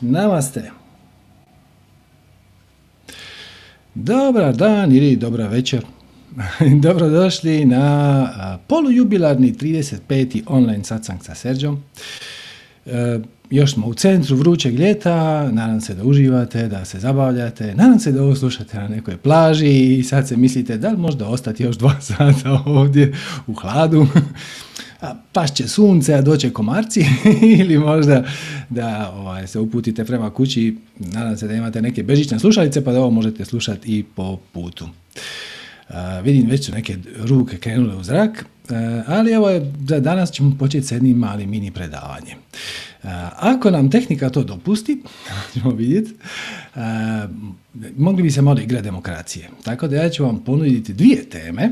Namaste. Dobar dan ili dobra večer. Dobrodošli na polujubilarni 35. online satsang sa Serđom. Još smo u centru vrućeg ljeta, nadam se da uživate, da se zabavljate, nadam se da ovo slušate na nekoj plaži i sad se mislite da li možda ostati još 2 sata ovdje u hladu, a pašće sunce, a doće komarci, ili možda da se uputite prema kući, nadam se da imate neke bežične slušalice pa da ovo možete slušati i po putu. Vidim već su neke ruke krenule u zrak, ali evo je, za danas ćemo početi s jednim malim mini predavanjem. Ako nam tehnika to dopusti, ćemo vidjeti, mogli bi se malo igrati demokracije. Tako da ja ću vam ponuditi 2 teme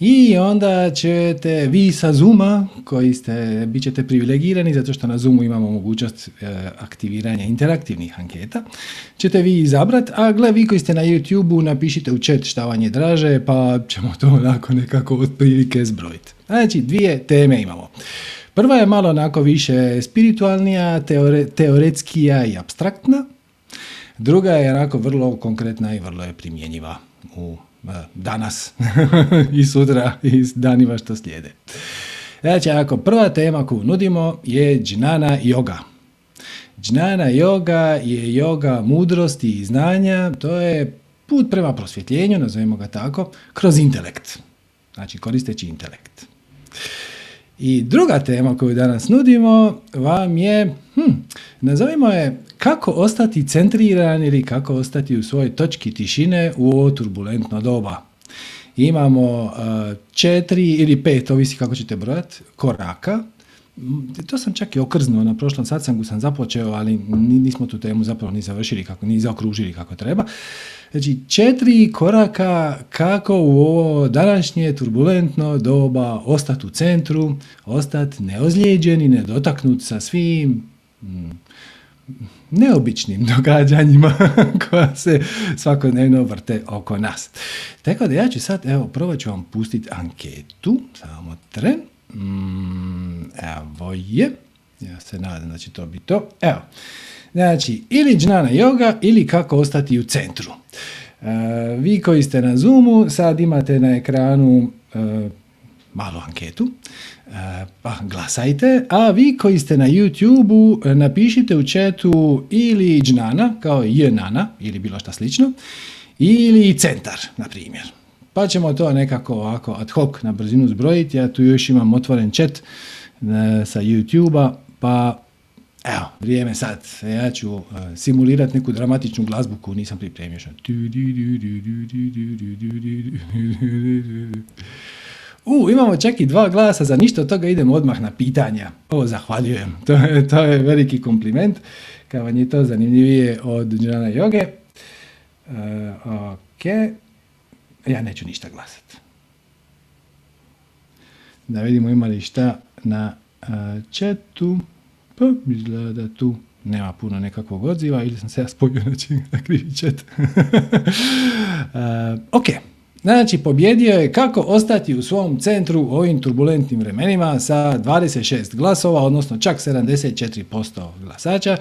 i onda ćete vi sa Zooma, koji ste, bit ćete privilegirani zato što na Zoomu imamo mogućnost aktiviranja interaktivnih anketa, ćete vi izabrati, a gle, vi koji ste na YouTube-u napišite u chat šta vam je draže, pa ćemo to onako nekako otprilike zbrojiti. Znači, 2 teme imamo. Prva je malo onako više spiritualnija, teoretskija i apstraktna. Druga je onako vrlo konkretna i vrlo je primjenjiva u danas i sutra i danima što slijede. Znači, ako prva tema koju nudimo je džnana yoga. Džnana yoga je yoga mudrosti i znanja, to je put prema prosvjetljenju, nazovimo ga tako, kroz intelekt. Znači, koristeći intelekt. I druga tema koju danas nudimo vam je, nazovimo je kako ostati centriran ili kako ostati u svojoj točki tišine u ovo turbulentno doba. Imamo 4 ili 5, ovisi kako ćete brojati, koraka. To sam čak i okrznuo na prošlom satsangu, sam započeo, ali nismo tu temu zapravo ni završili, ni zaokružili kako treba. Znači, 4 koraka kako u ovo današnje turbulentno doba ostati u centru, ostati neozlijeđen i nedotaknut sa svim neobičnim događanjima koja se svakodnevno vrte oko nas. Tako da ja ću sad, evo, probat ću vam pustiti anketu, samo tren. Evo je, ja se nadam da će to biti to. Evo, znači, ili džnana yoga ili kako ostati u centru. Vi koji ste na Zoomu, sad imate na ekranu malu anketu, pa glasajte, a vi koji ste na YouTube-u napišite u chatu ili džnana, kao jenana, ili bilo šta slično, ili centar, na primjer. Pa ćemo to nekako ovako ad hoc na brzinu zbrojiti. Ja tu još imam otvoren chat sa YouTube-a, pa evo, vrijeme sad. Ja ću simulirati neku dramatičnu glazbu koju nisam pripremio. Imamo čak i 2 glasa, za ništa od toga idemo odmah na pitanja. Ovo zahvaljujem, to je veliki kompliment, kao vam je to zanimljivije od džnana joge. Ok. Ja neću ništa glasati. Da vidimo ima li šta na chatu. Pa izgleda da tu nema puno nekakvog odziva ili sam se ja spojio na krivi chat. Ok, znači pobjedio je kako ostati u svom centru u ovim turbulentnim vremenima sa 26 glasova, odnosno čak 74% glasača.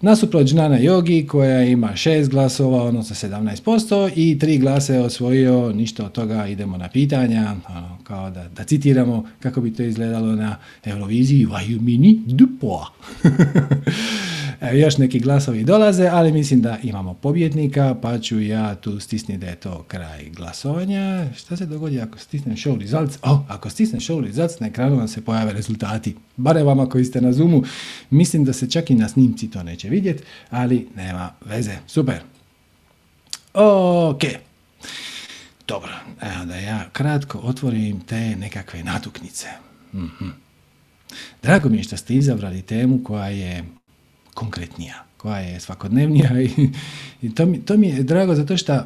Nasuprot džnana jogi koja ima 6 glasova, odnosno 17% i 3 glasa je osvojio, ništa od toga, idemo na pitanja, ono, kao da citiramo kako bi to izgledalo na Euroviziji, Vajumini Dupo. Još neki glasovi dolaze, ali mislim da imamo pobjednika, pa ću ja tu stisniti da je to kraj glasovanja. Šta se dogodi ako stisnem show results? Ako stisnem show results, na ekranu vam se pojave rezultati. Bare vama koji ste na Zoomu, mislim da se čak i na snimci to neće vidjeti, ali nema veze. Super. Ok. Dobro, evo da ja kratko otvorim te nekakve natuknice. Drago mi je što ste izabrali temu koja je konkretnija, koja je svakodnevnija i to mi je drago zato što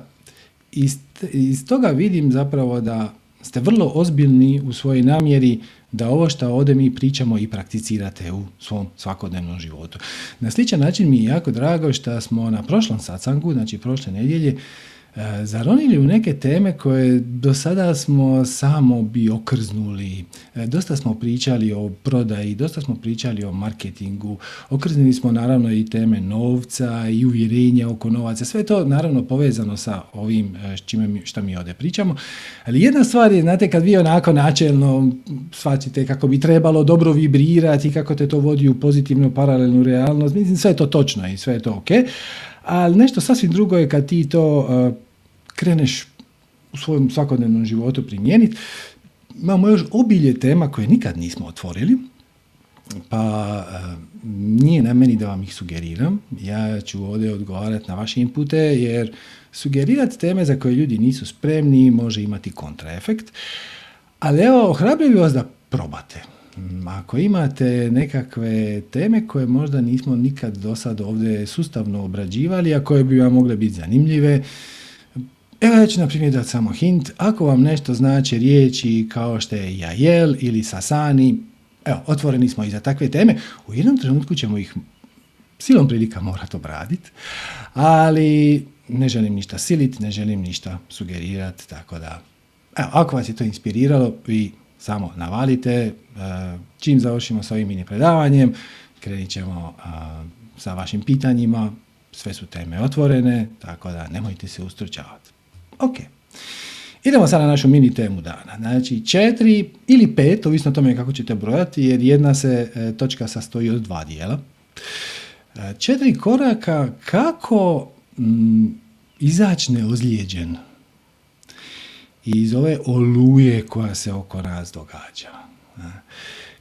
iz toga vidim zapravo da ste vrlo ozbiljni u svojoj namjeri da ovo što ovdje mi pričamo i prakticirate u svom svakodnevnom životu. Na sličan način mi je jako drago što smo na prošlom satsangu, znači prošle nedjelje, zaronili u neke teme koje do sada smo samo bi okrznuli. Dosta smo pričali o prodaji, dosta smo pričali o marketingu, okrznili smo naravno i teme novca i uvjerenja oko novaca, sve to naravno povezano sa ovim što mi ovdje pričamo. Ali jedna stvar je, znate, kad vi onako načelno shvatite kako bi trebalo dobro vibrirati, kako te to vodi u pozitivnu paralelnu realnost, mislim sve je to točno i sve je to ok, ali nešto sasvim drugo je kad ti to kreneš u svojem svakodnevnom životu primijeniti. Imamo još obilje tema koje nikad nismo otvorili, pa nije na meni da vam ih sugeriram. Ja ću ovdje odgovarati na vaše inpute, jer sugerirati teme za koje ljudi nisu spremni može imati kontraefekt. Ali evo, ohrabrujem vas da probate. Ako imate nekakve teme koje možda nismo nikad do sad ovdje sustavno obrađivali, a koje bi vam mogle biti zanimljive, evo ja ću na primjer dati samo hint. Ako vam nešto znači riječi kao što je jajel ili sasani, evo, otvoreni smo i za takve teme. U jednom trenutku ćemo ih silom prilika morati obraditi, ali ne želim ništa siliti, ne želim ništa sugerirati, tako da, evo, ako vas je to inspiriralo, vi samo navalite. Čim završimo sa ovim mini predavanjem, krenit ćemo sa vašim pitanjima, sve su teme otvorene, tako da nemojte se ustručavati. Ok, idemo sad na našu mini temu dana. Znači 4 ili 5, ovisno o tome kako ćete brojati, jer jedna se točka sastoji od 2 dijela. 4 koraka kako izaći neozlijeđen iz ove oluje koja se oko nas događa.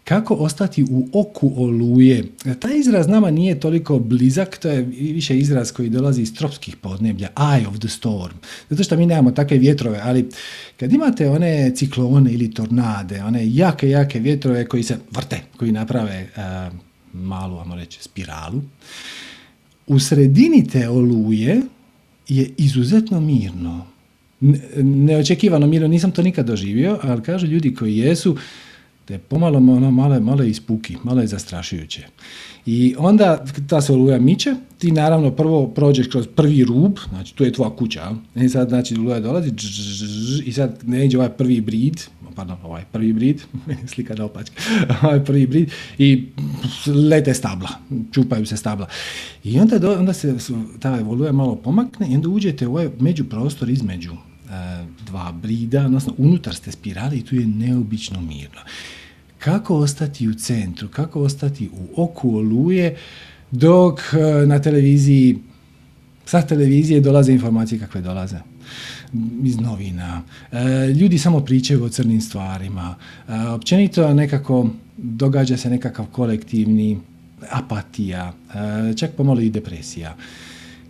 Kako ostati u oku oluje? Taj izraz nama nije toliko blizak, to je više izraz koji dolazi iz tropskih podneblja, eye of the storm, zato što mi nemamo takve vjetrove, ali kad imate one ciklone ili tornade, one jake, jake vjetrove koji se vrte, koji naprave malu, ajmo reći, spiralu, u sredini te oluje je izuzetno mirno. Neočekivano mirno, nisam to nikad doživio, ali kažu ljudi koji jesu, te pomalo ono, malo je ispuki, malo je zastrašujuće. I onda ta se oluja miče, ti naravno prvo prođeš kroz prvi rub, znači tu je tvoja kuća, i sad znači oluja dolazi, i sad ne iđe ovaj prvi brid, pardon, ovaj prvi brid, slika na opačke, ovaj prvi brid, i lete stabla, čupaju se stabla. I onda se ta oluja malo pomakne i onda uđete u ovaj međuprostor između 2 brida, odnosno unutar ste spirali i tu je neobično mirno. Kako ostati u centru, kako ostati u oku oluje, dok na televiziji, sa televizije dolaze informacije kakve dolaze iz novina. Ljudi samo pričaju o crnim stvarima. Općenito nekako događa se nekakav kolektivni apatija, čak pomalo i depresija.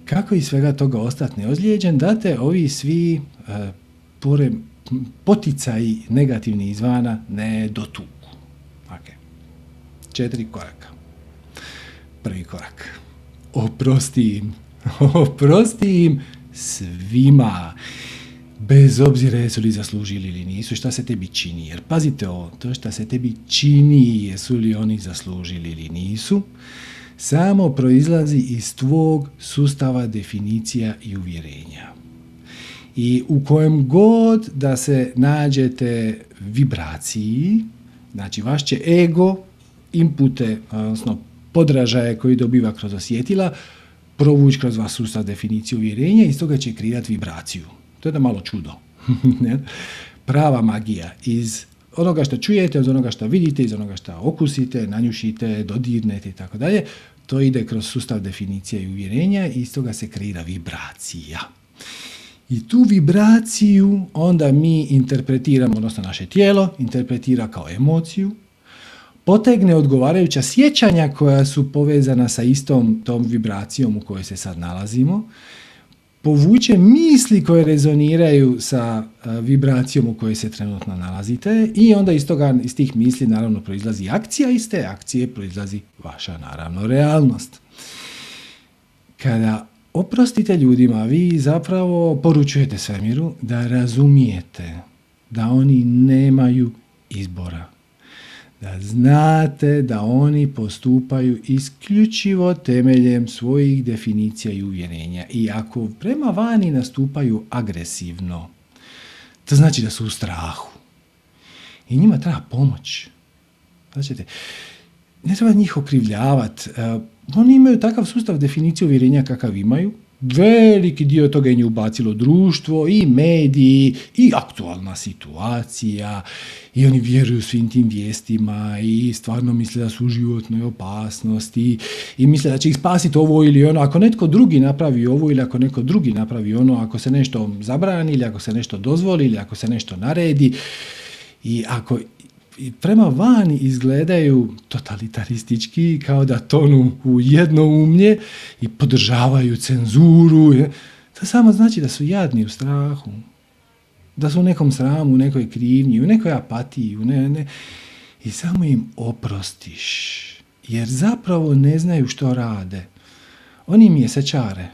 Kako iz svega toga ostati neozlijeđen, da te ovi svi poticaji negativni izvana ne dotuku. Okay. 4 koraka. Prvi korak. Oprosti im. Oprosti im svima. Bez obzira jesu li zaslužili ili nisu, šta se tebi čini. Jer pazite ovo, to šta se tebi čini, jesu li oni zaslužili ili nisu, samo proizlazi iz tvog sustava definicija i uvjerenja. I u kojem god da se nađete vibraciji, znači vaš će ego, inpute, odnosno podražaje koji dobiva kroz osjetila, provući kroz vaš sustav definicije uvjerenja i iz toga će kreirati vibraciju. To je da malo čudo. Prava magija iz onoga što čujete, iz onoga što vidite, iz onoga što okusite, nanjušite, dodirnete i tako dalje, to ide kroz sustav definicija i uvjerenja i iz toga se kreira vibracija. I tu vibraciju onda mi interpretiramo, odnosno naše tijelo interpretira kao emociju, potegne odgovarajuća sjećanja koja su povezana sa istom tom vibracijom u kojoj se sad nalazimo, povuče misli koje rezoniraju sa vibracijom u kojoj se trenutno nalazite i onda iz tih misli naravno proizlazi akcija, iz te akcije proizlazi vaša naravno realnost. Kada oprostite ljudima, vi zapravo poručujete svemiru da razumijete da oni nemaju izbora, da znate da oni postupaju isključivo temeljem svojih definicija i uvjerenja. I ako prema vani nastupaju agresivno, to znači da su u strahu. I njima treba pomoć. Znači, ne treba njih okrivljavati. Oni imaju takav sustav definicije uvjerenja kakav imaju. Veliki dio toga je nju ubacilo društvo i mediji i aktualna situacija i oni vjeruju svim tim vijestima i stvarno misle da su u životnoj opasnosti i misle da će ih spasiti ovo ili ono. Ako netko drugi napravi ovo ili ako netko drugi napravi ono, ako se nešto zabrani ili ako se nešto dozvoli ili ako se nešto naredi i ako prema vani izgledaju totalitaristički, kao da tonu u jednoumlje i podržavaju cenzuru. To samo znači da su jadni u strahu, da su u nekom sramu, u nekoj krivnji, u nekoj apatiji. I samo im oprostiš, jer zapravo ne znaju što rade. Oni mjesečare,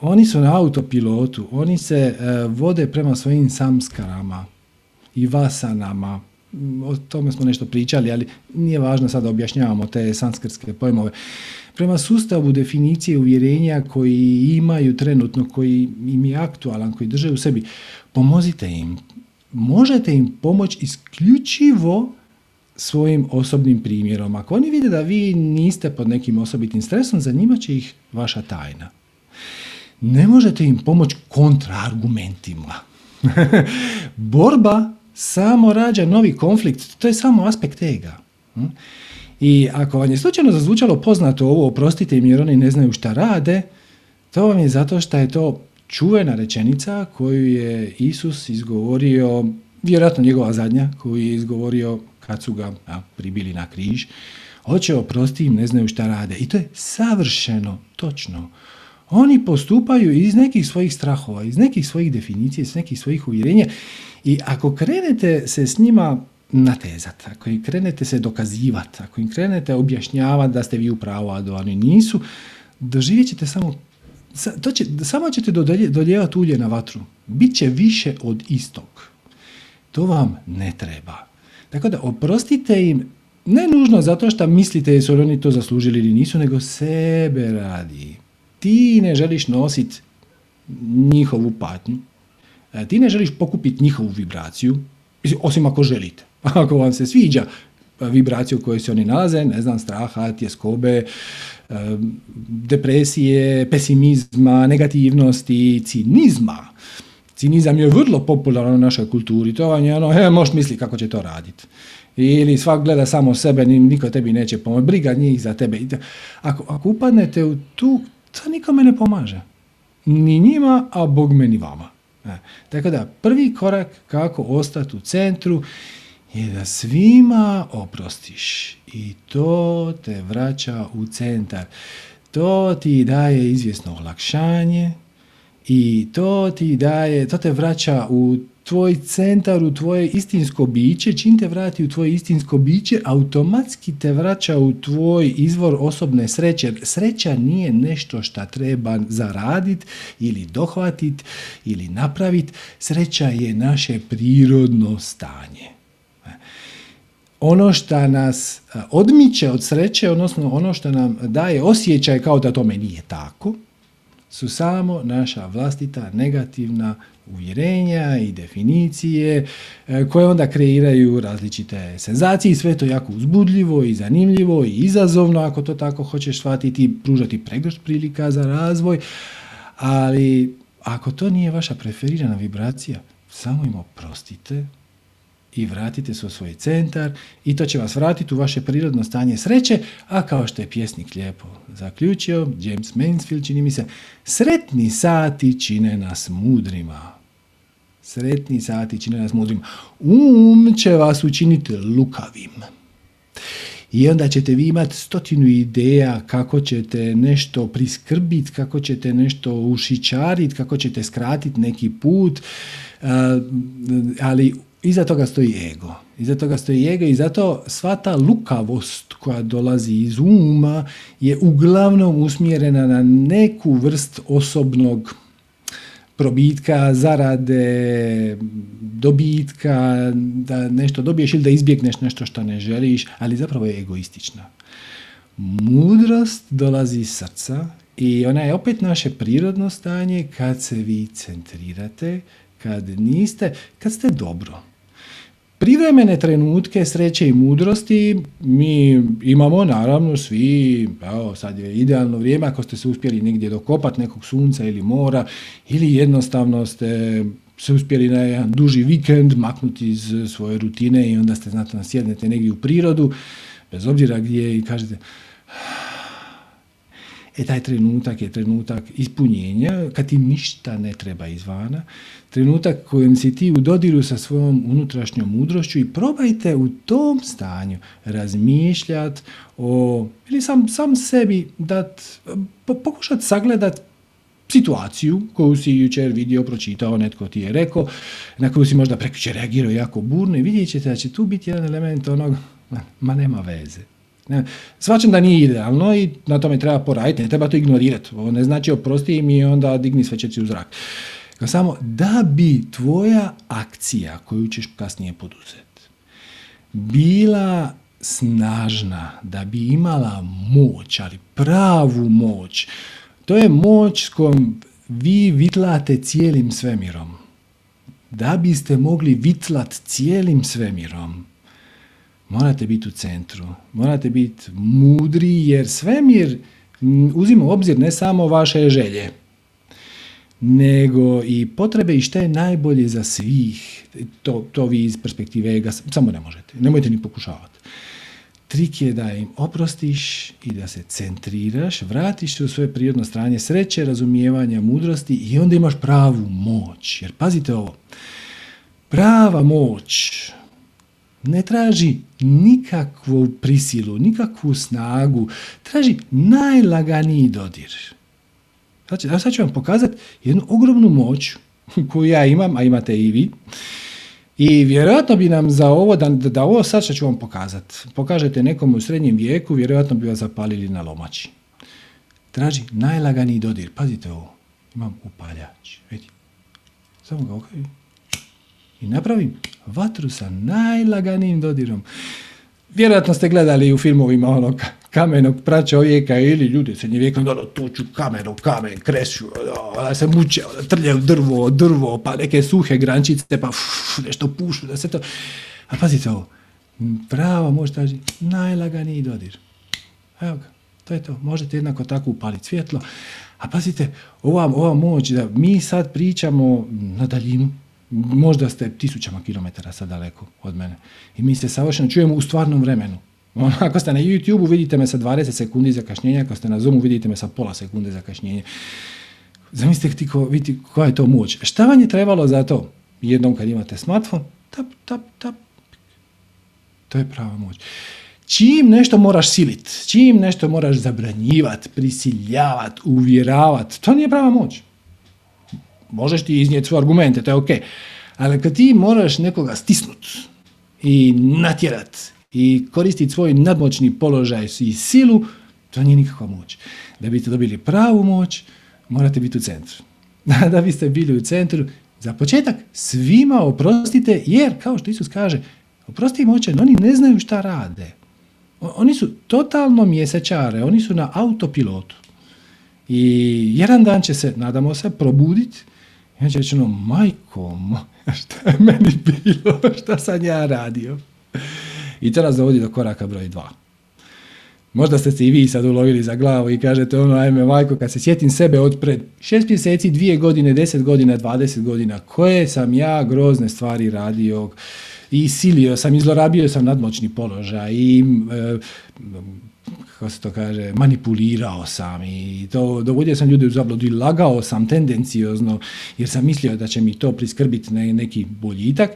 oni su na autopilotu, oni se vode prema svojim samskarama i vasanama. O tome smo nešto pričali, ali nije važno sad da objašnjavamo te sanskrtske pojmove. Prema sustavu definicije uvjerenja koji imaju trenutno, koji im je aktualan, koji drže u sebi, pomozite im. Možete im pomoći isključivo svojim osobnim primjerom. Ako oni vide da vi niste pod nekim osobitim stresom, zanima će ih vaša tajna. Ne možete im pomoći kontraargumentima. Borba samo rađa novi konflikt, to je samo aspekt ega. I ako vam je slučajno zazvučalo poznato ovo, oprostite im jer oni ne znaju šta rade, to vam je zato što je to čuvena rečenica koju je Isus izgovorio, vjerojatno njegova zadnja, koju je izgovorio kad su ga pribili na križ. Oče, oprosti im, ne znaju šta rade. I to je savršeno točno. Oni postupaju iz nekih svojih strahova, iz nekih svojih definicija, iz nekih svojih uvjerenja. I ako krenete se s njima natezati, ako im krenete se dokazivati, ako im krenete objašnjavati da ste vi u pravu, a da oni nisu, doživjet ćete samo ćete doljevati ulje na vatru. Biće više od istog. To vam ne treba. Tako da oprostite im, ne nužno zato što mislite jesu oni to zaslužili ili nisu, nego sebe radi. Ti ne želiš nositi njihovu patnju, ti ne želiš pokupiti njihovu vibraciju, osim ako želite. Ako vam se sviđa vibracija u kojoj se oni nalaze, ne znam, straha, tjeskobe, depresije, pesimizma, negativnosti, cinizma. Cinizam je vrlo popularan u našoj kulturi, to vam je možeš misli kako će to raditi. Ili svak gleda samo sebe, niko tebi neće pomoći, briga njih za tebe. Ako upadnete u tu, to nikome ne pomaže. Ni njima, a Bog meni vama. Tako da, prvi korak kako ostati u centru je da svima oprostiš. I to te vraća u centar. To ti daje izvjesno olakšanje i to te vraća u tvoj centar, u tvoje istinsko biće. Čim te vrati u tvoje istinsko biće, automatski te vraća u tvoj izvor osobne sreće. Sreća nije nešto što treba zaraditi ili dohvatiti ili napraviti. Sreća je naše prirodno stanje. Ono što nas odmiče od sreće, odnosno ono što nam daje osjećaj kao da tome nije tako, su samo naša vlastita negativna uvjerenja i definicije koje onda kreiraju različite senzacije. Sve to jako uzbudljivo i zanimljivo i izazovno, ako to tako hoćeš shvatiti, pružati pregršt prilika za razvoj, ali ako to nije vaša preferirana vibracija, samo im oprostite i vratite se u svoj centar i to će vas vratiti u vaše prirodno stanje sreće, a kao što je pjesnik lijepo zaključio, James Mansfield čini mi se, sretni sati čine nas mudrima. Sretni sati čine nas mudrima. Će vas učiniti lukavim. I onda ćete vi imati 100 ideja kako ćete nešto priskrbiti, kako ćete nešto ušičariti, kako ćete skratiti neki put, ali iza toga stoji ego. I zato sva ta lukavost koja dolazi iz uma je uglavnom usmjerena na neku vrst osobnog probitka, zarade, dobitka, da nešto dobiješ ili da izbjegneš nešto što ne želiš, ali zapravo je egoistična. Mudrost dolazi iz srca i ona je opet naše prirodno stanje kad se vi centrirate, kad ste dobro. Privremene trenutke sreće i mudrosti mi imamo naravno svi, evo sad je idealno vrijeme ako ste se uspjeli negdje dokopati nekog sunca ili mora ili jednostavno ste se uspjeli na jedan duži vikend maknuti iz svoje rutine i onda ste znatno sjednete negdje u prirodu, bez obzira gdje i kažete taj trenutak je trenutak ispunjenja kad ti ništa ne treba izvana, trenutak kojem si ti u dodiru sa svojom unutrašnjom mudrošću i probajte u tom stanju razmišljati o, ili sam sebi dat, pokušati sagledati situaciju koju si jučer vidio, pročitao, netko ti je rekao, na koju si možda prekjučer reagirao jako burno i vidjet ćete da će tu biti jedan element onog, ma nema veze. Svačam da nije idealno i na tome treba poraditi, ne treba to ignorirati. Ovo ne znači oprosti mi i onda digni svećerci u zrak. Samo da bi tvoja akcija koju ćeš kasnije poduzeti bila snažna, da bi imala moć, ali pravu moć. To je moć s kojom vi vitlate cijelim svemirom. Da biste mogli vitlat cijelim svemirom, morate biti u centru, morate biti mudri, jer svemir uzima u obzir ne samo vaše želje, nego i potrebe i što je najbolje za svih. To vi iz perspektive ega samo ne možete, nemojte ni pokušavati. Trik je da im oprostiš i da se centriraš, vratiš se u svoje prirodno stanje sreće, razumijevanja, mudrosti i onda imaš pravu moć. Jer pazite ovo, prava moć ne traži nikakvu prisilu, nikakvu snagu, traži najlaganiji dodir. Sad ću vam pokazati jednu ogromnu moć koju ja imam, a imate i vi. I vjerojatno bi nam za ovo, da ovo sad ću vam pokazati, pokažete nekom u srednjem vijeku, vjerojatno bi vas zapalili na lomači. Traži najlaganiji dodir. Pazite ovo, imam upaljač. Vidi. Samo ga okavim. I napravim vatru sa najlaganijim dodirom. Vjerojatno ste gledali u filmovima onog kamenog pračovjeka ili ljudi srednjevjekovnog, ono tuču kamen, krešu, da se muče, trlje drvo, pa neke suhe grančice, pa nešto pušu, da se to... A pazite ovo, prava moć traži najlaganiji dodir. Evo ga, to je to. Možete jednako tako upaliti svjetlo. A pazite, ova moć da mi sad pričamo na daljinu. Možda ste tisućama kilometara sad daleko od mene. I mi se savršeno čujemo u stvarnom vremenu. Ako ste na YouTube-u vidite me sa 20 sekundi zakašnjenja, ako ste na Zoomu vidite me sa pola sekunde zakašnjenja. Zamislite vidite koja je to moć. Šta vam je trebalo za to? Jednom kad imate smartphone, tap. To je prava moć. Čim nešto moraš silit, čim nešto moraš zabranjivati, prisiljavati, uvjeravati, to nije prava moć. Možeš ti iznijeti svoje argumente, to je okej. Ali kad ti moraš nekoga stisnuti i natjerati i koristiti svoj nadmoćni položaj i silu, to nije nikakva moć. Da biste dobili pravu moć, morate biti u centru. Da biste bili u centru, za početak svima oprostite, jer kao što Isus kaže, oprosti im očajno, oni ne znaju šta rade. Oni su totalno mjesečare, oni su na autopilotu. I jedan dan će se, nadamo se, probuditi. Ja ću reći, majkom, šta je meni bilo, šta sam ja radio. I to nas dovodi do koraka broj 2. Možda ste se i vi sad ulovili za glavu i kažete, ajme majko, kad se sjetim sebe od pred 6 mjeseci, 2 godine, 10 godina, 20 godina, koje sam ja grozne stvari radio i silio sam, izlorabio sam nadmoćni položaj i... kako se to kaže, manipulirao sam i to dovodio sam ljude u zabludu i lagao sam tendenciozno jer sam mislio da će mi to priskrbiti neki boljitak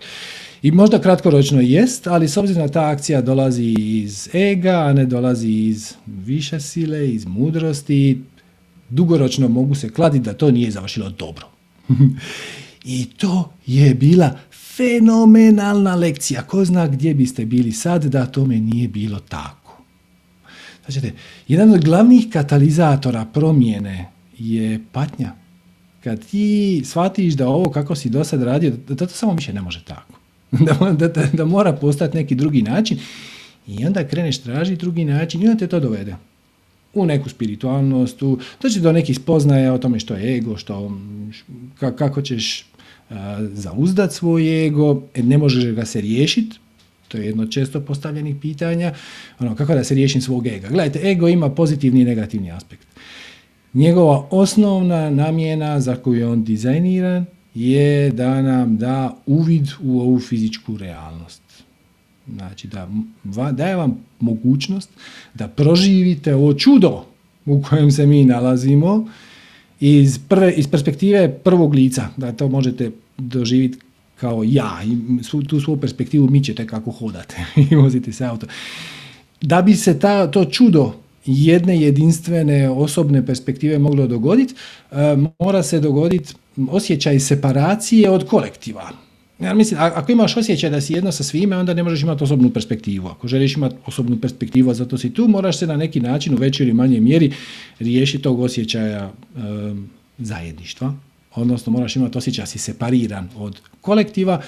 i možda kratkoročno jest, ali s obzirom da ta akcija dolazi iz ega, a ne dolazi iz više sile, iz mudrosti, dugoročno mogu se kladiti da to nije završilo dobro. I to je bila fenomenalna lekcija. Ko zna gdje biste bili sad da tome nije bilo tako. Jedan od glavnih katalizatora promjene je patnja. kad ti shvatiš da ovo kako si do sad radio, da to samo više ne može tako. Da mora postati neki drugi način i onda kreneš tražiti drugi način i onda te to dovede u neku spiritualnost, doći do nekih spoznaja o tome što je ego, kako ćeš zauzdat svoj ego, ne možeš ga se riješiti, to je jedno od često postavljenih pitanja, kako da se riješim svog ega. Gledajte, ego ima pozitivni i negativni aspekt. Njegova osnovna namjena za koju je on dizajniran je da nam da uvid u ovu fizičku realnost. Znači, daje vam mogućnost da proživite ovo čudo u kojem se mi nalazimo iz perspektive prvog lica, da to možete doživjeti kao ja, i tu svoju perspektivu mičete kako hodate i vozite se auto. Da bi se to čudo jedne jedinstvene osobne perspektive moglo dogoditi, mora se dogoditi osjećaj separacije od kolektiva. Ja mislim, ako imaš osjećaj da si jedno sa svime, onda ne možeš imati osobnu perspektivu. Ako želiš imati osobnu perspektivu, a zato si tu, moraš se na neki način u većoj ili manjoj mjeri riješiti tog osjećaja zajedništva. Odnosno, moraš imati osjećaj da si separiran od kolektiva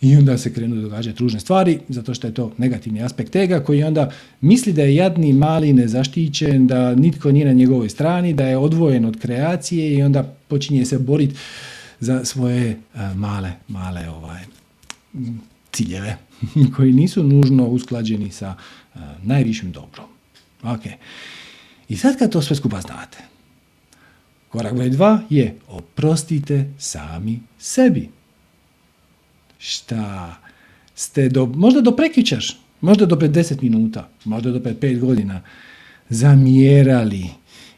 i onda se krenu događati ružne stvari, zato što je to negativni aspekt ega koji onda misli da je jadni, mali, nezaštićen, da nitko nije na njegovoj strani, da je odvojen od kreacije i onda počinje se boriti za svoje male ciljeve koji nisu nužno usklađeni sa najvišim dobrom. Okay. I sad kad to sve skupa znate, korak broj 2 je oprostite sami sebi. Šta ste možda do prekjučer, možda do pred 10 minuta, možda do pred 5 godina zamjerali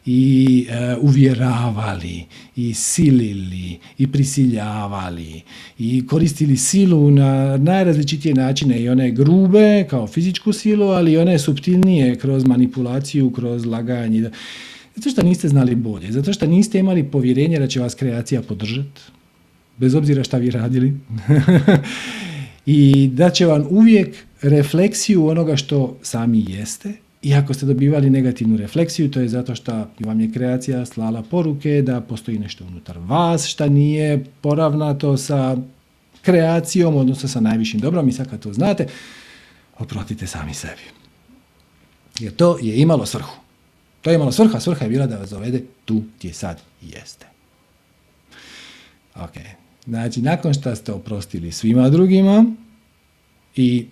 i uvjeravali i silili i prisiljavali i koristili silu na najrazličitije načine, i one grube kao fizičku silu, ali i one suptilnije kroz manipulaciju, kroz laganje, zato što niste znali bolje, zato što niste imali povjerenje da će vas kreacija podržati bez obzira šta vi radili i da će vam uvijek refleksiju onoga što sami jeste. I ako ste dobivali negativnu refleksiju, to je zato što vam je kreacija slala poruke da postoji nešto unutar vas što nije poravnato sa kreacijom, odnosno sa najvišim dobrom, i sad kad to znate, oprostite sami sebi. Jer to je imalo svrhu. To je imalo svrha, svrha je bila da vas dovede tu gdje sad jeste. Ok, znači nakon što ste oprostili svima drugima i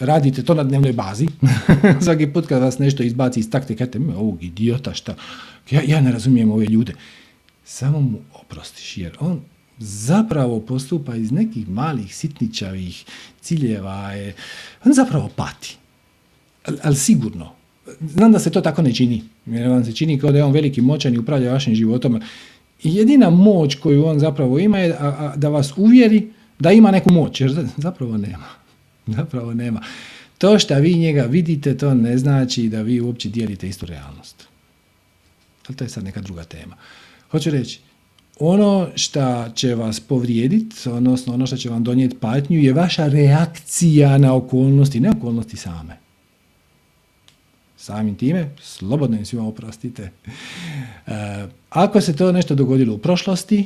radite to na dnevnoj bazi, svaki put kad vas nešto izbaci iz takte, kajte, ovog idiota, šta, ja ne razumijem ove ljude, samo mu oprostiš, jer on zapravo postupa iz nekih malih, sitničavih ciljeva, on zapravo pati, ali sigurno, znam da se to tako ne čini, jer vam se čini kao da je on veliki, moćan i upravlja vašim životom, i jedina moć koju on zapravo ima je da vas uvjeri da ima neku moć, jer zapravo nema. Zapravo nema. To što vi njega vidite, to ne znači da vi uopće dijelite istu realnost. Ali to je sad neka druga tema. Hoću reći, ono što će vas povrijediti, odnosno ono što će vam donijeti patnju, je vaša reakcija na okolnosti, ne okolnosti same. Samim time, slobodno im svima oprostite. Ako se to nešto dogodilo u prošlosti,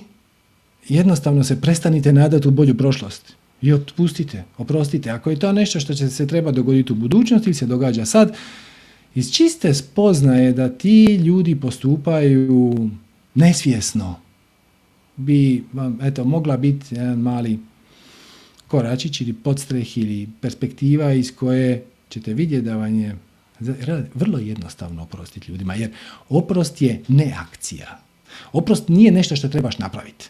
jednostavno se prestanite nadati u bolju prošlost. I otpustite, oprostite. Ako je to nešto što će se treba dogoditi u budućnosti ili se događa sad, iz čiste spoznaje da ti ljudi postupaju nesvjesno, bi vam mogla biti jedan mali koračić ili podstreh ili perspektiva iz koje ćete vidjeti da vam je vrlo jednostavno oprostiti ljudima, jer oprost je ne akcija. Oprost nije nešto što trebaš napraviti.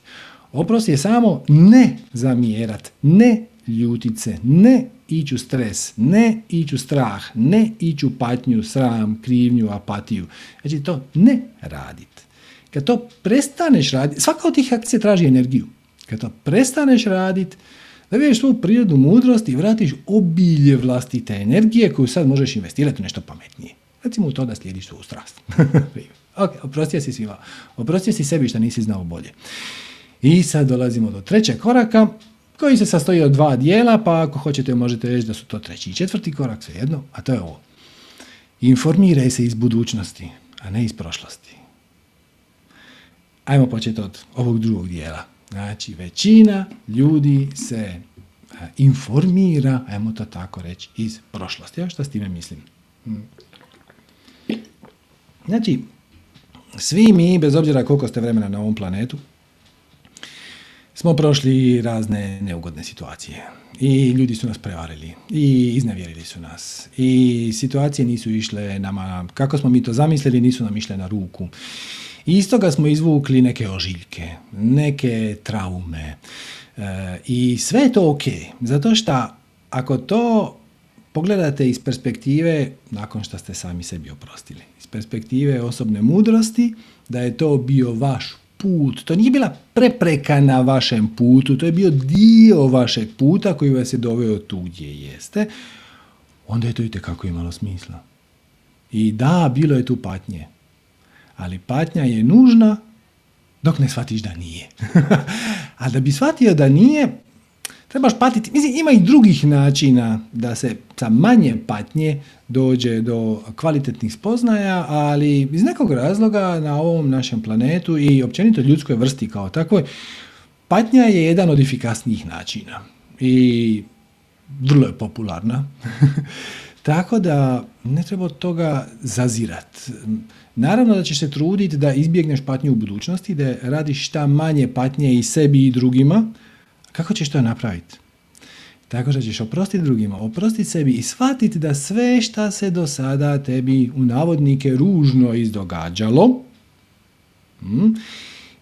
Oprost je samo ne zamjerat, ne ljutit se, ne ići u stres, ne ići u strah, ne ići u patnju, sram, krivnju, apatiju. Znači to ne radit. Kad to prestaneš raditi, svaka od tih akcija traži energiju. Kad to prestaneš raditi, da vidiš svoju prirodnu mudrost i vratiš obilje vlastite energije koju sad možeš investirati u nešto pametnije. Recimo u to da slijediš svoju strast. Ok, oprostio si svima. Oprostio si sebi što nisi znao bolje. I sad dolazimo do trećeg koraka, koji se sastoji od dva dijela, pa ako hoćete možete reći da su to treći i četvrti korak, svejedno, a to je ovo. Informiraj se iz budućnosti, a ne iz prošlosti. Ajmo početi od ovog drugog dijela. Znači, većina ljudi se informira, ajmo to tako reći, iz prošlosti. Ja šta s time mislim? Znači, svi mi, bez obzira koliko ste vremena na ovom planetu, smo prošli razne neugodne situacije. I ljudi su nas prevarili, i iznevjerili su nas, i situacije nisu išle nama, kako smo mi to zamislili, nisu nam išle na ruku. I iz toga smo izvukli neke ožiljke, neke traume. I sve je to ok, zato što ako to pogledate iz perspektive, nakon što ste sami sebi oprostili, iz perspektive osobne mudrosti, da je to bio vaš put, to nije bila prepreka na vašem putu, to je bio dio vašeg puta koji vas je doveo tu gdje jeste, onda je to itekako imalo smisla. I da, bilo je tu patnje, ali patnja je nužna dok ne shvatiš da nije. A da bi shvatio da nije, trebaš patiti. Mislim, ima i drugih načina da se sa manje patnje dođe do kvalitetnih spoznaja, ali iz nekog razloga na ovom našem planetu i općenito ljudskoj vrsti kao takvoj, patnja je jedan od efikasnijih načina i vrlo je popularna. Tako da ne treba od toga zazirat. Naravno da ćeš se truditi da izbjegneš patnju u budućnosti, da radiš šta manje patnje i sebi i drugima. Kako ćeš to napraviti? Tako što ćeš oprostiti drugima, oprostiti sebi i shvatiti da sve šta se do sada tebi u navodnike ružno izdogađalo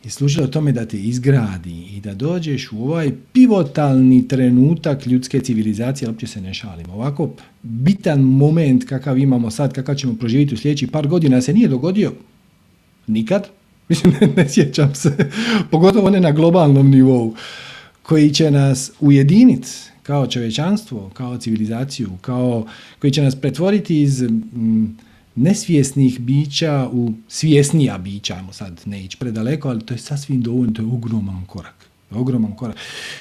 je služilo tome da te izgradi i da dođeš u ovaj pivotalni trenutak ljudske civilizacije, uopće se ne šalim. Ovako bitan moment kakav imamo sad, kakav ćemo proživjeti u sljedećih par godina se nije dogodio nikad, mislim ne sjećam se, pogotovo ne na globalnom nivou, koji će nas ujediniti kao čovječanstvo, kao civilizaciju, koji će nas pretvoriti iz nesvjesnih bića u svjesnija bića, ajmo sad ne ići predaleko, ali to je sasvim dovoljno, to je ogroman korak.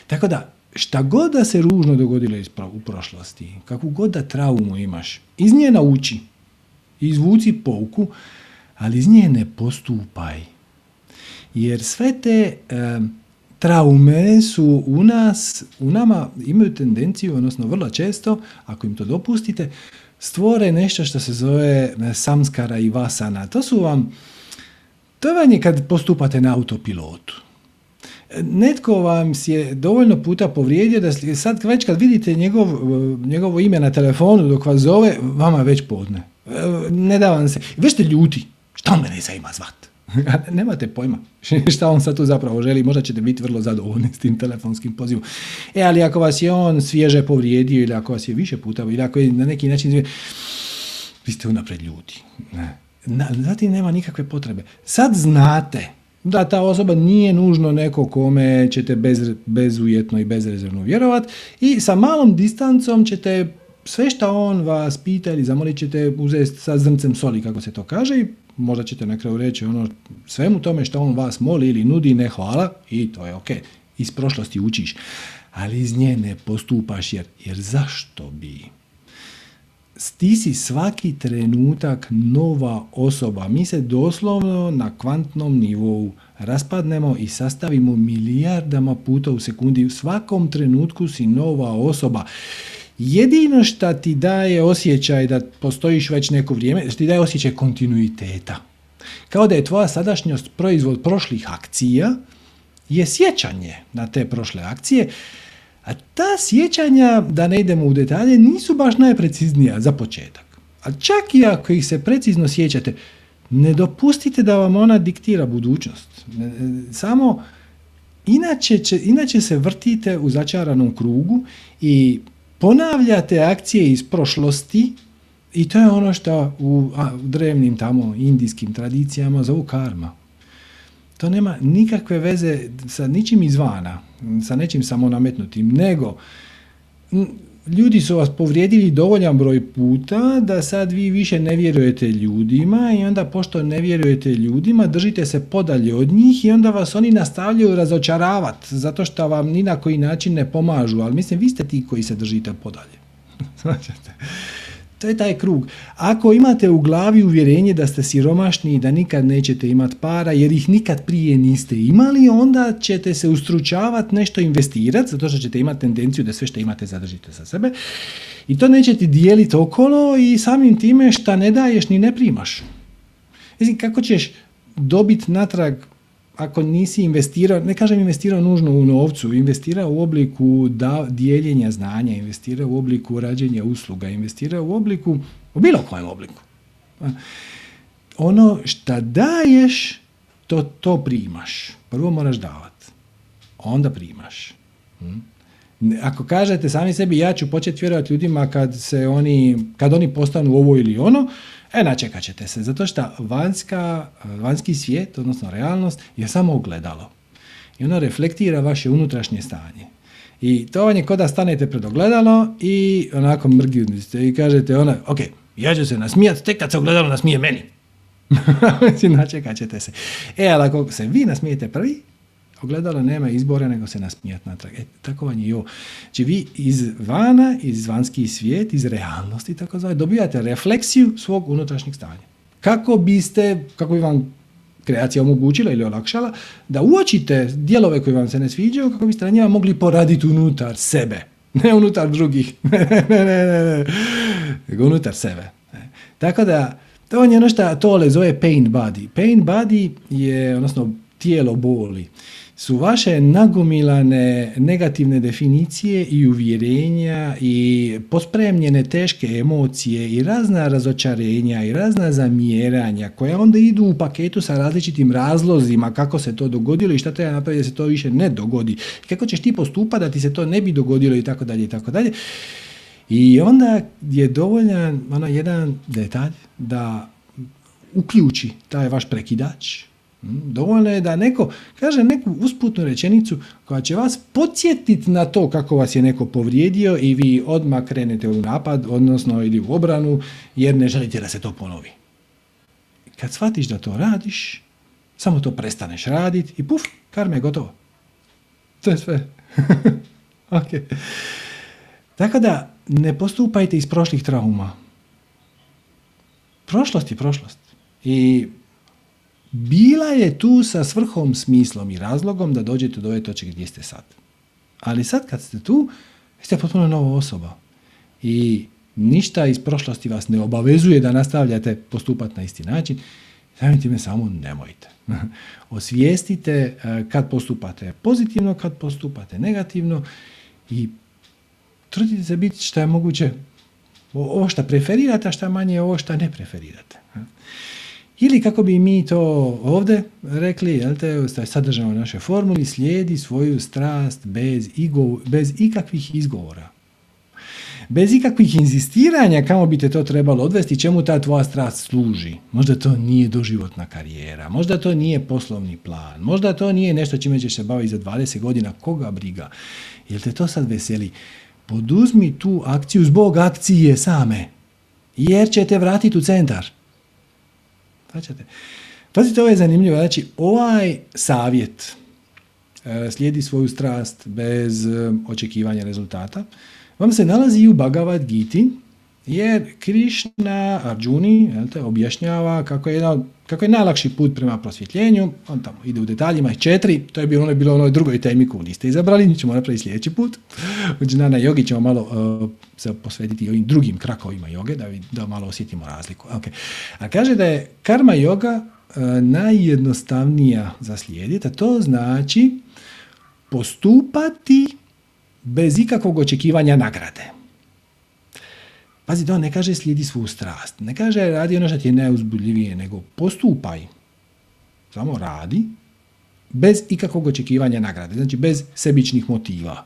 Tako da, šta god da se ružno dogodilo u prošlosti, kakvu god da traumu imaš, iz nje nauči, izvuci pouku, ali iz nje ne postupaj. Jer sve te traume su u nama imaju tendenciju, odnosno vrlo često, ako im to dopustite, stvore nešto što se zove samskara i vasana. To vam je kad postupate na autopilotu. Netko vam je dovoljno puta povrijedio da sad već kad vidite njegovo ime na telefonu dok vas zove, vama već podne. Ne da vam se. Već ste ljuti. Šta mene zaima zvat? Nemate pojma šta on sad tu zapravo želi, možda ćete biti vrlo zadovoljni s tim telefonskim pozivom. Ali ako vas je on svježe povrijedio ili ako vas je više puta, ili ako je na neki način, vi ste unapred ljuti. Zatim nema nikakve potrebe. Sad znate da ta osoba nije nužno neko kome ćete bezujetno i bezrezervno vjerovati i sa malom distancom ćete sve što on vas pita ili zamolit ćete uzeti sa zrncem soli, kako se to kaže, i možda ćete na kraju reći ono svemu tome što on vas moli ili nudi, ne hvala, i to je ok. Iz prošlosti učiš, ali iz nje ne postupaš jer zašto bi? Ti si svaki trenutak nova osoba. Mi se doslovno na kvantnom nivou raspadnemo i sastavimo milijardama puta u sekundi. U svakom trenutku si nova osoba. Jedino što ti daje osjećaj da postojiš već neko vrijeme, što ti daje osjećaj kontinuiteta. Kao da je tvoja sadašnjost proizvod prošlih akcija, je sjećanje na te prošle akcije, a ta sjećanja, da ne idemo u detalje, nisu baš najpreciznija za početak. A čak i ako ih se precizno sjećate, ne dopustite da vam ona diktira budućnost. Samo, inače se vrtite u začaranom krugu i ponavljate akcije iz prošlosti i to je ono što u drevnim tamo indijskim tradicijama zovu karma. To nema nikakve veze sa ničim izvana, sa nečim samo nametnutim, nego ljudi su vas povrijedili dovoljan broj puta da sad vi više ne vjerujete ljudima i onda pošto ne vjerujete ljudima držite se podalje od njih i onda vas oni nastavljaju razočaravati zato što vam ni na koji način ne pomažu, ali mislim vi ste ti koji se držite podalje. To je taj krug. Ako imate u glavi uvjerenje da ste siromašni i da nikad nećete imati para jer ih nikad prije niste imali, onda ćete se ustručavati nešto investirati, zato što ćete imati tendenciju da sve što imate zadržite za sebe. I to nećete dijeliti okolo i samim time šta ne daješ ni ne primaš. Mislim, kako ćeš dobiti natrag ako nisi investirao, ne kažem investirao nužno u novcu, investirao u obliku dijeljenja znanja, investirao u obliku rađenja usluga, investirao u obliku, u bilo kojem obliku. Ono šta daješ, to primaš. Prvo moraš davati, onda primaš. Ako kažete sami sebi, ja ću početi vjerovati ljudima kad oni postanu ovo ili ono, načekat ćete se, zato što vanjski svijet, odnosno realnost, je samo ogledalo. I ono reflektira vaše unutrašnje stanje. I to vam je kod da stanete pred ogledalo i onako mrgljudnite i kažete ona, ok, ja ću se nasmijati tek kad se ogledalo nasmije meni. Načekat ćete se. Ali ako se vi nasmijete prvi, ogledalo nema izbora nego se nasmijati natrag. Tako vam je i ovo. Znači vi izvana, iz vanjski svijet, iz realnosti, tako zove, dobijate refleksiju svog unutrašnjeg stanja. Kako bi vam kreacija omogućila ili olakšala, da uočite dijelove koji vam se ne sviđaju, kako biste na njima mogli poraditi unutar sebe. Ne unutar drugih. Ne. Nego unutar sebe. Tako da, to je ono što Tole zove pain body. Pain body je, odnosno, tijelo boli, su vaše nagomilane negativne definicije i uvjerenja i pospremljene teške emocije i razna razočarenja i razna zamjeranja koja onda idu u paketu sa različitim razlozima kako se to dogodilo i šta treba napraviti da se to više ne dogodi. Kako ćeš ti postupati da ti se to ne bi dogodilo itd. I onda je dovoljan jedan detalj da uključi taj vaš prekidač. Dovoljno je da neko kaže neku usputnu rečenicu koja će vas podsjetiti na to kako vas je neko povrijedio i vi odmah krenete u napad, odnosno ili u obranu, jer ne želite da se to ponovi. Kad shvatiš da to radiš, samo to prestaneš raditi i puf, karma je gotovo. To je sve. Okay. Tako da, ne postupajte iz prošlih trauma. Prošlost je prošlost. I bila je tu sa svrhom, smislom i razlogom da dođete do ove točke gdje ste sad. Ali sad kad ste tu, ste potpuno nova osoba. I ništa iz prošlosti vas ne obavezuje da nastavljate postupati na isti način. Samim time samo nemojte. Osvijestite kad postupate pozitivno, kad postupate negativno i trudite se biti što je moguće ovo što preferirate, a što manje ovo što ne preferirate. Ili kako bi mi to ovdje rekli, sadržano u našoj formuli, slijedi svoju strast bez ikakvih izgovora. Bez ikakvih inzistiranja kamo bi te to trebalo odvesti, čemu ta tvoja strast služi. Možda to nije doživotna karijera, možda to nije poslovni plan, možda to nije nešto čime ćeš se baviti za 20 godina, koga briga. Jel te to sad veseli? Poduzmi tu akciju zbog akcije same, jer će te vratiti u centar. Pazite, ovo je zanimljivo. Znači, ovaj savjet slijedi svoju strast bez očekivanja rezultata. Vam se nalazi i u Bhagavad Giti, jer Krišna Arjuni objašnjava kako je najlakši put prema prosvjetljenju. On tamo ide u detaljima, 4, to je bilo onoj drugoj temi koju niste izabrali, mi ćemo napraviti sljedeći put. Na jogi ćemo malo se posvetiti ovim drugim krakovima joge, da malo osjetimo razliku. Okay. A kaže da je karma joga najjednostavnija za slijediti, a to znači postupati bez ikakvog očekivanja nagrade. Pazite, on ne kaže slijedi svu strast, ne kaže radi ono što ti je najuzbudljivije, nego postupaj, samo radi, bez ikakvog očekivanja nagrade, znači bez sebičnih motiva.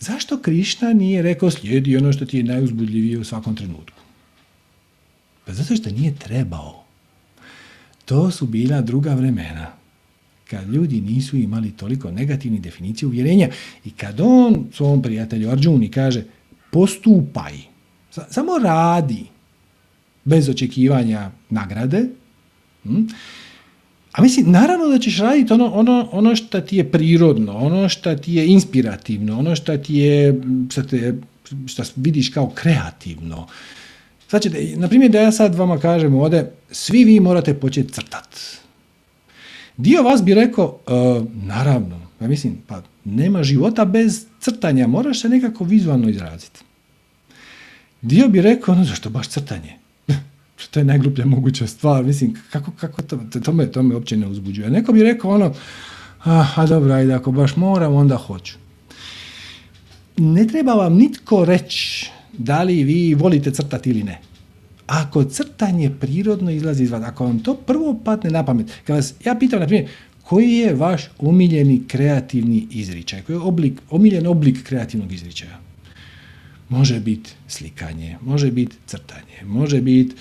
Zašto Krišna nije rekao slijedi ono što ti je najuzbudljivije u svakom trenutku? Pa zato što nije trebao. To su bila druga vremena, kad ljudi nisu imali toliko negativnih definicija uvjerenja i kad on svom prijatelju Arjuni kaže postupaj, samo radi, bez očekivanja nagrade. A mislim, naravno da ćeš raditi ono što ti je prirodno, ono što ti je inspirativno, ono što te što vidiš kao kreativno. Sad ćete, na primjer, da ja sad vama kažem ovdje, svi vi morate početi crtati. Dio vas bi rekao, naravno, ja mislim, pa nema života bez crtanja, moraš se nekako vizualno izraziti. Dio bi rekao, no zašto baš crtanje? To je najgluplja moguća stvar, mislim, kako to me uopće ne uzbuđuje. Neko bi rekao ono, a dobro, ajde, ako baš moram, onda hoću. Ne treba vam nitko reći da li vi volite crtati ili ne. Ako crtanje prirodno izlazi izvan, ako vam to prvo padne na pamet, kad vas ja pitam, na primjer, koji je vaš omiljeni kreativni izričaj, koji je omiljen oblik kreativnog izričaja? Može biti slikanje, može biti crtanje, može biti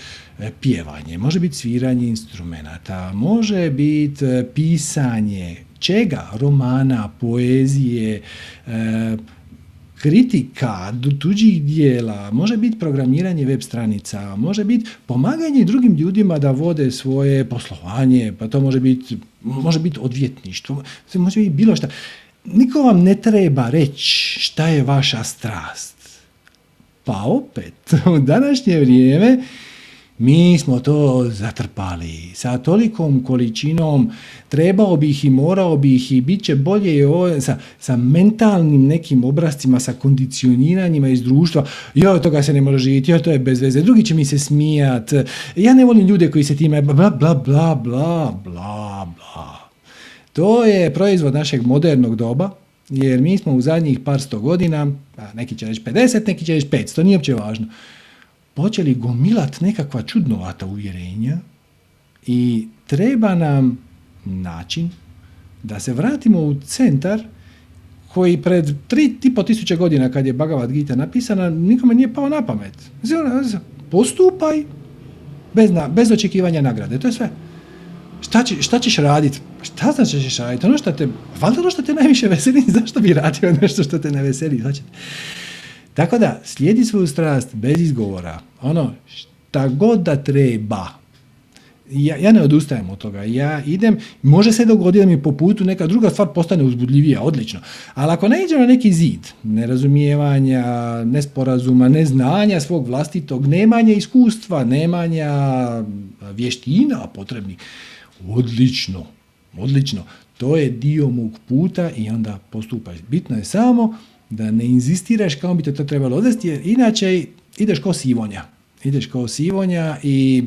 pjevanje, može biti sviranje instrumenata, može biti pisanje čega? Romana, poezije, kritika tuđih dijela, može biti programiranje web stranica, može biti pomaganje drugim ljudima da vode svoje poslovanje, pa to može biti odvjetništvo, može biti bilo šta. Niko vam ne treba reći šta je vaša strast. Pa opet, u današnje vrijeme mi smo to zatrpali sa tolikom količinom, trebao bih i morao bih i bit će bolje, sa mentalnim nekim obrascima, sa kondicioniranjima iz društva, joj, toga se ne može živjeti, joj, to je bez veze, drugi će mi se smijat, ja ne volim ljude koji se time bla bla bla bla bla bla. To je proizvod našeg modernog doba, jer mi smo u zadnjih par sto godina, neki će reći 50, neki će reći 500, nije uopće važno, počeli gomilat nekakva čudnovata uvjerenja i treba nam način da se vratimo u centar koji pred 3500 godina, kad je Bhagavad Gita napisana, nikome nije pao na pamet. Postupaj bez očekivanja nagrade, to je sve. Šta ćeš raditi? Šta znači ćeš raditi? Valjda ono što te najviše veseli, zašto bi radio nešto što te ne veseli? Znači. Tako da, slijedi svoju strast bez izgovora. Ono, šta god da treba. Ja ne odustajem od toga. Ja idem, može se dogoditi da mi po putu neka druga stvar postane uzbudljivija, odlično. Ali ako naiđem na neki zid, nerazumijevanja, nesporazuma, neznanja svog vlastitog, nemanja iskustva, nemanja vještina potrebnih, odlično. To je dio mog puta i onda postupaš. Bitno je samo da ne inzistiraš kao bi te to trebalo odvesti, jer inače ideš kao sivonja. I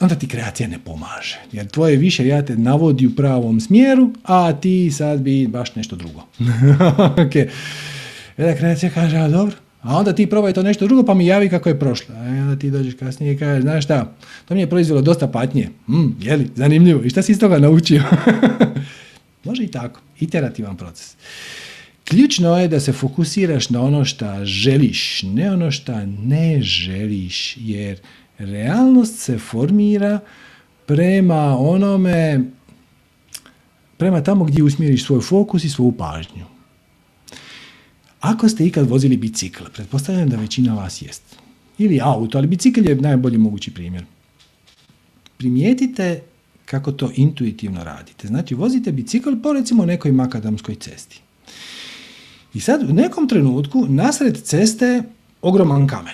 onda ti kreacija ne pomaže. Jer tvoje više ja te navodi u pravom smjeru, a ti sad bi baš nešto drugo. Okay. Jedna kreacija kaže, a dobro, a onda ti probaj to nešto drugo pa mi javi kako je prošlo. E, onda ti dođeš kasnije i kažeš, znaš šta, to mi je proizvelo dosta patnje. Jeli, zanimljivo. I šta si iz toga naučio? Može i tako. Iterativan proces. Ključno je da se fokusiraš na ono šta želiš, ne ono šta ne želiš, jer realnost se formira prema onome, prema tamo gdje usmjeriš svoj fokus i svoju pažnju. Ako ste ikad vozili bicikl, pretpostavljam da većina vas jest, ili auto, ali bicikl je najbolji mogući primjer. Primijetite kako to intuitivno radite. Znači, vozite bicikl po recimo nekoj makadamskoj cesti. I sad u nekom trenutku nasred ceste ogroman kamen.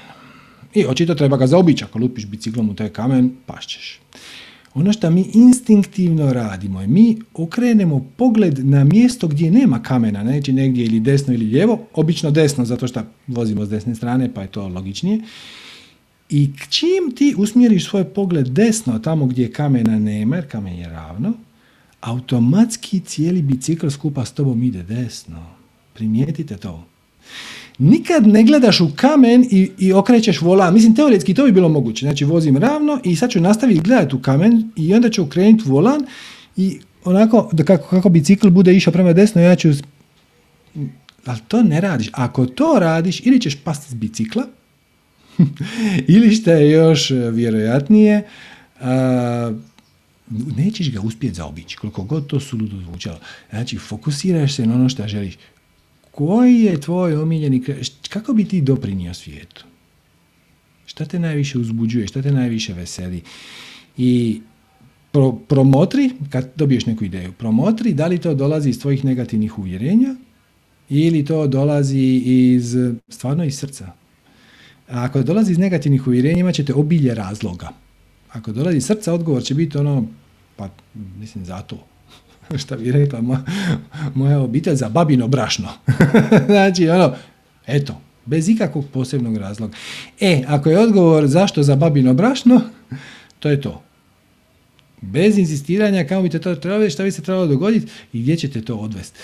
I očito treba ga zaobići, ako lupiš biciklom u taj kamen, pašćeš. Ono što mi instinktivno radimo je mi okrenemo pogled na mjesto gdje nema kamena, neći negdje ili desno ili lijevo, obično desno zato što vozimo s desne strane pa je to logičnije. I čim ti usmjeriš svoj pogled desno tamo gdje kamena nema, jer kamen je ravno, automatski cijeli bicikl skupa s tobom ide desno. Primijetite to. Nikad ne gledaš u kamen i okrećeš volan. Mislim, teoretski to bi bilo moguće. Znači, vozim ravno i sad ću nastaviti gledati u kamen i onda ću okrenuti volan i onako, kako bicikl bude išao prema desno, ja ću... Ali to ne radiš. Ako to radiš, ili ćeš pasti s bicikla, ili što je još vjerojatnije, nećeš ga uspjeti zaobići, koliko god to suludo zvučalo. Znači, fokusiraš se na ono što želiš. Koji je tvoj omiljeni, kako bi ti doprinio svijetu? Šta te najviše uzbuđuje, šta te najviše veseli? I promotri, kad dobiješ neku ideju, promotri da li to dolazi iz tvojih negativnih uvjerenja ili to dolazi iz, stvarno iz srca. Ako dolazi iz negativnih uvjerenja, imat ćete obilje razloga. Ako dolazi iz srca, odgovor će biti ono, pa mislim zato. Šta bi rekla moja obitelj, za babino brašno. Znači, ono, eto, bez ikakvog posebnog razloga. Ako je odgovor zašto za babino brašno, to je to. Bez inzistiranja, kako bi te to trebalo, šta bi se trebalo dogoditi i gdje ćete to odvesti.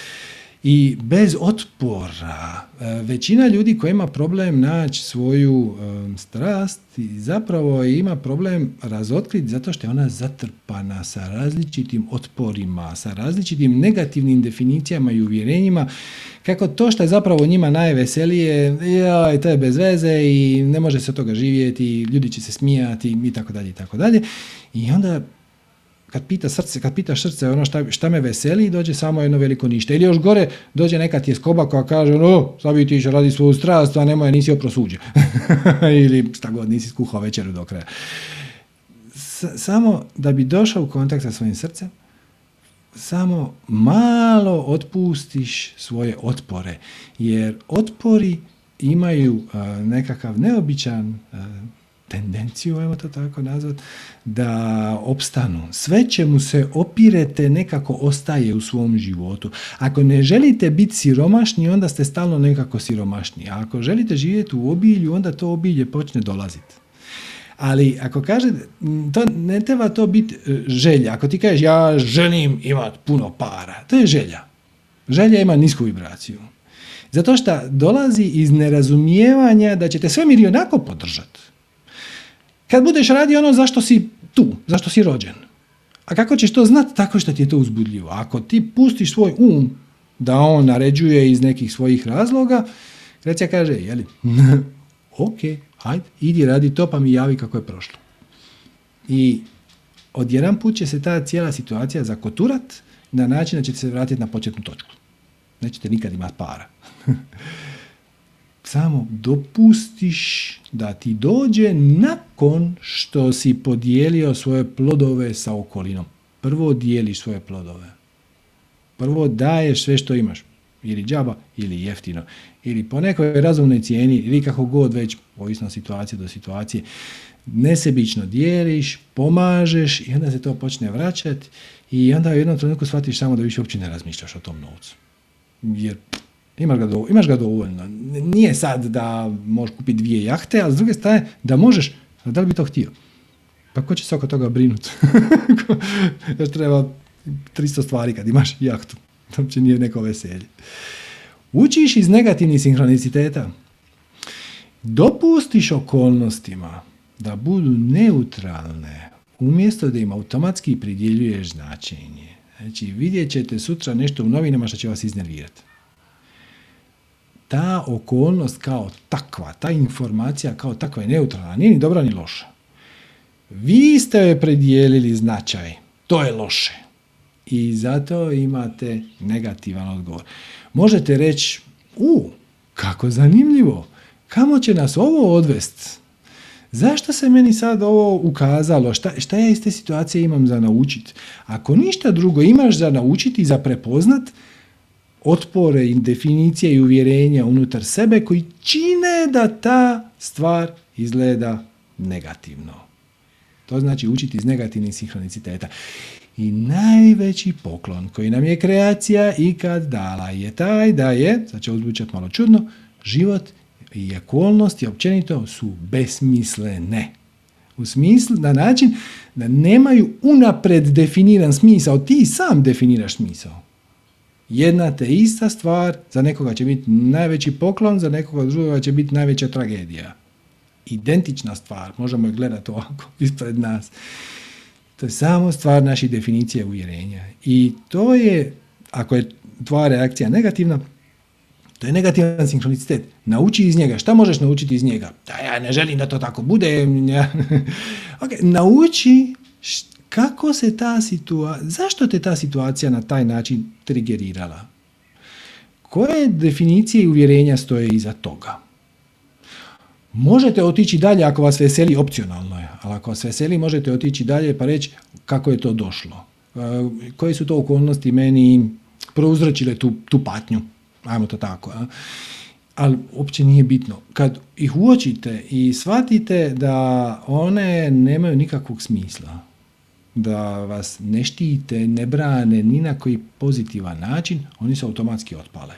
I bez otpora. Većina ljudi koja ima problem naći svoju strast, zapravo ima problem razotkriti zato što je ona zatrpana sa različitim otporima, sa različitim negativnim definicijama i uvjerenjima, kako to što je zapravo njima najveselije, jaj, to je bez veze i ne može se od toga živjeti, ljudi će se smijati itd. itd. I onda kad pitaš srce ono šta me veseli, dođe samo jedno veliko ništa. Ili još gore, dođe neka tjeskoba koja kaže, no, sad bi ti išao radi svoju strast, a nemoj, nisi oprosuđen. Ili šta god, nisi skuhao večeru do kraja. Samo da bi došao u kontakt sa svojim srcem, samo malo otpustiš svoje otpore. Jer otpori imaju nekakav neobičan tendenciju, ajmo to tako nazvat, da opstanu. Sve čemu se opirete nekako ostaje u svom životu. Ako ne želite biti siromašni, onda ste stalno nekako siromašni. A ako želite živjeti u obilju, onda to obilje počne dolaziti. Ali ako kažete, to ne treba to biti želja. Ako ti kažeš ja želim imati puno para, to je želja. Želja ima nisku vibraciju. Zato što dolazi iz nerazumijevanja da ćete svemir i onako podržati. Kad budeš radio ono zašto si tu, zašto si rođen. A kako ćeš to znati? Tako što ti je to uzbudljivo. Ako ti pustiš svoj um da on naređuje iz nekih svojih razloga, Grecija kaže, jeli, ok, hajde, idi radi to pa mi javi kako je prošlo. I odjedan put će se ta cijela situacija zakoturat na način da ćete se vratiti na početnu točku. Nećete nikad imati para. Samo dopustiš da ti dođe nakon što si podijelio svoje plodove sa okolinom. Prvo dijeliš svoje plodove. Prvo daješ sve što imaš. Ili džaba, ili jeftino. Ili po nekoj razumnoj cijeni, ili kako god već, ovisno situacije do situacije. Nesebično dijeliš, pomažeš i onda se to počne vraćati i onda u jednom trenutku shvatiš samo da više uopće ne razmišljaš o tom novcu. Jer imaš ga dovoljno. Nije sad da možeš kupiti 2 jahte, ali s druge strane da možeš, a da li bi to htio? Pa ko će se oko toga brinuti? Još treba 300 stvari kad imaš jahtu. Znači nije neko veselje. Učiš iz negativnih sinhroniciteta. Dopustiš okolnostima da budu neutralne umjesto da im automatski pridjeljuješ značenje. Znači vidjet ćete sutra nešto u novinama što će vas iznervirati. Ta okolnost kao takva, ta informacija kao takva je neutralna, nije ni dobra ni loša. Vi ste joj predijelili značaj, to je loše. I zato imate negativan odgovor. Možete reći, kako zanimljivo, kamo će nas ovo odvesti? Zašto se meni sad ovo ukazalo? Šta ja iz te situacije imam za naučiti? Ako ništa drugo imaš za naučiti i za prepoznat, otpore, definicije i uvjerenja unutar sebe koji čine da ta stvar izgleda negativno. To znači učiti iz negativnih sinhroniciteta. I najveći poklon koji nam je kreacija ikad dala je taj da je, sad će uzvučati malo čudno, život i okolnosti općenito su besmislene. U smislu, na način da nemaju unapred definiran smisao, ti sam definiraš smisao. Jedna te ista stvar, za nekoga će biti najveći poklon, za nekoga drugoga će biti najveća tragedija. Identična stvar, možemo je gledati ovako ispred nas. To je samo stvar naših definicija uvjerenja. I to je, ako je tvoja reakcija negativna, to je negativan sinhronicitet. Nauči iz njega. Šta možeš naučiti iz njega? Da ja ne želim da to tako bude. Okay, nauči kako se ta situacija, zašto te ta situacija na taj način trigerirala? Koje definicije i uvjerenja stoje iza toga? Možete otići dalje ako vas veseli, opcionalno je, ali ako vas veseli možete otići dalje pa reći kako je to došlo. Koje su to okolnosti meni prouzročile tu patnju? ajmo to tako, a? Ali uopće nije bitno. Kad ih uočite i shvatite da one nemaju nikakvog smisla, da vas ne štite, ne brane ni na koji pozitivan način, oni se automatski otpale.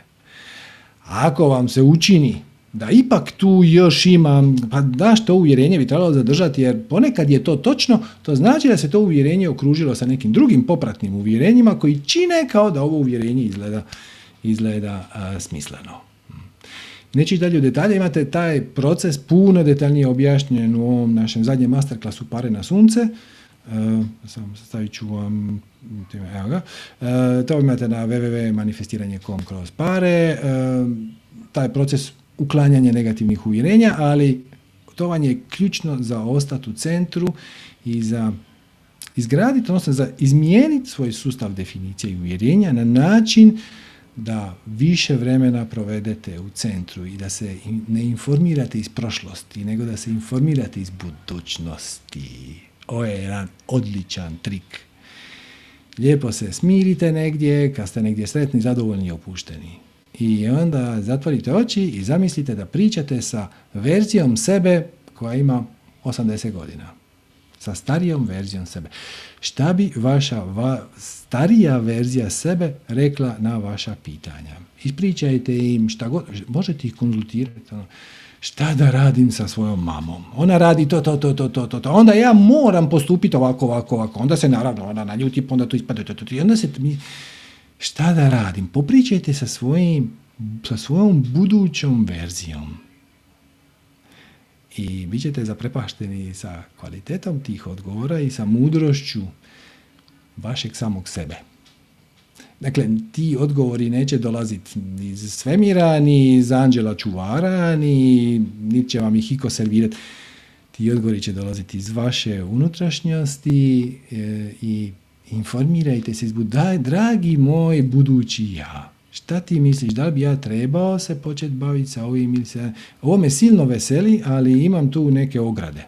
A ako vam se učini da ipak tu još ima, pa da, što uvjerenje bi trebalo zadržati, jer ponekad je to točno, to znači da se to uvjerenje okružilo sa nekim drugim popratnim uvjerenjima koji čine kao da ovo uvjerenje izgleda smisleno. Neću dalje u detalje, imate taj proces puno detaljnije objašnjen u ovom našem zadnjem masterklasu Pare na sunce. Stavit ću vam, evo ga, to imate na www.manifestiranje.com kroz pare, taj proces uklanjanja negativnih uvjerenja, ali to vam je ključno za ostati u centru i za izgraditi, odnosno za izmijeniti svoj sustav definicije i uvjerenja na način da više vremena provedete u centru i da se ne informirate iz prošlosti, nego da se informirate iz budućnosti. Ovo je jedan odličan trik. Lijepo se smirite negdje, kad ste negdje sretni, zadovoljni i opušteni. I onda zatvorite oči i zamislite da pričate sa verzijom sebe koja ima 80 godina. Sa starijom verzijom sebe. Šta bi vaša starija verzija sebe rekla na vaša pitanja? Ispričajte im šta god, možete ih konzultirati. Šta da radim sa svojom mamom? Ona radi to. Onda ja moram postupiti ovako. Onda se naravno ona naljuti, onda to ispada to. I onda se mi... Šta da radim? Popričajte sa svojom budućom verzijom. I bit ćete zaprepašteni sa kvalitetom tih odgovora i sa mudrošću vašeg samog sebe. Dakle, ti odgovori neće dolaziti ni iz svemira, ni iz anđela čuvara, ni će vam ih iko servirati. Ti odgovori će dolaziti iz vaše unutrašnjosti i informirajte se, daj, dragi moj budući ja, šta ti misliš, da li bi ja trebao se početi baviti sa ovim ili se... Ovo me silno veseli, ali imam tu neke ograde.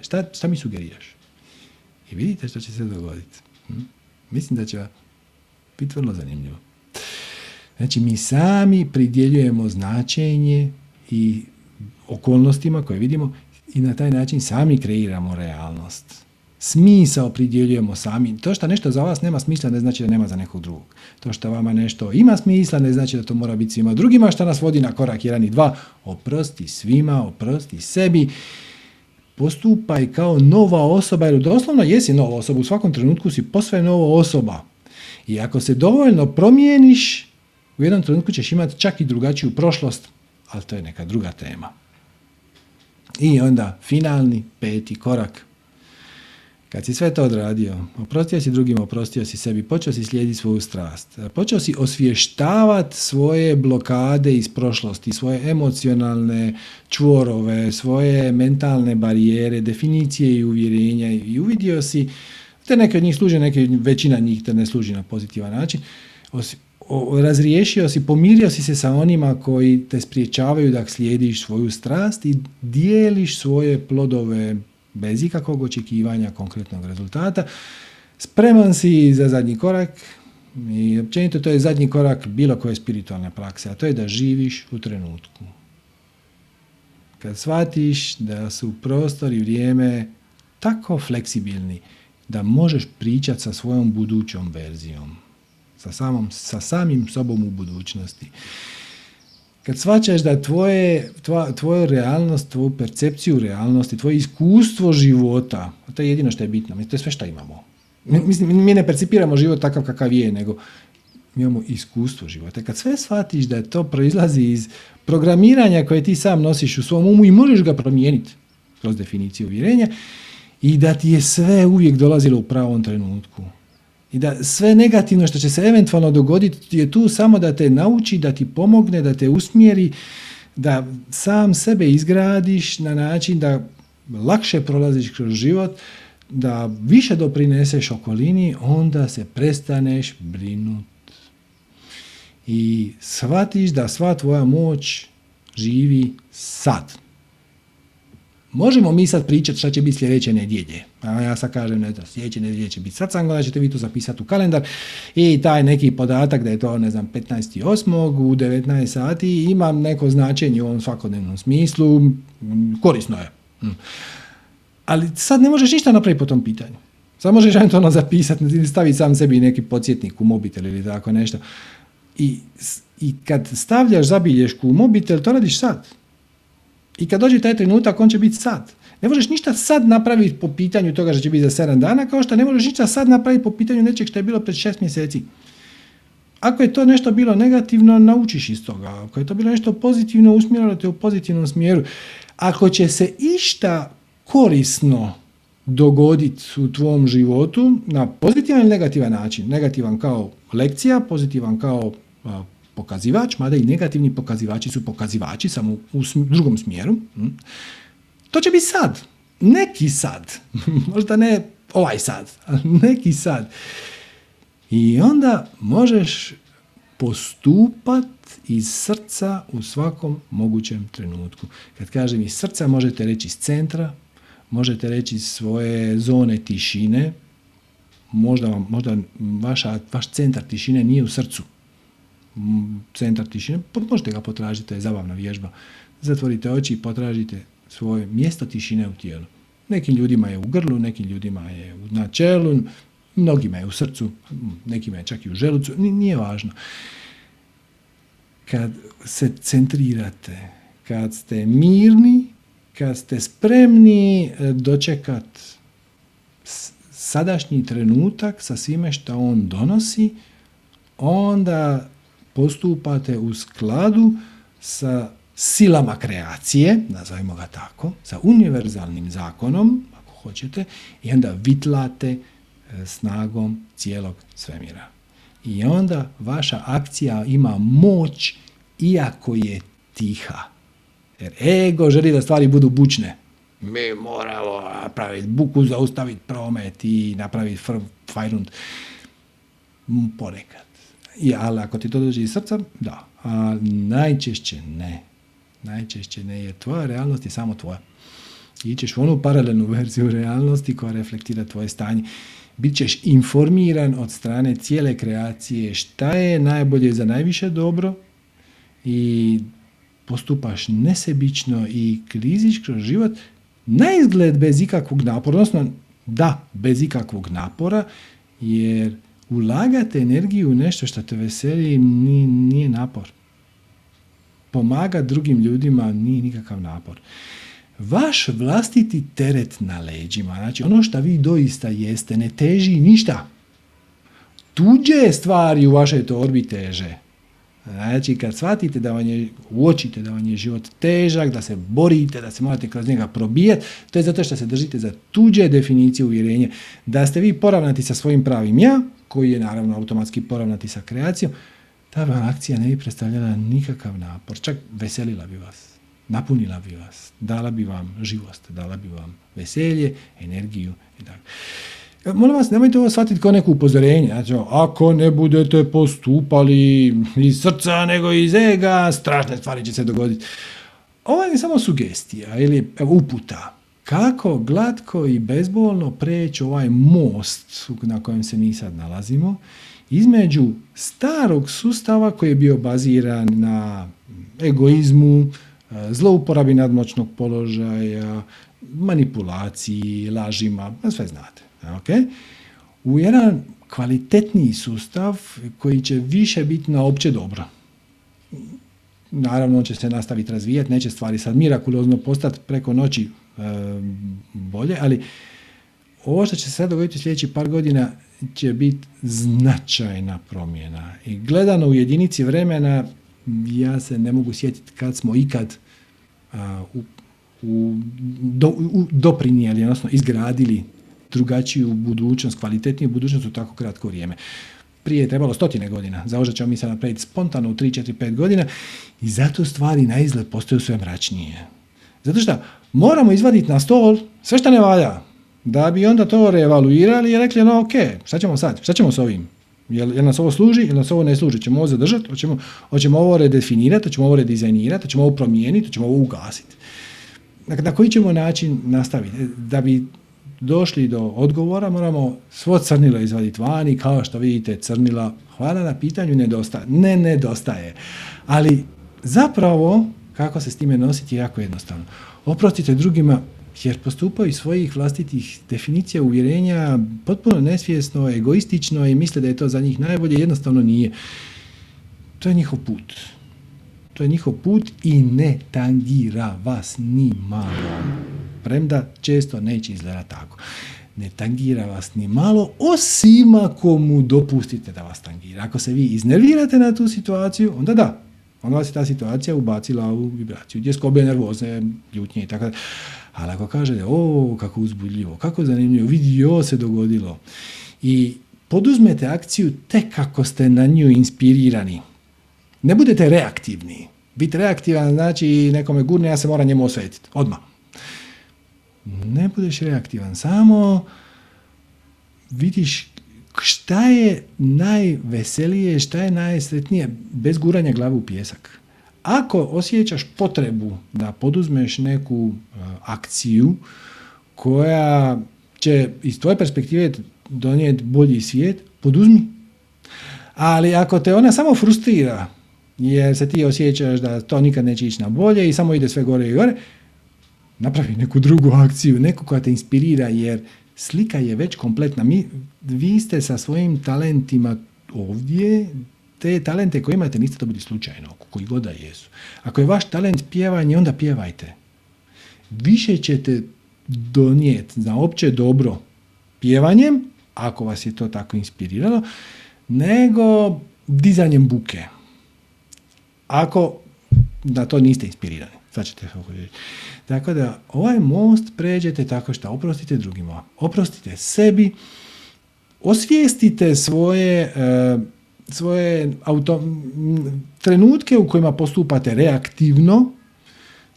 Šta mi sugeriraš? I vidite što će se dogoditi. Mislim da će biti vrlo zanimljivo. Znači, mi sami pridjeljujemo značenje i okolnostima koje vidimo i na taj način sami kreiramo realnost. Smisao pridjeljujemo sami. To što nešto za vas nema smisla ne znači da nema za nekog drugog. To što vama nešto ima smisla ne znači da to mora biti svima drugima, što nas vodi na korak 1 i 2. Oprosti svima, oprosti sebi. Postupaj kao nova osoba, jer doslovno jesi nova osoba, u svakom trenutku si posve nova osoba. I ako se dovoljno promijeniš, u jednom trenutku ćeš imati čak i drugačiju prošlost, ali to je neka druga tema. I onda finalni 5. korak. Kad si sve to odradio, oprostio si drugim, oprostio si sebi, počeo si slijediti svoju strast, počeo si osvještavati svoje blokade iz prošlosti, svoje emocionalne čvorove, svoje mentalne barijere, definicije i uvjerenja i uvidio si, te neke od njih služe, neke većina njih te ne služi na pozitivan način, razriješio si, pomirio si se sa onima koji te spriječavaju da slijediš svoju strast i dijeliš svoje plodove bez ikakvog očekivanja konkretnog rezultata. Spreman si za zadnji korak i općenito to je zadnji korak bilo koje spiritualne prakse, a to je da živiš u trenutku. Kad shvatiš da su prostor i vrijeme tako fleksibilni da možeš pričati sa svojom budućom verzijom, sa samim sobom u budućnosti. Kad shvaćaš da tvoju realnost, tvoju percepciju realnosti, tvoje iskustvo života, to je jedino što je bitno, to je sve što imamo. Mi ne percipiramo život takav kakav je, nego mi imamo iskustvo života. Kad sve shvatiš da to proizlazi iz programiranja koje ti sam nosiš u svom umu i možeš ga promijeniti kroz definiciju uvjerenja i da ti je sve uvijek dolazilo u pravom trenutku. I da sve negativno što će se eventualno dogoditi je tu samo da te nauči, da ti pomogne, da te usmjeri, da sam sebe izgradiš na način da lakše prolaziš kroz život, da više doprineseš okolini, onda se prestaneš brinuti. I shvatiš da sva tvoja moć živi sad. Možemo mi sad pričati šta će biti sljedeće nedjelje. A ja sad kažem, ne znam, sljedeće nedjelje će biti satsang, onda ćete vi to zapisati u kalendar i taj neki podatak da je to, ne znam, 15.8. u 19 sati ima neko značenje u ovom svakodnevnom smislu, korisno je. Ali sad ne možeš ništa napraviti po tom pitanju. Sad možeš to ono zapisati ili staviti sam sebi neki podsjetnik u mobitel ili tako nešto. I kad stavljaš zabilješku u mobitel, to radiš sad. I kad dođe taj trenutak, on će biti sad. Ne možeš ništa sad napraviti po pitanju toga što će biti za 7 dana, kao što ne možeš ništa sad napraviti po pitanju nečeg što je bilo pred 6 mjeseci. Ako je to nešto bilo negativno, naučiš iz toga. Ako je to bilo nešto pozitivno, usmjerilo te u pozitivnom smjeru. Ako će se išta korisno dogoditi u tvom životu na pozitivan ili negativan način, negativan kao lekcija, pozitivan kao pokazivač, mada i negativni pokazivači su pokazivači, samo u drugom smjeru, to će biti sad, neki sad, možda ne ovaj sad, ali neki sad. I onda možeš postupat iz srca u svakom mogućem trenutku. Kad kažem iz srca, možete reći iz centra, možete reći iz svoje zone tišine, možda vaš centar tišine nije u srcu. Centar tišine, možete ga potražiti, to je zabavna vježba. Zatvorite oči i potražite svoje mjesto tišine u tijelu. Nekim ljudima je u grlu, nekim ljudima je na čelu, mnogima je u srcu, nekima je čak i u želucu, nije važno. Kad se centrirate, kad ste mirni, kad ste spremni dočekati sadašnji trenutak sa svime što on donosi, onda postupate u skladu sa silama kreacije, nazovimo ga tako, sa univerzalnim zakonom, ako hoćete, i onda vitlate snagom cijelog svemira. I onda vaša akcija ima moć iako je tiha. Jer ego želi da stvari budu bučne. Mi moramo napraviti buku, zaustaviti promet i napraviti fajrund. Ponekad. Ali ako ti to dođe iz srca, da. A najčešće ne. Najčešće ne, jer tvoja realnost je samo tvoja. Ićeš u onu paralelnu verziju realnosti koja reflektira tvoje stanje. Bićeš informiran od strane cijele kreacije šta je najbolje za najviše dobro i postupaš nesebično i kliziš kroz život na izgled bez ikakvog napora, odnosno da, bez ikakvog napora, jer ulagate energiju u nešto što te veseli nije napor. Pomaga drugim ljudima nije nikakav napor. Vaš vlastiti teret na leđima, znači ono što vi doista jeste, ne teži ništa. Tuđe stvari u vašoj torbi teže. Znači kad shvatite da vam je, uočite da vam je život težak, da se borite, da se morate kroz njega probijati, to je zato što se držite za tuđe definicije uvjerenja, da ste vi poravnati sa svojim pravim ja, koji je naravno automatski poravnati sa kreacijom, ta vam akcija ne bi predstavljala nikakav napor, čak veselila bi vas, napunila bi vas, dala bi vam živost, dala bi vam veselje, energiju i tako. Molim vas, nemojte ovo shvatiti kao neko upozorenje. Znači, ako ne budete postupali iz srca nego iz ega, strašne stvari će se dogoditi. Ovo je samo sugestija ili uputa. Kako glatko i bezbolno preći ovaj most na kojem se mi sad nalazimo između starog sustava koji je bio baziran na egoizmu, zlouporabi nadmoćnog položaja, manipulaciji, lažima, sve znate. Okay. U jedan kvalitetniji sustav koji će više biti na opće dobro. Naravno, on će se nastaviti razvijati, neće stvari sad mirakulozno postati preko noći bolje, ali ovo što će se sad dogoditi u sljedeći par godina će biti značajna promjena. I gledano u jedinici vremena, ja se ne mogu sjetiti kad smo ikad doprinijeli, odnosno izgradili drugačiju budućnost, kvalitetniju budućnost u tako kratko vrijeme. Prije je trebalo 100 godina, zaožat ćemo mi sad napraviti spontano u 3, 4, 5 godina i zato stvari na izgled postaju sve mračnije. Zato što moramo izvaditi na stol sve što ne valja, da bi onda to reevaluirali i rekli, no ok, šta ćemo sad, šta ćemo s ovim? Jel nas ovo služi, jel nas ovo ne služi? Hoćemo ovo zadržati, hoćemo ovo redefinirati, hoćemo ovo redizajnirati, hoćemo ovo promijeniti, hoćemo ovo ugasiti. na koji ćemo način nastaviti? Da bi došli do odgovora, moramo svo crnilo izvaditi van i kao što vidite crnila, hvala na pitanju, nedostaje. Ali zapravo, kako se s time nositi, jako jednostavno. Oprostite drugima, jer postupaju iz svojih vlastitih definicija, uvjerenja, potpuno nesvjesno, egoistično i misle da je to za njih najbolje, jednostavno nije. To je njihov put. To je njihov put i ne tangira vas ni malo. Premda često neće izgledati tako. Ne tangira vas ni malo, osim ako mu dopustite da vas tangira. Ako se vi iznervirate na tu situaciju, onda da. Onda vas je ta situacija ubacila u vibraciju, gdje skobe nervozne, ljutnje i tako dalje. Ali ako kažete, o, kako uzbudljivo, kako zanimljivo, vidi, ovo se dogodilo. I poduzmete akciju tek kako ste na nju inspirirani. Ne budete reaktivni. Biti reaktivan znači nekome gurne, ja se moram njemu osvetiti. Odmah. Ne budeš reaktivan. Samo vidiš šta je najveselije, šta je najsretnije, bez guranja glave u pijesak. Ako osjećaš potrebu da poduzmeš neku akciju koja će iz tvoje perspektive donijeti bolji svijet, poduzmi. Ali ako te ona samo frustrira, jer se ti osjećaš da to nikad neće ići na bolje i samo ide sve gore i gore, napravi neku drugu akciju, neku koja te inspirira, jer slika je već kompletna. Vi ste sa svojim talentima ovdje, te talente koje imate niste dobili slučajno, koji god da jesu. Ako je vaš talent pjevanje, onda pjevajte. Više ćete donijeti za opće dobro pjevanjem, ako vas je to tako inspiriralo, nego dizanjem buke. Ako na to niste inspirirani. Sad ćete kako reći. Tako da ovaj most pređete tako što oprostite drugima. Oprostite sebi, osvijestite svoje trenutke u kojima postupate reaktivno,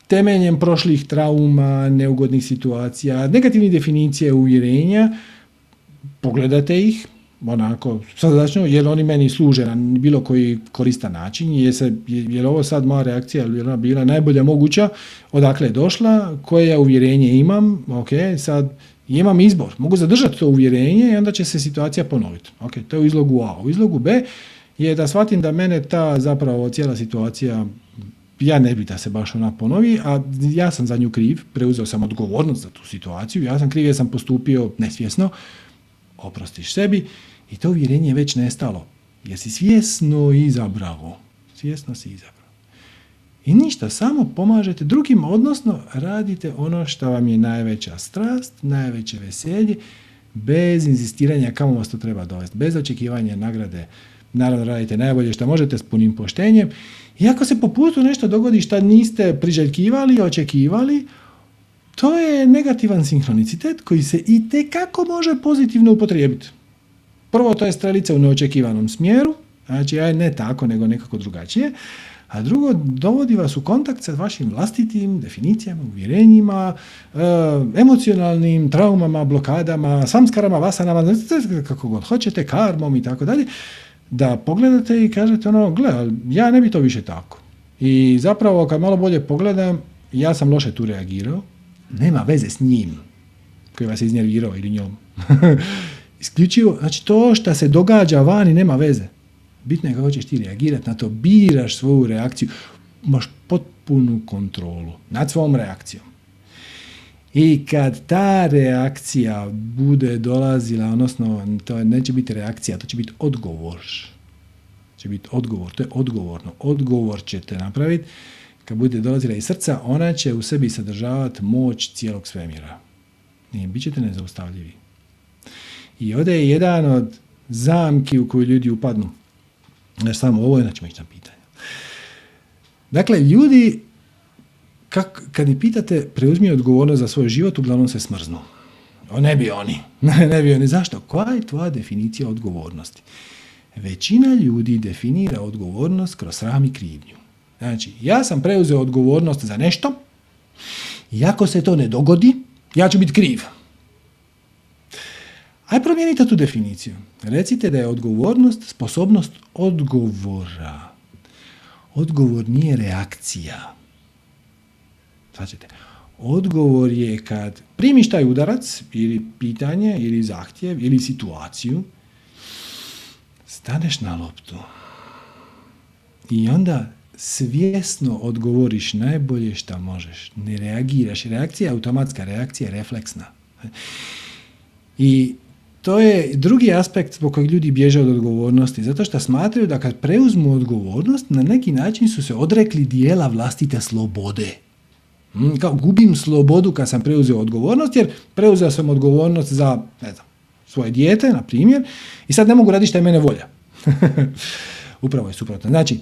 temeljem prošlih trauma, neugodnih situacija, negativnih definicija, uvjerenja, pogledate ih, onako, sadašnjo, jer oni meni služe na bilo koji koristan način, je li ovo sad moja reakcija, je ona bila najbolja moguća, odakle je došla, koje ja uvjerenje imam, ok, sad imam izbor, mogu zadržati to uvjerenje i onda će se situacija ponoviti. Ok, to je u izlogu A. U izlogu B je da shvatim da mene ta zapravo cijela situacija, ja ne bi da se baš ona ponovi, a ja sam za nju kriv, preuzeo sam odgovornost za tu situaciju, ja sam kriv jer sam postupio nesvjesno, oprostiš sebi i to uvjerenje je već nestalo, jer si svjesno izabrao. Svjesno si izabrao. I ništa, samo pomažete drugima, odnosno radite ono što vam je najveća strast, najveće veselje, bez inzistiranja kamo vas to treba dovesti, bez očekivanja nagrade. Naravno, radite najbolje što možete s punim poštenjem. I ako se po putu nešto dogodi što niste priželjkivali, očekivali, to je negativan sinhronicitet koji se i tekako može pozitivno upotrijebiti. Prvo, to je strelica u neočekivanom smjeru, znači ne tako, nego nekako drugačije. A drugo, dovodi vas u kontakt sa vašim vlastitim definicijama, uvjerenjima, emocionalnim traumama, blokadama, samskarama, vasanama, kako god hoćete, karmom i tako dalje, da pogledate i kažete ono, gle, ja ne bi to više tako. I zapravo, kad malo bolje pogledam, ja sam loše tu reagirao, nema veze s njim koji vas je iznervirao ili njom. Isključivo, znači to što se događa vani nema veze. Bitno je kako ćeš ti reagirati na to, biraš svoju reakciju, imaš potpunu kontrolu nad svom reakcijom. I kad ta reakcija bude dolazila, odnosno to neće biti reakcija, to će biti odgovor. Će biti odgovor, to je odgovorno. Odgovor ćete napraviti. Kad bude dolazila iz srca, ona će u sebi sadržavati moć cijelog svemira. I bit ćete nezaustavljivi. I ovdje je jedan od zamki u koju ljudi upadnu. Znači samo ovo, inače ćemo ići na pitanje. Dakle, ljudi, kad ih pitate, preuzmi odgovornost za svoj život, uglavnom se smrznu. Ne bi oni. Zašto? Koja je tvoja definicija odgovornosti? Većina ljudi definira odgovornost kroz sram i krivnju. Znači, ja sam preuzeo odgovornost za nešto i ako se to ne dogodi, ja ću biti kriv. Aj promijenite tu definiciju. Recite da je odgovornost sposobnost odgovora. Odgovor nije reakcija. Znači, Odgovor je kad primiš taj udarac ili pitanje ili zahtjev ili situaciju, staneš na loptu i onda svjesno odgovoriš najbolje što možeš. Ne reagiraš. Reakcija je automatska, reakcija je refleksna. I to je drugi aspekt zbog kojeg ljudi bježe od odgovornosti, zato što smatraju da kad preuzmu odgovornost, na neki način su se odrekli dijela vlastite slobode. Kao gubim slobodu kad sam preuzeo odgovornost, jer preuzeo sam odgovornost za, ne znam, svoje dijete, na primjer, i sad ne mogu raditi što je mene volja. Upravo je suprotno. Znači,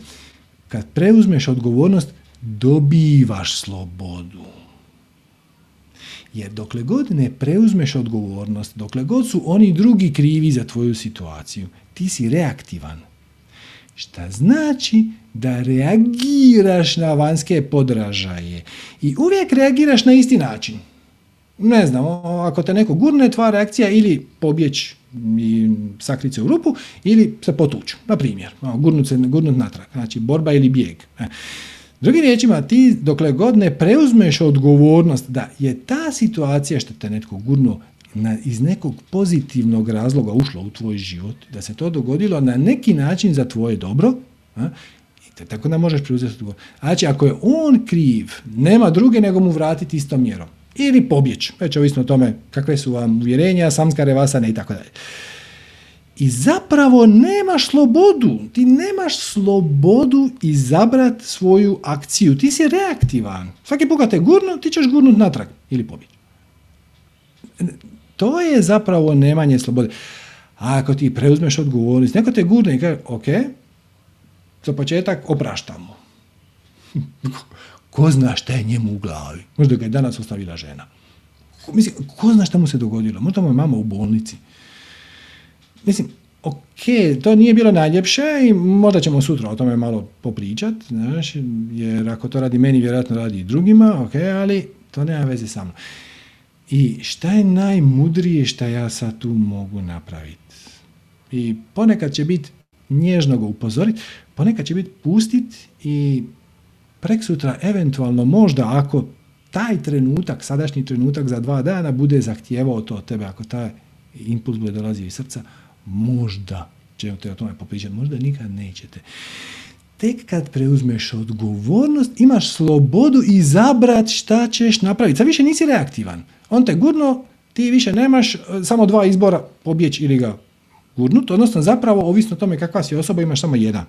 kad preuzmeš odgovornost, dobivaš slobodu. Jer dokle god ne preuzmeš odgovornost, dokle god su oni drugi krivi za tvoju situaciju, ti si reaktivan. Šta znači da reagiraš na vanjske podražaje i uvijek reagiraš na isti način. Ne znam, ako te neko gurne, tva reakcija ili pobjeć i sakrit se u rupu ili se potući, na primjer, gurnut natrag, znači borba ili bijeg. Drugim riječima, ti dokle god ne preuzmeš odgovornost da je ta situacija što te netko gurnuo iz nekog pozitivnog razloga ušlo u tvoj život, da se to dogodilo na neki način za tvoje dobro, tako da možeš preuzeti odgovornost. Znači, ako je on kriv, nema druge nego mu vratiti istom mjerom. Ili pobjeć, već ovisno o tome kakve su vam uvjerenja, samskare vasane i tako dalje. I zapravo nemaš slobodu, ti nemaš slobodu izabrati svoju akciju, ti si reaktivan. Svaki put kad te gurnu, ti ćeš gurnut natrag ili pobjeć. To je zapravo nemanje slobode. A ako ti preuzmeš odgovornost, neko te gurne i kaže, ok, za početak opraštamo. Ko zna šta je njemu u glavi? Možda ga je danas ostavila žena. Mislim, ko zna šta mu se dogodilo? Možda mu je mama u bolnici. Mislim, ok, to nije bilo najljepše i možda ćemo sutra o tome malo popričat, znaš, jer ako to radi meni, vjerojatno radi i drugima, ok, ali to nema veze sa mnom. I šta je najmudrije šta ja sad tu mogu napraviti? I ponekad će biti nježno ga upozoriti, ponekad će biti pustiti i preksutra eventualno možda ako taj trenutak, sadašnji trenutak za 2 dana bude zahtijevao to od tebe, ako taj impuls bude dolazio iz srca, možda ćemo te o tome popričati, možda nikad nećete. Tek kad preuzmeš odgovornost, imaš slobodu izabrati šta ćeš napraviti. Sad više nisi reaktivan. On te gurno, ti više nemaš samo 2 izbora, pobjeći ili ga gurnut, odnosno zapravo, ovisno o tome kakva si osoba, imaš samo 1.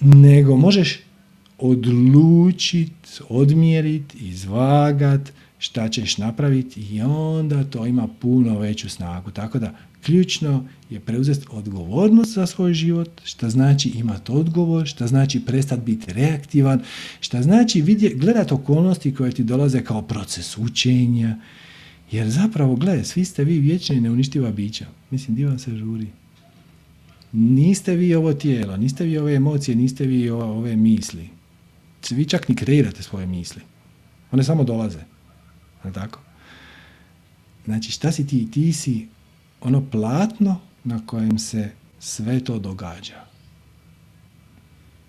Nego možeš odlučiti, odmjeriti, izvagati šta ćeš napraviti i onda to ima puno veću snagu. Tako da ključno je preuzeti odgovornost za svoj život, šta znači imati odgovor, šta znači prestati biti reaktivan, šta znači gledati okolnosti koje ti dolaze kao proces učenja. Jer zapravo, gledaj, svi ste vi vječna i neuništiva bića. Mislim, di vam se žuri. Niste vi ovo tijelo, niste vi ove emocije, niste vi ove misli. Vi čak ni kreirate svoje misli. One samo dolaze. Je li tako? Znači, šta si ti? Ti si ono platno na kojem se sve to događa.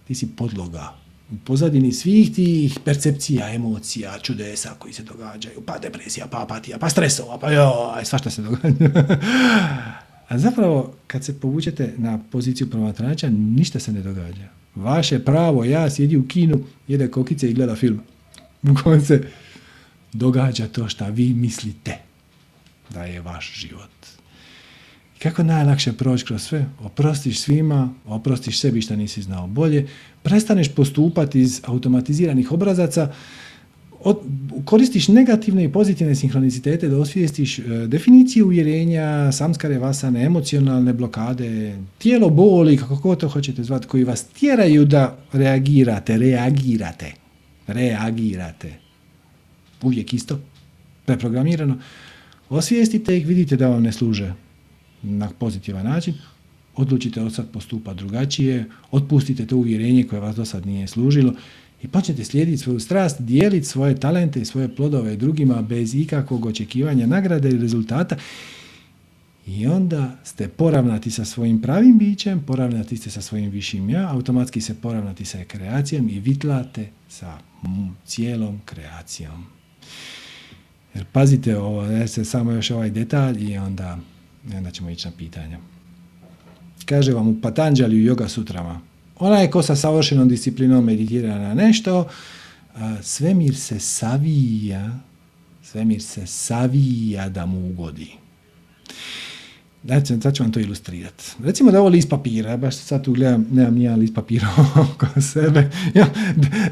Ti si podloga. U pozadini svih tih percepcija, emocija, čudesa koji se događaju, pa depresija, pa apatija, pa stresova, pa joj, svašta se događa. A zapravo, kad se povučete na poziciju promatrača, ništa se ne događa. Vaše pravo ja sjedi u kinu, jede kokice i gleda film u kojem se događa to što vi mislite da je vaš život. Kako najlakše proći kroz sve? Oprostiš svima, oprostiš sebi što nisi znao bolje, prestaneš postupati iz automatiziranih obrazaca, koristiš negativne i pozitivne sinhronicitete da osvijestiš definiciju uvjerenja, samskare vasane, emocionalne blokade, tijelo boli, kako god to hoćete zvati, koji vas tjeraju da reagirate. Uvijek isto, preprogramirano. Osvijestite ih, vidite da vam ne služe na pozitivan način, odlučite od sad postupati drugačije, otpustite to uvjerenje koje vas do sad nije služilo i počnete slijediti svoju strast, dijeliti svoje talente i svoje plodove drugima bez ikakvog očekivanja nagrade i rezultata. I onda ste poravnati sa svojim pravim bićem, poravnati ste sa svojim višim ja, automatski se poravnati sa kreacijom i vitlate sa cijelom kreacijom. Jer pazite ovo, jeste samo još ovaj detalj i onda ćemo ići na pitanja. Kaže vam u Patanđali u Yoga sutrama, ona je ko sa savršenom disciplinom meditira na nešto, svemir se savija da mu ugodi. Sad ću vam to ilustrirati. Recimo da ovo list papira, baš sad tu gledam, nemam nijedan list papira oko sebe, imam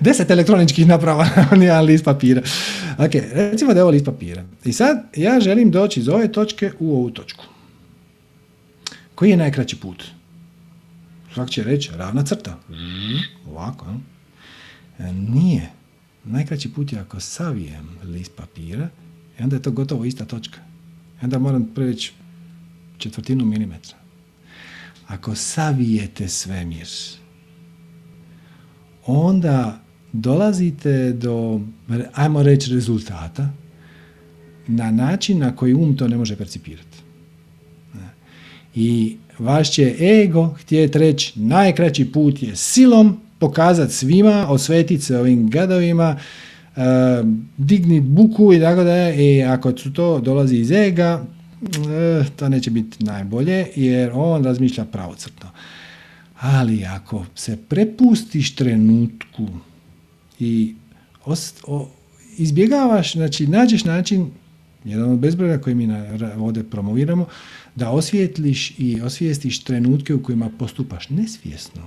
10 elektroničkih naprava, nijedan list papira. Ok, recimo da je ovo list papira. I sad ja želim doći iz ove točke u ovu točku. Koji je najkraći put? Svak će reći, ravna crta. Ovako. Nije. Najkraći put je ako savijem list papira, i onda je to gotovo ista točka. I onda moram preći 1/4 milimetra. Ako savijete svemir, onda dolazite do, ajmo reći, rezultata na način na koji um to ne može percipirati. I vaš će ego htjeti reći najkraći put je silom pokazati svima, osvetiti se ovim gadovima, dignit buku i tako da, i ako su to dolazi iz ega, to neće biti najbolje jer on razmišlja pravocrtno. Ali ako se prepustiš trenutku i izbjegavaš, znači nađeš način, jedan od bezbroja koji mi ovdje promoviramo, da osvijetliš i osvijestiš trenutke u kojima postupaš nesvjesno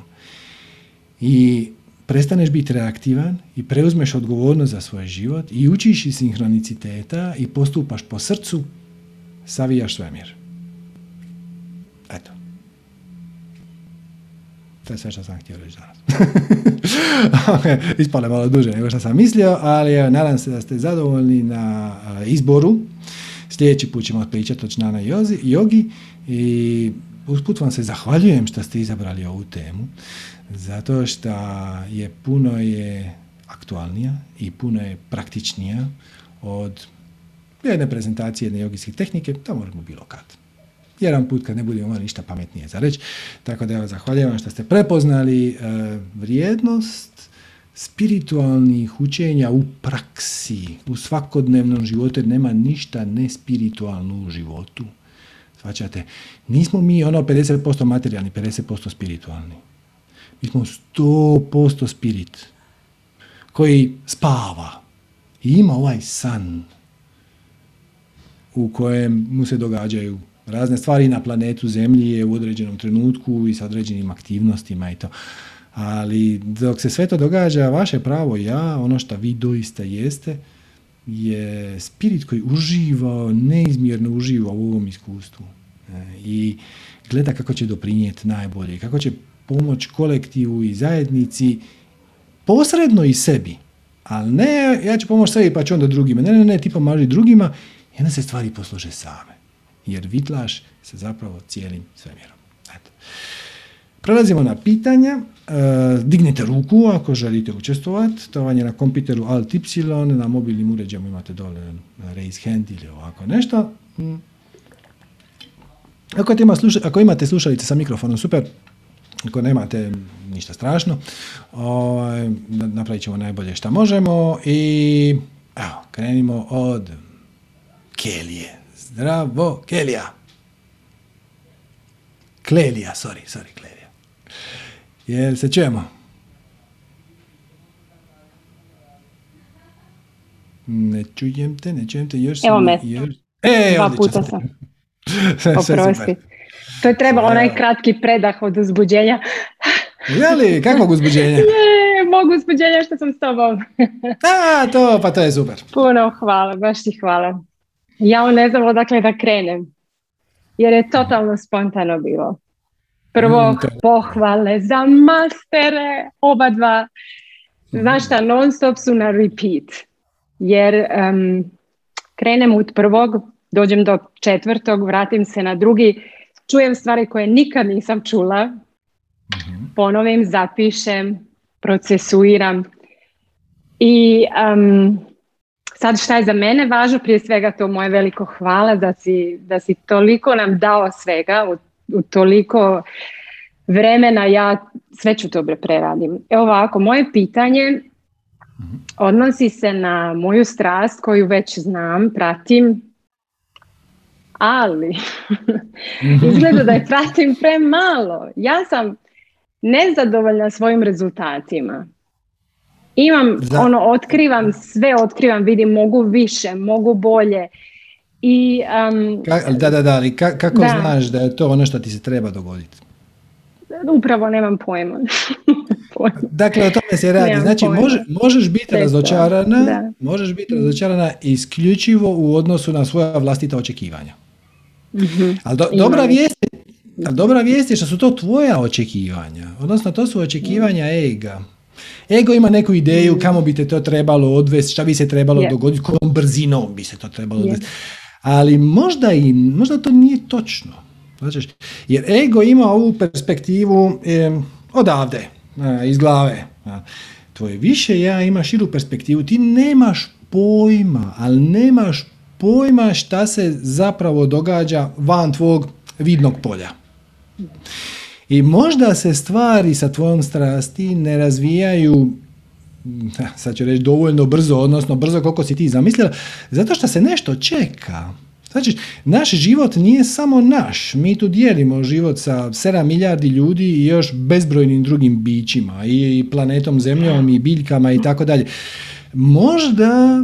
i prestaneš biti reaktivan i preuzmeš odgovornost za svoj život i učiš iz sinhroniciteta i postupaš po srcu, savijaš svemir. Eto. To je sve što sam htio reći danas. Ispalo je malo duže nego što sam mislio, ali nadam se da ste zadovoljni na izboru. Sljedeći put ćemo pričati o čnana jogi i usput vam se zahvaljujem što ste izabrali ovu temu, zato što je puno je aktualnija i puno je praktičnija od jedne prezentacije, jedne jogijske tehnike, to moramo bilo kad. Jedan put kad ne budemo imali ništa pametnije za reći. Tako da ja zahvaljujem što ste prepoznali vrijednost spiritualnih učenja u praksi, u svakodnevnom životu, jer nema ništa nespiritualno u životu. Svačate, nismo mi ono 50% materijalni, 50% spiritualni. Mi smo 100% spirit koji spava i ima ovaj san u kojem mu se događaju razne stvari na planetu Zemlji je u određenom trenutku i sa određenim aktivnostima i to. Ali dok se sve to događa, vaše pravo ja, ono što vi doista jeste, je spirit koji uživa, neizmjerno uživa u ovom iskustvu i gleda kako će doprinijeti najbolje, kako će pomoći kolektivu i zajednici, posredno i sebi, ali ne ja ću pomoći sebi pa ću onda drugima, ne, ti pomaži drugima, jedna se stvari posluže same, jer vitlaš se zapravo cijelim svemirom. Eto. Prelazimo na pitanja, dignite ruku ako želite učestvovati, to vam je na kompjuteru Alt Y, na mobilnim uređajima imate dole raise hand ili ovako nešto. Ako imate slušalice sa mikrofonom, super, ako nemate ništa strašno, napravit ćemo najbolje što možemo i evo, krenimo od Kelije. Zdravo, Kelija. Klelija. Jel se čujemo? Ne čujem te, još sam... Evo me, dva puta sam. Oprosti. To je trebalo onaj kratki predah od uzbuđenja. Jeli, kakvog uzbuđenja? Mogu uzbuđenja što sam s tobom. To je super. Puno hvala, baš ti hvala. Ja ne znam odakle da krenem, jer je totalno spontano bilo. Prvo pohvale za mastere, oba dva. Znaš šta, non stop su na repeat, jer krenem od prvog, dođem do četvrtog, vratim se na drugi, čujem stvari koje nikad nisam čula, ponovim, zapišem, procesuiram i... Sad šta je za mene važno, prije svega to moje veliko hvala da si toliko nam dao svega, u toliko vremena, ja sve ću dobro preradim. Evo ovako, moje pitanje odnosi se na moju strast koju već znam, pratim, ali izgleda da je pratim premalo. Ja sam nezadovoljna svojim rezultatima. Otkrivam sve, vidim, mogu više, mogu bolje. I, kako znaš da je to ono što ti se treba dogoditi? Upravo nemam pojma. Dakle, o tome se radi. Znači, možeš biti razočarana, isključivo u odnosu na svoja vlastita očekivanja. Mm-hmm. Ali dobra vijest je što su to tvoja očekivanja. Odnosno, to su očekivanja ega. Ego ima neku ideju kamo bi te to trebalo odvesti, šta bi se trebalo dogoditi, kojom brzinom bi se to trebalo odvesti. Ali možda to nije točno. Znači, jer ego ima ovu perspektivu odavde, iz glave. Tvoje više ja ima širu perspektivu. Ti nemaš pojma, ali nemaš pojma šta se zapravo događa van tvog vidnog polja. I možda se stvari sa tvojom strasti ne razvijaju, sad ću reći, dovoljno brzo, odnosno brzo koliko si ti zamislila, zato što se nešto čeka. Znači, naš život nije samo naš, mi tu dijelimo život sa 7 milijardi ljudi i još bezbrojnim drugim bićima, i planetom zemljom, i biljkama i tako dalje. Možda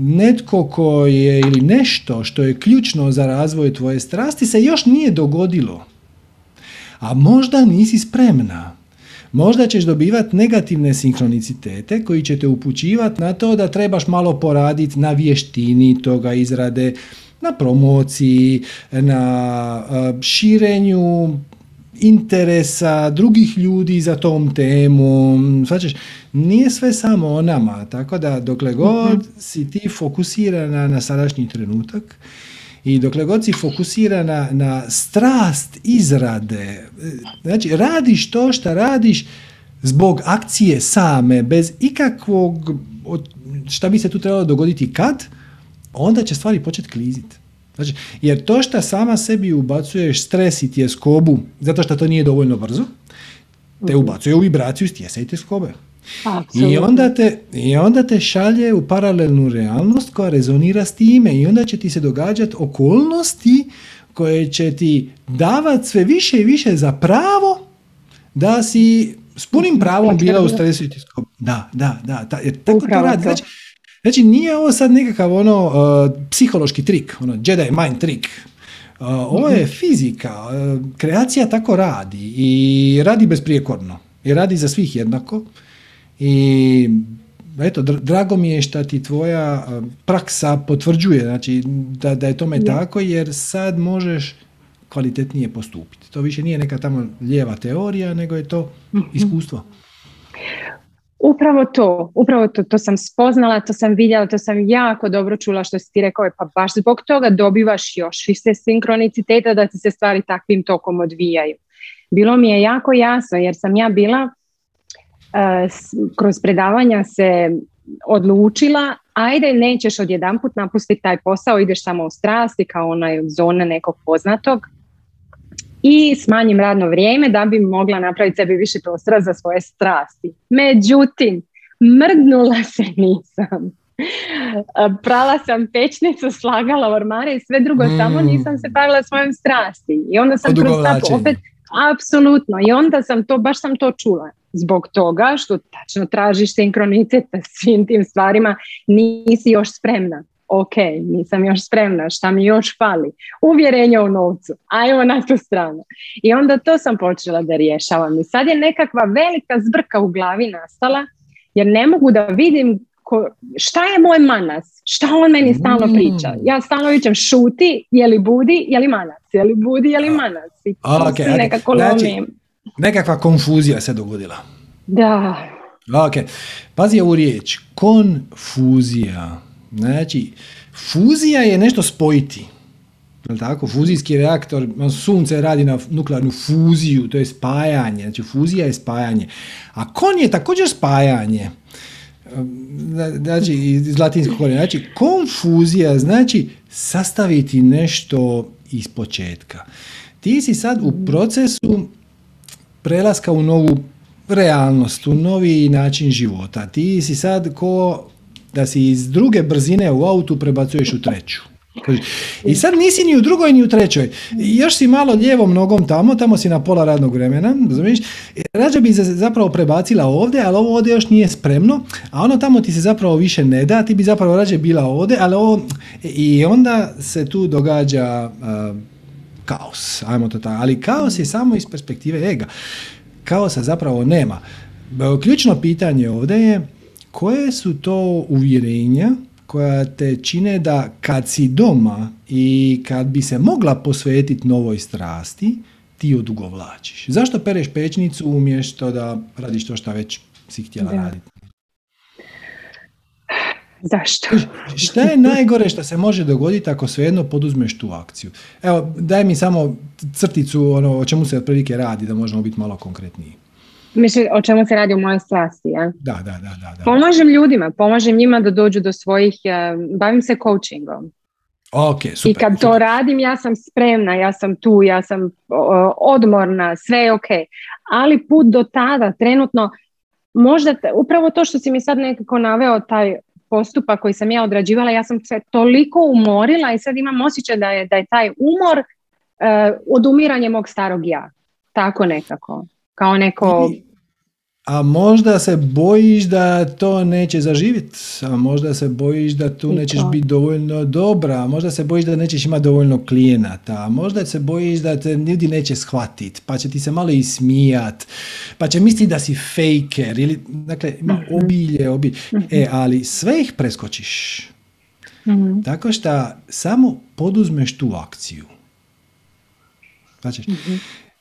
netko ko je, ili nešto što je ključno za razvoj tvoje strasti se još nije dogodilo. A možda nisi spremna. Možda ćeš dobivati negativne sinkronicitete koji će te upućivati na to da trebaš malo poraditi na vještini toga izrade, na promociji, na širenju interesa drugih ljudi za tom temom. Svačeš, nije sve samo o nama, tako da dokle god si ti fokusirana na sadašnji trenutak, i dokle god si fokusirana na strast izrade, znači radiš to što radiš zbog akcije same, bez ikakvog šta bi se tu trebalo dogoditi kad, onda će stvari početi kliziti. Znači, jer to što sama sebi ubacuješ stres i tjeskobu, zato što to nije dovoljno brzo, te ubacuje u vibraciju stjesa i tjeskobe. I onda te šalje u paralelnu realnost koja rezonira s time, i onda će ti se događati okolnosti koje će ti davati sve više i više za pravo da si s punim pravom bila u stresu i tiskobu. Da, jer tako to radi. Znači, nije ovo sad nekakav psihološki trik, Jedi mind trik. Ovo je fizika, kreacija tako radi i radi besprijekorno i radi za svih jednako. I eto, drago mi je što ti tvoja praksa potvrđuje, znači da je tome tako, jer sad možeš kvalitetnije postupiti. To više nije neka tamo lijeva teorija, nego je to iskustvo. Upravo to, to sam spoznala, to sam vidjela, to sam jako dobro čula što si ti rekao, pa baš zbog toga dobivaš još više sinkroniciteta da ti se stvari takvim tokom odvijaju. Bilo mi je jako jasno, jer sam ja bila kroz predavanja se odlučila, ajde, nećeš odjedanput napustiti taj posao, ideš samo u strasti kao onaj zona nekog poznatog, i smanjim radno vrijeme da bi mogla napraviti sebi više prostora za svoje strasti. Međutim, mrdnula se nisam. Prala sam pećnicu, slagala ormare i sve drugo, samo nisam se bavila svojom strasti. I onda sam kroz to opet... Apsolutno. I onda baš sam to čula. Zbog toga što tačno tražiš sinkronitet sa svim tim stvarima, nisi još spremna. Ok, nisam još spremna, šta mi još fali? Uvjerenje u novcu. Ajmo na tu stranu. I onda to sam počela da rješavam. I sad je nekakva velika zbrka u glavi nastala, jer ne mogu da vidim šta je moj manas, šta on meni stalno priča. Ja stalno vičem šuti, je li budi, je li manas, je li budi, je li manas. I okay. Nekako znači, nekakva konfuzija se dogodila. Da. Okay. Pazi ovu riječ, konfuzija. Znači, fuzija je nešto spojiti. Tako? Fuzijski reaktor, sunce radi na nuklearnu fuziju, to je spajanje. Znači, fuzija je spajanje. A kon je također spajanje. znači iz latinskog korijena, znači konfuzija znači sastaviti nešto iz početka. Ti si sad u procesu prelaska u novu realnost, u novi način života. Ti si sad ko da si iz druge brzine u autu prebacuješ u treću. I sad nisi ni u drugoj ni u trećoj. Još si malo lijevom nogom tamo si na pola radnog vremena, razumiješ? Rađe bi se zapravo prebacila ovdje, ali ovo ovdje još nije spremno, a ono tamo ti se zapravo više ne da, ti bi zapravo rađe bila ovdje, ali ovo... I onda se tu događa kaos, ajmo to tako. Ali kaos je samo iz perspektive ega. Kaosa zapravo nema. Ključno pitanje ovdje je koje su to uvjerenja koja te čine da kad si doma i kad bi se mogla posvetiti novoj strasti, ti odugovlačiš. Zašto pereš pećnicu umjesto da radiš to što već si htjela raditi? Zašto? Šta je najgore što se može dogoditi ako svejedno poduzmeš tu akciju? Evo, daj mi samo crticu o čemu se otprilike radi, da možemo biti malo konkretniji. Mislim, o čemu se radi u mojoj strasti, ja? Da. Pomažem ljudima, pomažem njima da dođu do svojih, bavim se coachingom. Okay, super, i kad super. To radim, ja sam spremna, ja sam tu, ja sam odmorna, sve je ok. Ali put do tada, trenutno, možda upravo to što si mi sad nekako naveo, taj postupak koji sam ja odrađivala, ja sam se toliko umorila i sad imam osjećaj da je taj umor odumiranje mog starog ja. Tako nekako. Kao neko... A možda se bojiš da to neće zaživjeti, a možda se bojiš da tu nećeš biti dovoljno dobra, a možda se bojiš da nećeš imati dovoljno klijenata, a možda se bojiš da te ljudi neće shvatiti, pa će ti se malo ismijat, pa će misliti da si fejker, ili, dakle, ima obilje. Ali sve ih preskočiš. Mm-hmm. Tako što samo poduzmeš tu akciju.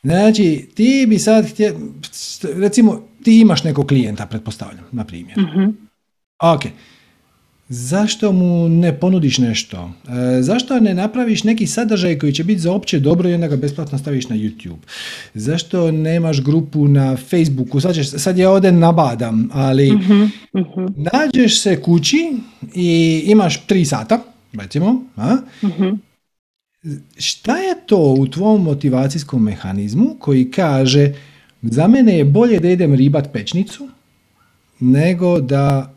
Znači, ti bi sad htjeli, recimo, ti imaš nekog klijenta, pretpostavljam, na primjer. Mm-hmm. Ok, zašto mu ne ponudiš nešto? Zašto ne napraviš neki sadržaj koji će biti za opće dobro i onda ga besplatno staviš na YouTube? Zašto nemaš grupu na Facebooku? Sad ja ovdje nabadam, ali nađeš se kući i imaš 3 sata, recimo, a? Mm-hmm. Šta je to u tvom motivacijskom mehanizmu koji kaže za mene je bolje da idem ribat pećnicu nego da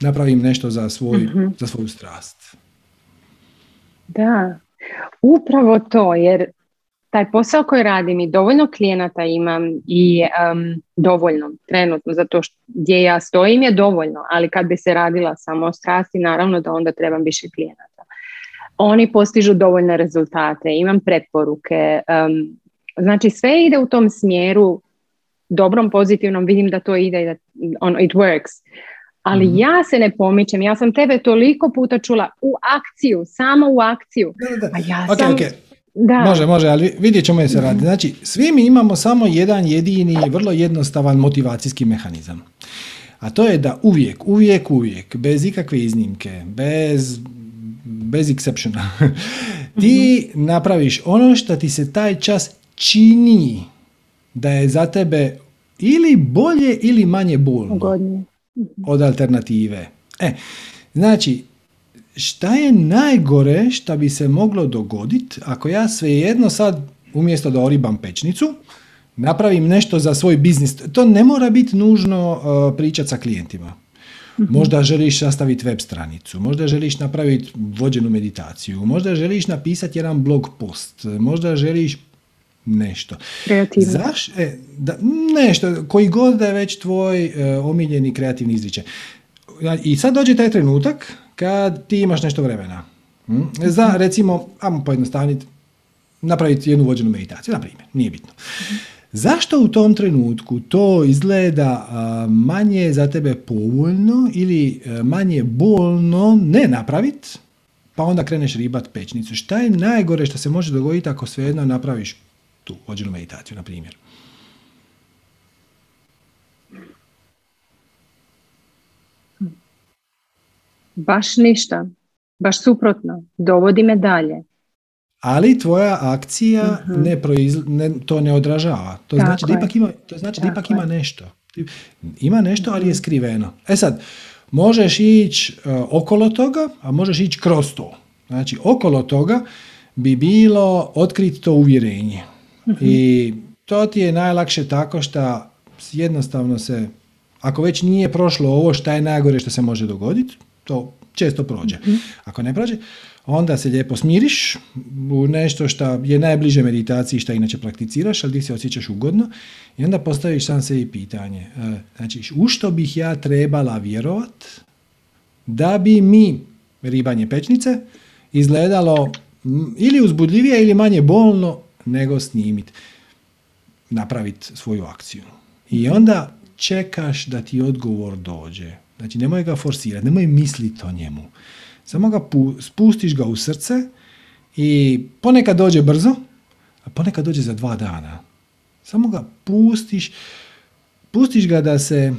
napravim nešto za svoju strast? Da, upravo to, jer taj posao koji radim i dovoljno klijenata imam i dovoljno trenutno, zato što gdje ja stojim je dovoljno, ali kad bi se radila samo o strasti, naravno da onda trebam više klijenata. Oni postižu dovoljne rezultate, imam preporuke, znači sve ide u tom smjeru, dobrom, pozitivnom, vidim da to ide, it works. Ali ja se ne pomičem, ja sam tebe toliko puta čula u akciju, samo u akciju. Da. Ja sam... Da. Može, ali vidjet ćemo je se radi. Znači, svi mi imamo samo jedan jedini, vrlo jednostavan motivacijski mehanizam. A to je da uvijek, bez ikakve iznimke, bez exceptiona, ti napraviš ono što ti se taj čas čini da je za tebe ili bolje ili manje bolno od alternative. Znači, šta je najgore što bi se moglo dogoditi ako ja svejedno sad, umjesto da oribam pećnicu, napravim nešto za svoj biznis? To ne mora biti nužno pričati sa klijentima. Možda želiš sastaviti web stranicu, možda želiš napraviti vođenu meditaciju, možda želiš napisati jedan blog post, možda želiš nešto. Kreativno. Nešto, koji god da je već tvoj omiljeni kreativni izričaj. I sad dođe taj trenutak kad ti imaš nešto vremena. Za, recimo, ajmo pojednostavniti, napraviti jednu vođenu meditaciju, na primjer, nije bitno. Zašto u tom trenutku to izgleda manje za tebe povoljno ili manje bolno ne napraviti, pa onda kreneš ribat pećnicu? Šta je najgore što se može dogoditi ako svejedno napraviš tu vođenu meditaciju, na primjer? Baš ništa, baš suprotno, dovodi me dalje. Ali tvoja akcija to ne odražava. To znači da ipak ima nešto. Ima nešto, ali je skriveno. E sad, možeš ići okolo toga, a možeš ići kroz to. Znači, okolo toga bi bilo otkriti to uvjerenje. I to ti je najlakše tako što jednostavno se, ako već nije prošlo ovo šta je najgore što se može dogoditi, to često prođe. Ako ne prođe, onda se lijepo smiriš u nešto što je najbliže meditaciji što inače prakticiraš, ali ti se osjećaš ugodno i onda postaviš sam sebi pitanje. Znači, u što bih ja trebala vjerovat da bi mi ribanje pečnice izgledalo ili uzbudljivije ili manje bolno nego snimiti, napraviti svoju akciju. I onda čekaš da ti odgovor dođe. Znači, nemoj ga forsirati, nemoj misliti o njemu. Samo ga spustiš ga u srce i ponekad dođe brzo, a ponekad dođe za 2 dana. Samo ga pustiš ga da se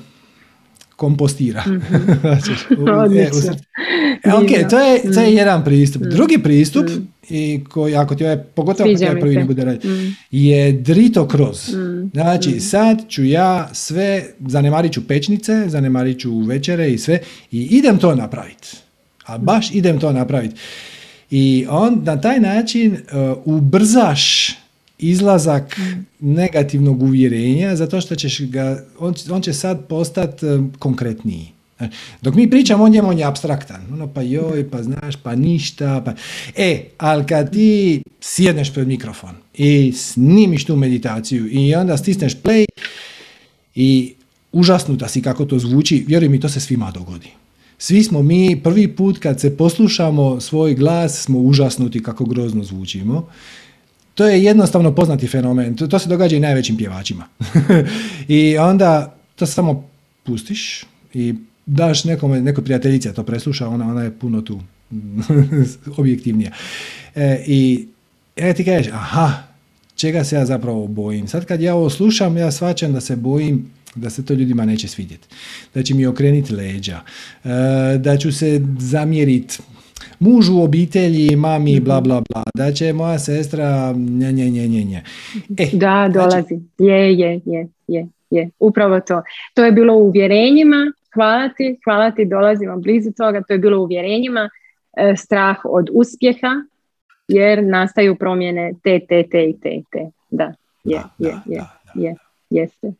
kompostira. Ok, to je jedan pristup. Drugi pristup, i koji, ako ti je, pogotovo ako je prvi ne bude raditi, je drito kroz. Znači, sad ću ja sve, zanemarit ću pečnice, zanemarit ću večere i sve, i idem to napraviti. A baš idem to napraviti. I on na taj način ubrzaš izlazak negativnog uvjerenja, zato što ćeš ga, on će sad postati konkretniji. Dok mi pričamo o njemu, on je apstraktan. Ono, pa joj, pa znaš, pa ništa. Pa... ali kad ti sjedneš pred mikrofon i snimiš tu meditaciju i onda stisneš play i užasnuta si kako to zvuči, vjeruj mi, to se svima dogodi. Svi smo mi, prvi put kad se poslušamo svoj glas, smo užasnuti kako grozno zvučimo. To je jednostavno poznati fenomen. To se događa i najvećim pjevačima. I onda to samo pustiš i daš nekoj prijateljici, to presluša, ona je puno tu objektivnija. I ti kažeš, aha, čega se ja zapravo bojim? Sad kad ja ovo slušam, ja shvaćam da se bojim da se to ljudima neće svidjeti, da će mi okreniti leđa, da ću se zamjeriti mužu, obitelji, mami, bla, bla, bla, da će moja sestra, nje. Da, dolazi. Znači... Je. Upravo to. To je bilo u uvjerenjima, hvala ti, dolazimo blizu toga, to je bilo u uvjerenjima, strah od uspjeha, jer nastaju promjene te. Da, jeste.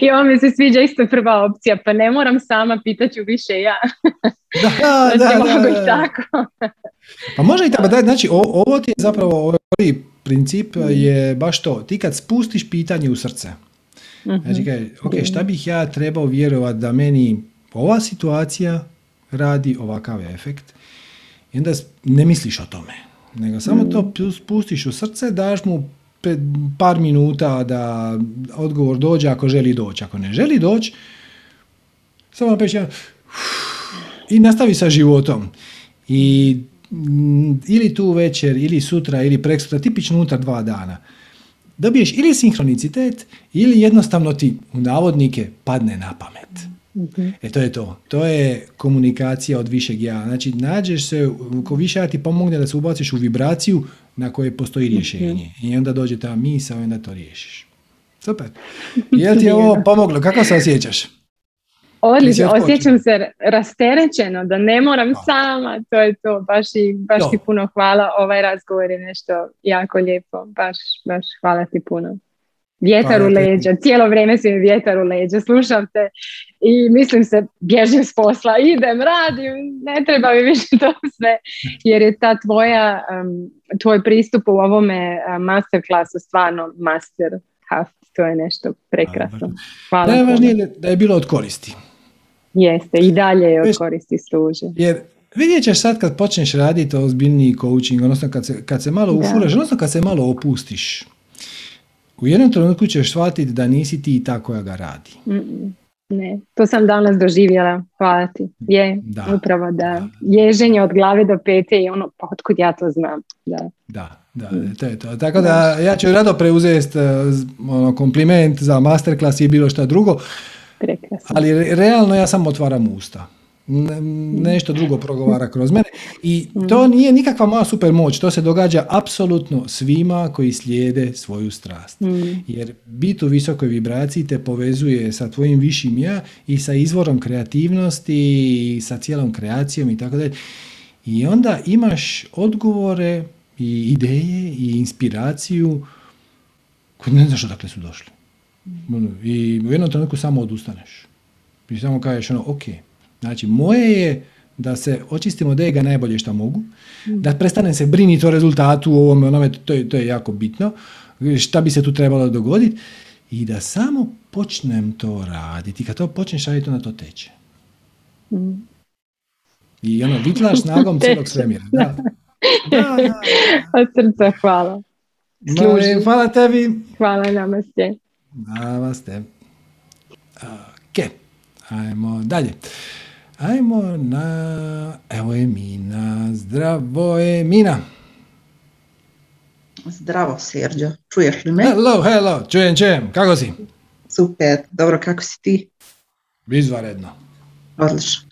I ovo mi se sviđa isto prva opcija, pa ne moram sama, pitaću više ja. Da. Tako. Pa može i tako, znači ovo ti je zapravo, ovaj princip je baš to, ti kad spustiš pitanje u srce, znači kaj, ok, šta bih ja trebao vjerovati da meni ova situacija radi ovakav efekt, i onda ne misliš o tome, nego samo to spustiš u srce, daš mu par minuta da odgovor dođe ako želi doći. Ako ne želi doći, samo napiš jedan i nastavi sa životom. I ili tu večer, ili sutra, ili preksutra, tipično unutar 2 dana. Dobiješ ili sinhronicitet, ili jednostavno ti u navodnike padne na pamet. To je to. To je komunikacija od višeg ja. Znači, nađeš se, ko više ja ti pomogne da se ubaciš u vibraciju na kojoj postoji rješenje. I onda dođe ta misao i onda to riješiš. Super. Jel ti je ovo pomoglo? Kako se osjećaš? Odlično. Osjećam se rasterećeno, da ne moram sama. To je to. Baš ti puno hvala. Ovaj razgovor je nešto jako lijepo. Baš hvala ti puno. Vjetar u leđa, cijelo vrijeme si mi vjetar u leđa, slušam te i mislim se, bježim s posla, idem, radim, ne treba mi više to sve, jer je ta tvoj pristup u ovome masterclassu stvarno masterclass, to je nešto prekrasno. Hvala. Najvažnije da je bilo od koristi. Jeste, i dalje je od koristi služi. Jer vidjet ćeš sad kad počneš raditi ozbiljniji coaching, odnosno kad se malo ufuraš, odnosno kad se malo opustiš, u jednom trenutku ćeš shvatiti da nisi ti ta koja ga radi. Ne, to sam danas doživjela. Hvala ti. Upravo da. Ježenje od glave do pete i ono, pa otkud ja to znam. Da, to je to. Tako da ja ću rado preuzeti kompliment za masterclass i bilo šta drugo. Prekrasno. Ali realno ja samo otvaram usta. nešto drugo progovara kroz mene. I to nije nikakva moja super moć, to se događa apsolutno svima koji slijede svoju strast. Jer bit u visokoj vibraciji te povezuje sa tvojim višim ja i sa izvorom kreativnosti i sa cijelom kreacijom i tako dalje. I onda imaš odgovore i ideje i inspiraciju koji ne znaš odakle su došli. I u jednom trenutku samo odustaneš. I samo kažeš ono, ok. Znači, moje je da se očistim od ega najbolje što mogu, da prestanem se briniti o rezultatu, o ovome, onome, to je jako bitno, šta bi se tu trebalo dogoditi, i da samo počnem to raditi. Kad to počneš raditi, onda to teče. I ono, vitlaš snagom cijelog svemira. Da. Od srca, hvala. Služi. Hvala tebi. Hvala, namaste. Namaste. Ok. Ajmo dalje. Ajmo na... Evo je Mina. Zdravo je Mina. Zdravo, Serđo. Čuješ li me? Hello. Čujem. Kako si? Super. Dobro, kako si ti? Izvanredno. Odlično.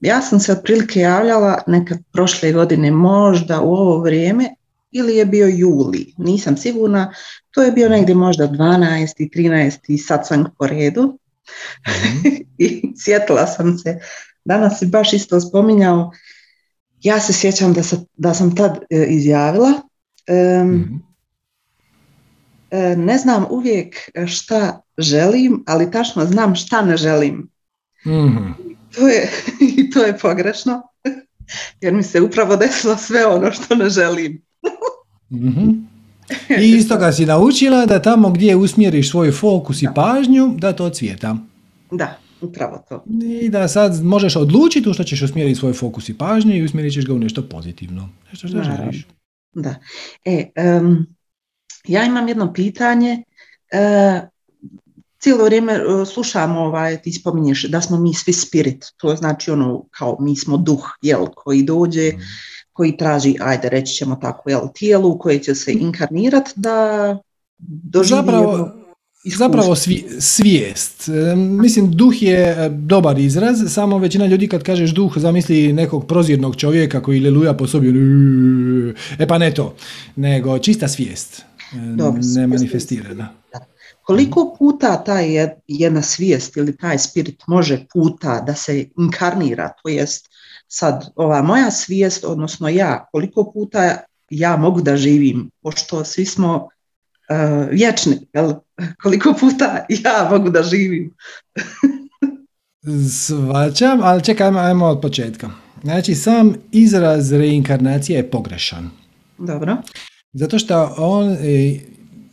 Ja sam se otprilike javljala nekad prošle godine, možda u ovo vrijeme, ili je bio juli, nisam sigurna. To je bio negdje možda 12. i 13. i sad sam po redu. I sjetila sam se, danas si baš isto spominjao, ja se sjećam da sam tad izjavila, ne znam uvijek šta želim, ali tačno znam šta ne želim. To je pogrešno, jer mi se upravo desilo sve ono što ne želim. I iz toga si naučila da tamo gdje usmjeriš svoj fokus i pažnju, da to cvjeta. Da, upravo to. I da sad možeš odlučiti u što ćeš usmjeriti svoj fokus i pažnju i usmjerit ćeš ga u nešto pozitivno. Nešto što želiš. Da. Ja imam jedno pitanje. Cijelo vrijeme slušamo, ti spominješ da smo mi svi spirit. To znači ono kao mi smo duh, koji dođe... koji traži, ajde reći ćemo tako, tijelu u koje će se inkarnirati da doživi... Zapravo svijest. Mislim, duh je dobar izraz, samo većina ljudi kad kažeš duh zamisli nekog prozirnog čovjeka koji leluja po sobi. Pa ne to, nego čista svijest, nemanifestirana. Koliko puta ta jedna svijest ili taj spirit može puta da se inkarnira, to jest sad ova moja svijest, odnosno ja, koliko puta ja mogu da živim, pošto svi smo vječni, jel? Koliko puta ja mogu da živim? Svačam, ali čekajmo, ajmo od početka. Znači, sam izraz reinkarnacije je pogrešan. Dobro. Zato što on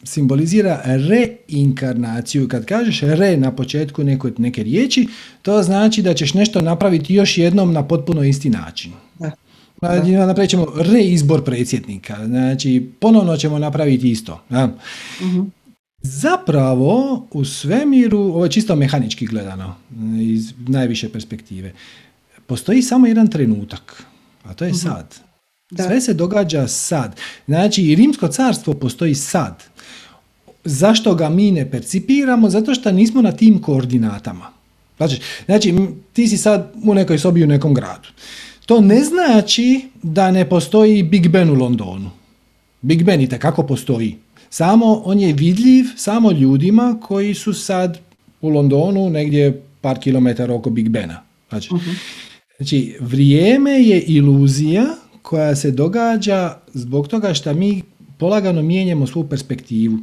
simbolizira reinkarnaciju. Kad kažeš re na početku neke riječi, to znači da ćeš nešto napraviti još jednom na potpuno isti način. Napravit ćemo reizbor predsjednika. Znači, ponovno ćemo napraviti isto. Zapravo, u svemiru, ovo je čisto mehanički gledano, iz najviše perspektive, postoji samo jedan trenutak, a to je sad. Sve se događa sad. Znači, i Rimsko carstvo postoji sad. Zašto ga mi ne percipiramo? Zato što nismo na tim koordinatama. Znači, ti si sad u nekoj sobi u nekom gradu. To ne znači da ne postoji Big Ben u Londonu. Big Ben itekako postoji. Samo on je vidljiv samo ljudima koji su sad u Londonu negdje par kilometara oko Big Bena. Znači, vrijeme je iluzija koja se događa zbog toga što mi polagano mijenjamo svu perspektivu.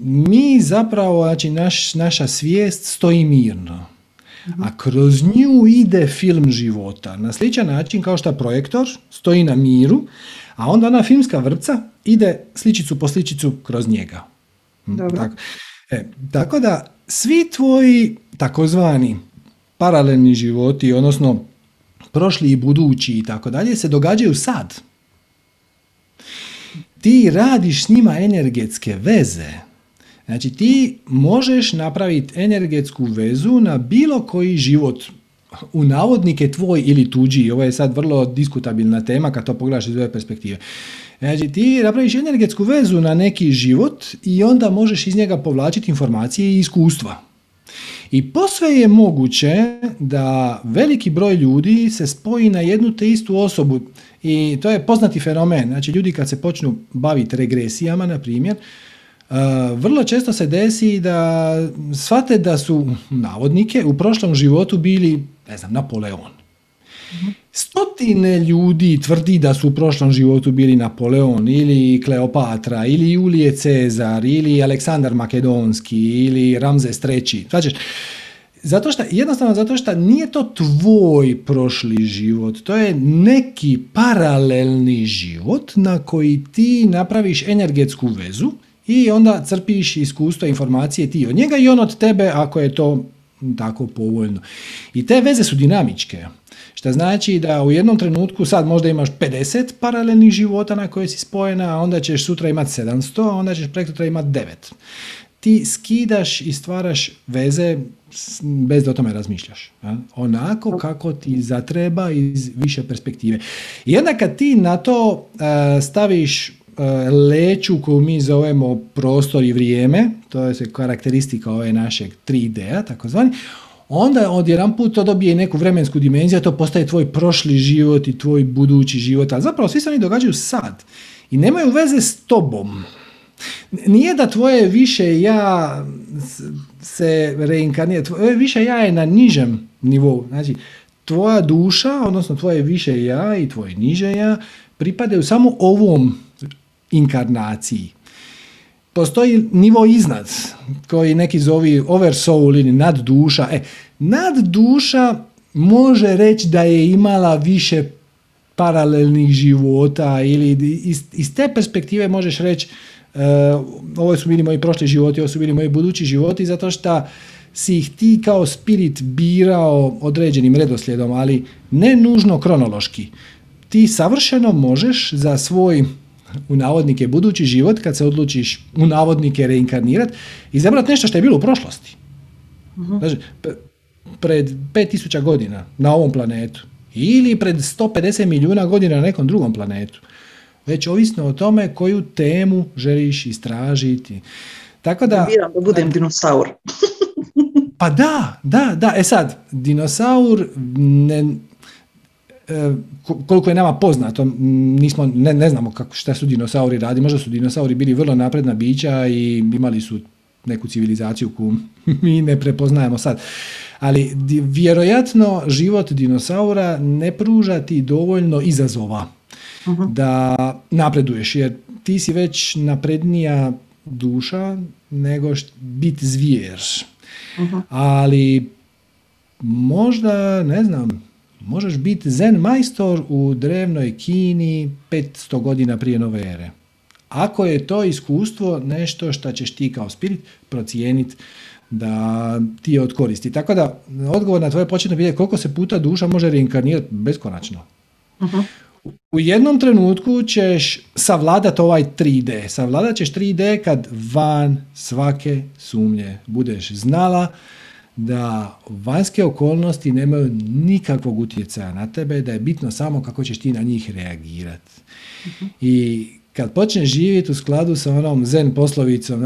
Mi zapravo, znači naša svijest stoji mirno, a kroz nju ide film života. Na sličan način kao što projektor stoji na miru, a onda ona filmska vrpca ide sličicu po sličicu kroz njega. Dobro. Tako da svi tvoji takozvani paralelni životi, odnosno prošli i budući i tako dalje, se događaju sad. Ti radiš s njima energetske veze. Znači, ti možeš napraviti energetsku vezu na bilo koji život, u navodnike tvoj ili tuđi. Ovo je sad vrlo diskutabilna tema kad to pogledaš iz ove perspektive. Znači, ti napraviš energetsku vezu na neki život i onda možeš iz njega povlačiti informacije i iskustva. I posve je moguće da veliki broj ljudi se spoji na jednu te istu osobu i to je poznati fenomen. Znači, ljudi kad se počnu baviti regresijama, na primjer, vrlo često se desi da shvate da su navodnike u prošlom životu bili, ne znam, Napoleon. Stotine ljudi tvrdi da su u prošlom životu bili Napoleon ili Kleopatra ili Julije Cezar ili Aleksandar Makedonski ili Ramzes III. Znači, jednostavno zato što nije to tvoj prošli život, to je neki paralelni život na koji ti napraviš energetsku vezu i onda crpiš iskustva, informacije ti od njega i on od tebe ako je to tako povoljno. I te veze su dinamičke. Što znači da u jednom trenutku sad možda imaš 50 paralelnih života na koje si spojena, onda ćeš sutra imati 700, a onda ćeš preko sutra imati 9. Ti skidaš i stvaraš veze bez da o tome razmišljaš. Onako kako ti zatreba iz više perspektive. I onda kad ti na to staviš leću koju mi zovemo prostor i vrijeme, to je karakteristika ove našeg 3D-a, takozvani, onda odjedanput to dobije neku vremensku dimenziju, to postaje tvoj prošli život i tvoj budući život, ali zapravo svi se oni događaju sad i nemaju veze s tobom. Nije da tvoje više ja se reinkarnira, tvoje više ja je na nižem nivou, znači tvoja duša, odnosno tvoje više ja i tvoje niže ja pripadaju samo ovom inkarnaciji. Postoji nivo iznad, koji neki zovi oversoul ili nadduša. Nadduša može reći da je imala više paralelnih života ili iz te perspektive možeš reći ovo su bili moji prošli životi, ovo su bili moji budući životi, zato što si ih ti kao spirit birao određenim redoslijedom, ali ne nužno kronološki. Ti savršeno možeš za svoj u navodnike budući život, kad se odlučiš u navodnike reinkarnirati, izabrati nešto što je bilo u prošlosti. Znači, pred 5000 godina na ovom planetu ili pred 150 milijuna godina na nekom drugom planetu. Već ovisno o tome koju temu želiš istražiti. Tako da... Biram da budem dinosaur. Pa da. Sad, dinosaur... koliko je nama poznato, ne znamo šta su dinosauri radili, možda su dinosauri bili vrlo napredna bića i imali su neku civilizaciju koju mi ne prepoznajemo sad. Ali vjerojatno život dinosaura ne pruža ti dovoljno izazova da napreduješ, jer ti si već naprednija duša nego biti zvijer. Ali možda, ne znam, možeš biti zen majstor u drevnoj Kini 500 godina prije nove ere. Ako je to iskustvo nešto što ćeš ti kao spirit procijeniti da ti je odkoristi. Tako da, odgovor na tvoje početno pitanje koliko se puta duša može reinkarnirati beskonačno. U jednom trenutku ćeš savladati ovaj 3D. Savladat ćeš 3D kad van svake sumnje budeš znala da vanjske okolnosti nemaju nikakvog utjecaja na tebe, da je bitno samo kako ćeš ti na njih reagirati. I kad počneš živjeti u skladu sa onom zen poslovicom,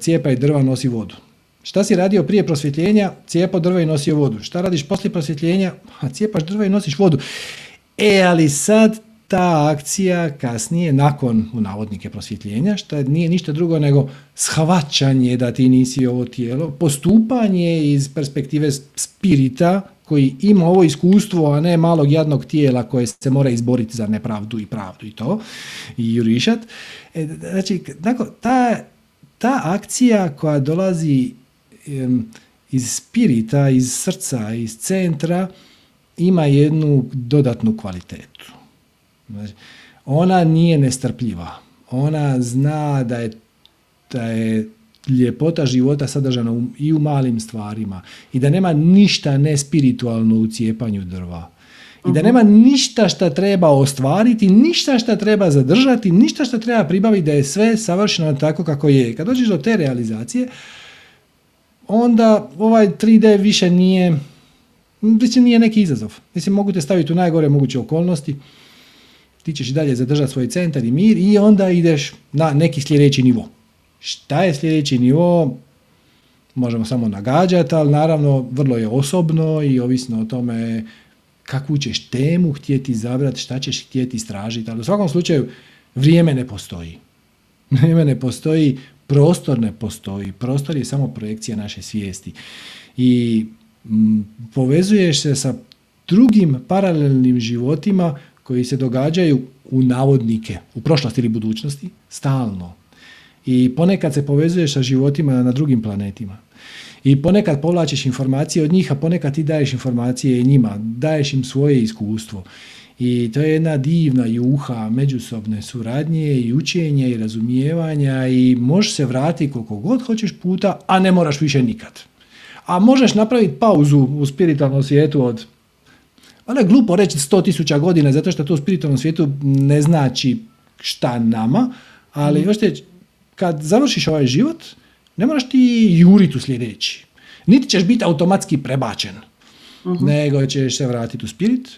cijepaj drva, nosi vodu. Šta si radio prije prosvjetljenja? Cijepo drva i nosio vodu. Šta radiš poslije prosvjetljenja? Cijepaš drva i nosiš vodu. Ali sad ta akcija kasnije, nakon u navodnike prosvjetljenja, što nije ništa drugo nego shvaćanje da ti nisi ovo tijelo, postupanje iz perspektive spirita koji ima ovo iskustvo, a ne malog jadnog tijela koje se mora izboriti za nepravdu i pravdu i to, i jurišat. Znači, ta akcija koja dolazi iz spirita, iz srca, iz centra, ima jednu dodatnu kvalitetu. Ona nije nestrpljiva, ona zna da je ljepota života sadržana i u malim stvarima i da nema ništa nespiritualno u cijepanju drva i da nema ništa šta treba ostvariti, ništa šta treba zadržati, ništa šta treba pribaviti, da je sve savršeno tako kako je. Kad dođeš do te realizacije, onda ovaj 3D više nije neki izazov. Mislim, mogu te staviti u najgore moguće okolnosti, ti ćeš i dalje zadržati svoj centar i mir i onda ideš na neki sljedeći nivo. Šta je sljedeći nivo? možemo samo nagađati, ali naravno vrlo je osobno i ovisno o tome kakvu ćeš temu htjeti izabrati, šta ćeš htjeti istražiti, ali u svakom slučaju vrijeme ne postoji. Vrijeme ne postoji, prostor ne postoji, prostor je samo projekcija naše svijesti. I povezuješ se sa drugim paralelnim životima koji se događaju u navodnike, u prošlosti ili budućnosti, stalno. I ponekad se povezuješ sa životima na drugim planetima. I ponekad povlačiš informacije od njih, a ponekad ti daješ informacije njima, daješ im svoje iskustvo. I to je jedna divna juha međusobne suradnje i učenja i razumijevanja i možeš se vratiti koliko god hoćeš puta, a ne moraš više nikad. A možeš napraviti pauzu u spiritualnom svijetu od, ali je glupo reći 100.000 godina, zato što to u spiritualnom svijetu ne znači šta nama, ali još te, kad završiš ovaj život, ne moraš ti juriti u sljedeći. Niti ćeš biti automatski prebačen, nego ćeš se vratiti u spirit,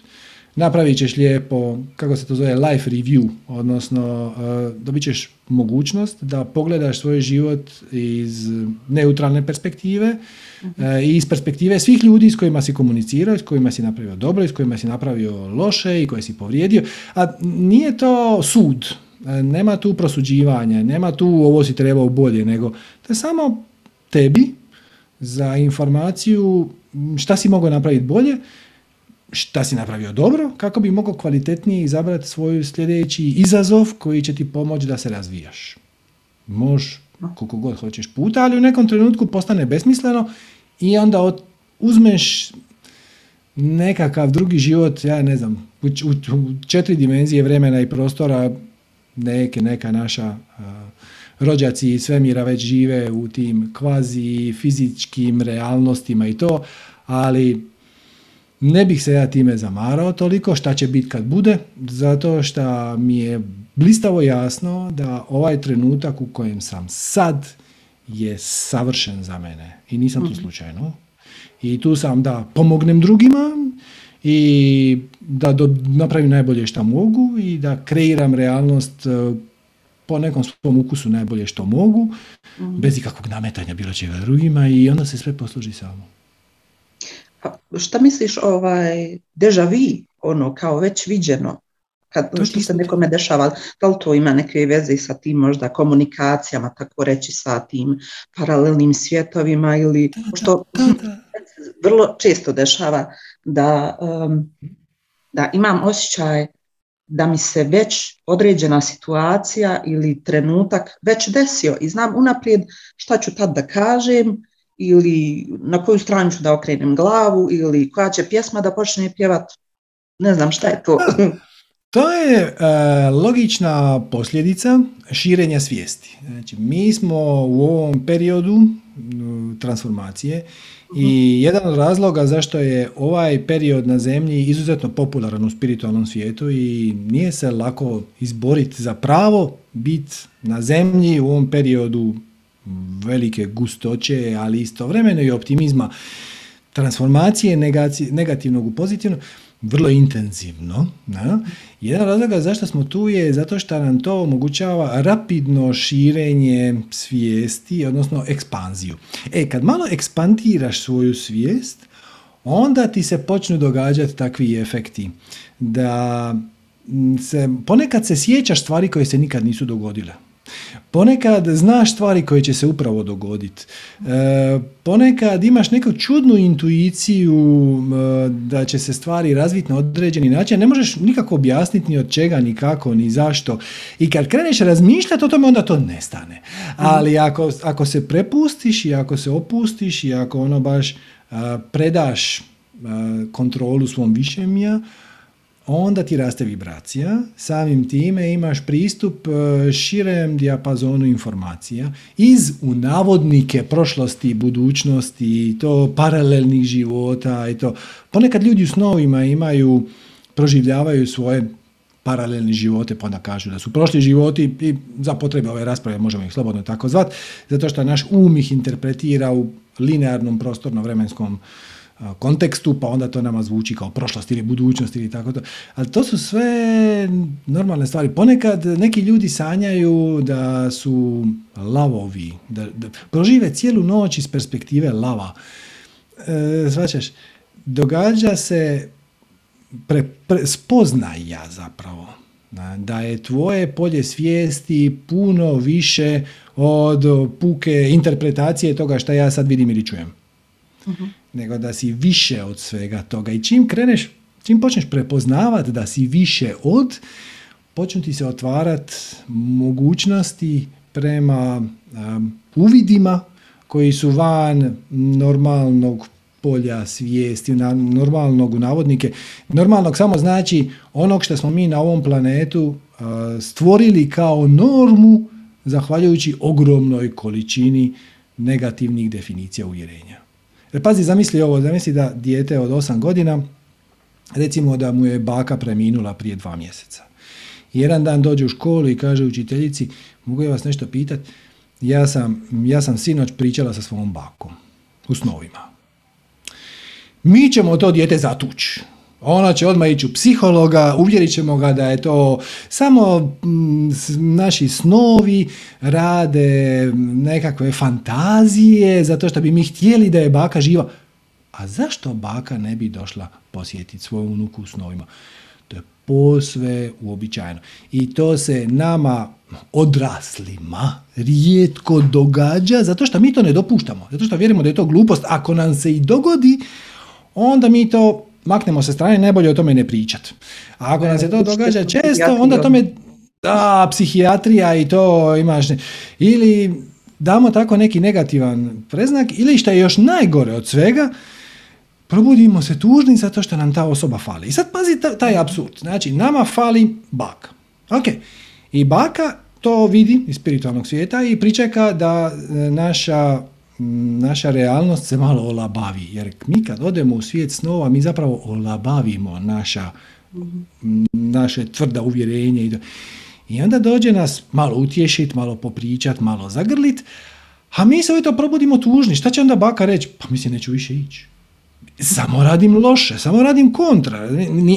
napravit ćeš lijepo, kako se to zove, life review, odnosno dobit ćeš mogućnost da pogledaš svoj život iz neutralne perspektive i iz perspektive svih ljudi s kojima si komunicirao, s kojima si napravio dobro, s kojima si napravio loše i koje si povrijedio. A nije to sud, nema tu prosuđivanja, nema tu ovo si trebao bolje, nego to je samo tebi za informaciju šta si mogao napraviti bolje, šta si napravio dobro, kako bi mogao kvalitetnije izabrati svoj sljedeći izazov koji će ti pomoći da se razvijaš. Možeš koliko god hoćeš puta, ali u nekom trenutku postane besmisleno i onda uzmeš nekakav drugi život, ja ne znam, u 4 dimenzije vremena i prostora, neka naša rođaci i svemira već žive u tim kvazi fizičkim realnostima i to, ali ne bih se ja time zamarao toliko šta će biti kad bude, zato što mi je blistavo jasno da ovaj trenutak u kojem sam sad je savršen za mene i nisam tu slučajno. I tu sam da pomognem drugima i da napravim najbolje što mogu i da kreiram realnost po nekom svom ukusu najbolje što mogu, bez ikakvog nametanja bilo čega drugima i onda se sve posluži samo. Šta misliš deja vu, ono kao već viđeno, kad to što se nekome dešava, da li to ima neke veze sa tim možda komunikacijama, tako reći, sa tim paralelnim svjetovima ili što vrlo često dešava da imam osjećaj da mi se već određena situacija ili trenutak već desio i znam unaprijed šta ću tad da kažem ili na koju stranu ću da okrenem glavu, ili koja će pjesma da počne pjevati, ne znam šta je to. To je logična posljedica širenja svijesti. Znači, mi smo u ovom periodu transformacije i jedan od razloga zašto je ovaj period na zemlji izuzetno popularan u spiritualnom svijetu i nije se lako izboriti za pravo biti na zemlji u ovom periodu velike gustoće, ali istovremeno i optimizma, transformacije negativnog u pozitivno, vrlo intenzivno. Na? Jedan razlog zašto smo tu je zato što nam to omogućava rapidno širenje svijesti, odnosno ekspanziju. Kad malo ekspandiraš svoju svijest, onda ti se počnu događati takvi efekti. Da ponekad se sjećaš stvari koje se nikad nisu dogodile. Ponekad znaš stvari koje će se upravo dogoditi. Ponekad imaš neku čudnu intuiciju da će se stvari razviti na određeni način. Ne možeš nikako objasniti ni od čega, ni kako, ni zašto. I kad kreneš razmišljati o tome, onda to nestane. Ali ako se prepustiš i ako se opustiš i ako ono baš predaš kontrolu svom višem ja, onda ti raste vibracija, samim time imaš pristup širem dijapazonu informacija iz, u navodnike, prošlosti, budućnosti, to paralelnih života i to. Ponekad ljudi u snovima proživljavaju svoje paralelni živote, pa onda kažu da su prošli životi i za potrebe ove rasprave možemo ih slobodno tako zvati, zato što naš um ih interpretira u linearnom prostorno-vremenskom kontekstu, pa onda to nama zvuči kao prošlost ili budućnost ili tako to. Ali to su sve normalne stvari. Ponekad neki ljudi sanjaju da su lavovi, da prožive cijelu noć iz perspektive lava. Svačeš, događa se spoznaja zapravo, da je tvoje polje svijesti puno više od puke interpretacije toga šta ja sad vidim ili čujem. Uh-huh. Nego da si više od svega toga. I čim počneš prepoznavati da si više od, počnu ti se otvarati mogućnosti prema uvidima koji su van normalnog polja svijesti, normalnog u navodnike. Normalnog samo znači onog što smo mi na ovom planetu stvorili kao normu zahvaljujući ogromnoj količini negativnih definicija uvjerenja. Jer pazi, zamisli ovo, zamisli da dijete od 8 godina, recimo da mu je baka preminula prije 2 mjeseca. Jedan dan dođe u školu i kaže učiteljici, mogu ja vas nešto pitati, ja sam sinoć pričala sa svojom bakom u snovima. Mi ćemo to dijete zatući. Ona će odmah ići u psihologa, uvjerit ćemo ga da je to samo naši snovi, rade nekakve fantazije, zato što bi mi htjeli da je baka živa. A zašto baka ne bi došla posjetiti svoju unuku u snovima? To je posve uobičajeno. I to se nama odraslima rijetko događa, zato što mi to ne dopuštamo, zato što vjerujemo da je to glupost. Ako nam se i dogodi, onda mi to maknemo sa strane, najbolje o tome ne pričati. A ako nam se to događa često, onda tome da psihijatrija i to imaš. Ili damo tako neki negativan predznak, ili što je još najgore od svega, probudimo se tužni zato što nam ta osoba fali. I sad pazi taj apsurd. Znači, nama fali baka. Ok. I baka to vidi iz spiritualnog svijeta i pričeka da naša realnost se malo olabavi, jer mi kad odemo u svijet snova, mi zapravo olabavimo naše tvrda uvjerenje. I onda dođe nas malo utješit, malo popričat, malo zagrlit, a mi se uvijek probudimo tužni. Šta će onda baka reći? Pa mislim, neću više ići. Samo radim loše, samo radim kontra.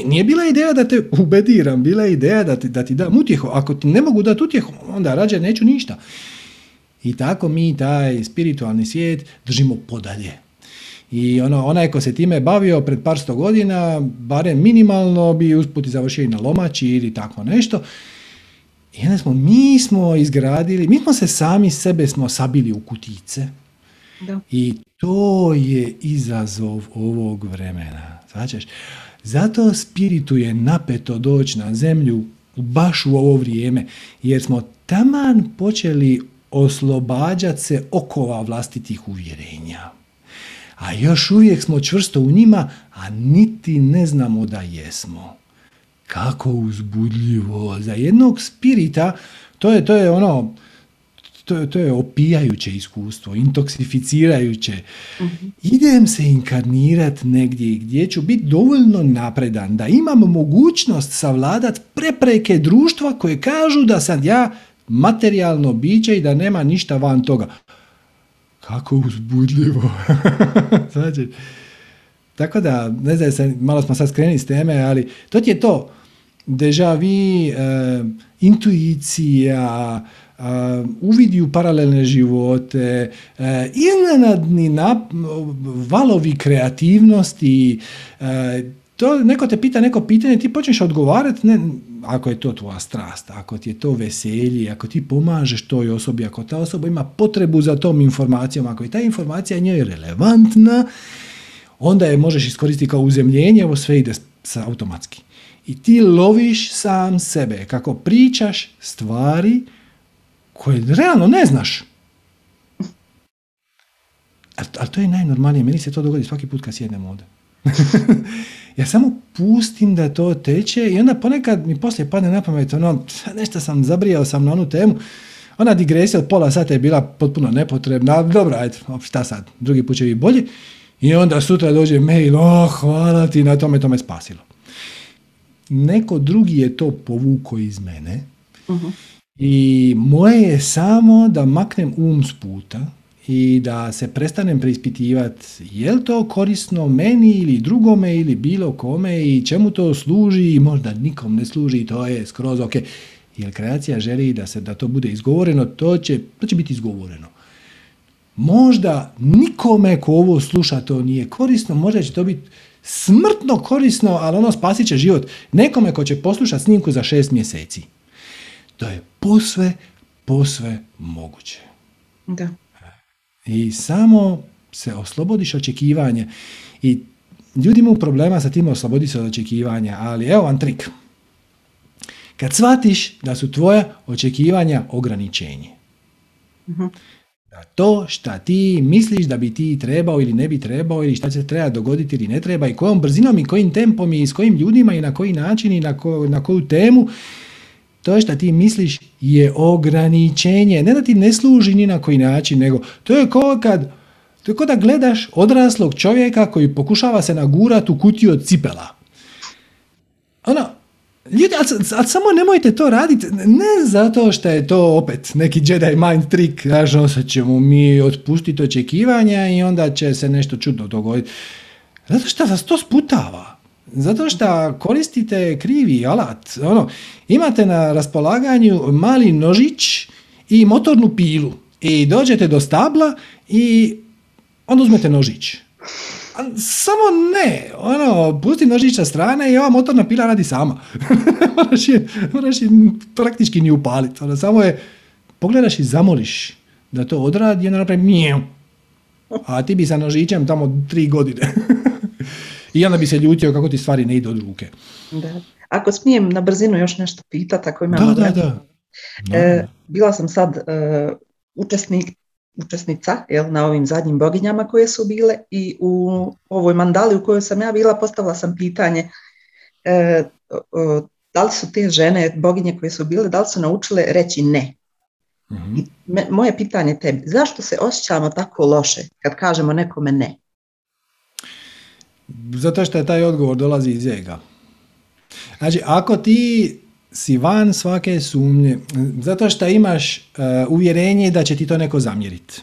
Nije bila ideja da te ubediram, bila je ideja da ti dam utjehu. Ako ti ne mogu dati utjehu, onda rađe neću ništa. I tako mi taj spiritualni svijet držimo podalje. I onaj ko se time bavio pred par 100 godina, barem minimalno bi usput i završio i na lomači ili tako nešto. I onda mi smo se sami sebe smo sabili u kutice. Da. I to je izazov ovog vremena. Značiš? Zato spiritu je napeto doći na zemlju baš u ovo vrijeme, jer smo taman počeli oslobađat se okova vlastitih uvjerenja. A još uvijek smo čvrsto u njima, a niti ne znamo da jesmo. Kako uzbudljivo. Za jednog spirita to je opijajuće iskustvo, intoksificirajuće. Idem se inkarnirat negdje gdje ću biti dovoljno napredan da imam mogućnost savladat prepreke društva koje kažu da sam ja materijalno biće i da nema ništa van toga. Kako uzbudljivo. Znači, tako da, ne znam, malo smo sad skrenili s teme, ali to ti je to. Deja vu, intuicija, uvidi u paralelne živote, iznenadni valovi kreativnosti. Neko te pita neko pitanje, ti počneš odgovarati, ako je to tvoja strast, ako ti je to veselje, ako ti pomažeš toj osobi, ako ta osoba ima potrebu za tom informacijom, ako je ta informacija njoj relevantna, onda je možeš iskoristiti kao uzemljenje, ovo sve ide automatski. I ti loviš sam sebe, kako pričaš stvari koje realno ne znaš. Ali to je najnormalnije, meni se to dogodi svaki put kad sjednem ovdje. Ja samo pustim da to teče i onda ponekad mi poslije padne na pamet, nešto sam zabrijao sam na onu temu, ona digresija od pola sata je bila potpuno nepotrebna, dobro, ajde, šta sad, drugi put će biti bolje, i onda sutra dođe mail, hvala ti na tome, to me spasilo. Neko drugi je to povukao iz mene. Uh-huh. I moje je samo da maknem um s puta i da se prestanem preispitivati je li to korisno meni ili drugome ili bilo kome i čemu to služi i možda nikom ne služi, to je skroz ok. Jer kreacija želi da to bude izgovoreno, to će biti izgovoreno. Možda nikome ko ovo sluša to nije korisno, možda će to biti smrtno korisno, ali ono spasit će život nekome ko će poslušati snimku za 6 mjeseci. To je posve moguće. Da. I samo se oslobodiš očekivanja. I ljudi imaju problema sa tim osloboditi se od očekivanja, ali evo vam trik. Kad shvatiš da su tvoja očekivanja ograničenje. Uh-huh. Da to šta ti misliš da bi ti trebao ili ne bi trebao ili šta se treba dogoditi ili ne treba i kojom brzinom i kojim tempom i s kojim ljudima i na koji način i na koju temu, to šta ti misliš je ograničenje. Ne da ti ne služi ni na koji način, nego to je kao da gledaš odraslog čovjeka koji pokušava se nagurati u kutiju od cipela. Ono, ljudi, ali samo nemojte to raditi, ne zato što je to opet neki Jedi mind trick, znaš, ono sad ćemo mi otpustiti očekivanja i onda će se nešto čudno dogoditi. Zato što vas to sputava, zato što koristite krivi alat. Ono, imate na raspolaganju mali nožić i motornu pilu i dođete do stabla i onda uzmete nožić. Samo ne, ono, pusti nožić sa strane i ova motorna pila radi sama. moraš je praktički ni upaliti. Ono, samo je, pogledaš i zamoliš da to odradi i onda napravi mjev. A ti bi sa nožićem tamo 3 godine. I onda bi se ljutio kako ti stvari ne idu od ruke. Da. Ako smijem na brzinu još nešto pitati, ako imam... Da. Bila sam sad učesnica na ovim zadnjim boginjama koje su bile i u ovoj mandali u kojoj sam ja bila postavila sam pitanje da li su te žene, boginje koje su bile, da li su naučile reći ne. Mm-hmm. I moje pitanje tebi, zašto se osjećamo tako loše kad kažemo nekome ne? Zato što je taj odgovor dolazi iz ega. Znači, ako ti si van svake sumnje, zato što imaš uvjerenje da će ti to neko zamjeriti,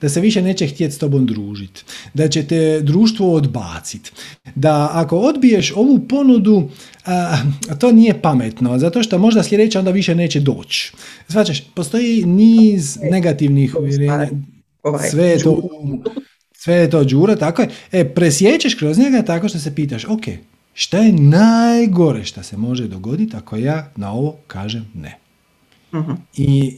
da se više neće htjeti s tobom družiti, da će te društvo odbaciti, da ako odbiješ ovu ponudu, to nije pametno, zato što možda sljedeća onda više neće doći. Svačaš, postoji niz negativnih uvjerenja, sve je to đura, tako je. Presjećeš kroz njega tako što se pitaš, ok, šta je najgore što se može dogoditi ako ja na ovo kažem ne? Uh-huh.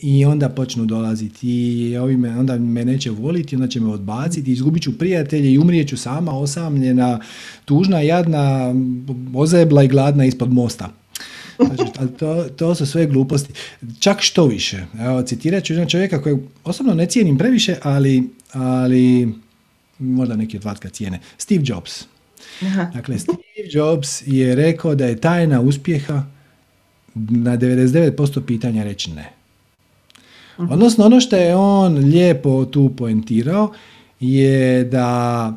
I onda počnu dolaziti i onda me neće voliti, onda će me odbaciti, izgubit ću prijatelje i umrijet ću sama, osamljena, tužna, jadna, ozebla i gladna ispod mosta. Znači, to su sve gluposti. Čak što više. Evo, citirat ću čovjeka kojeg osobno ne cijenim previše, ali možda neki od vas ga cijene. Steve Jobs. Aha. Dakle, Steve Jobs je rekao da je tajna uspjeha na 99% pitanja reći ne. Odnosno, ono što je on lijepo tu poentirao je da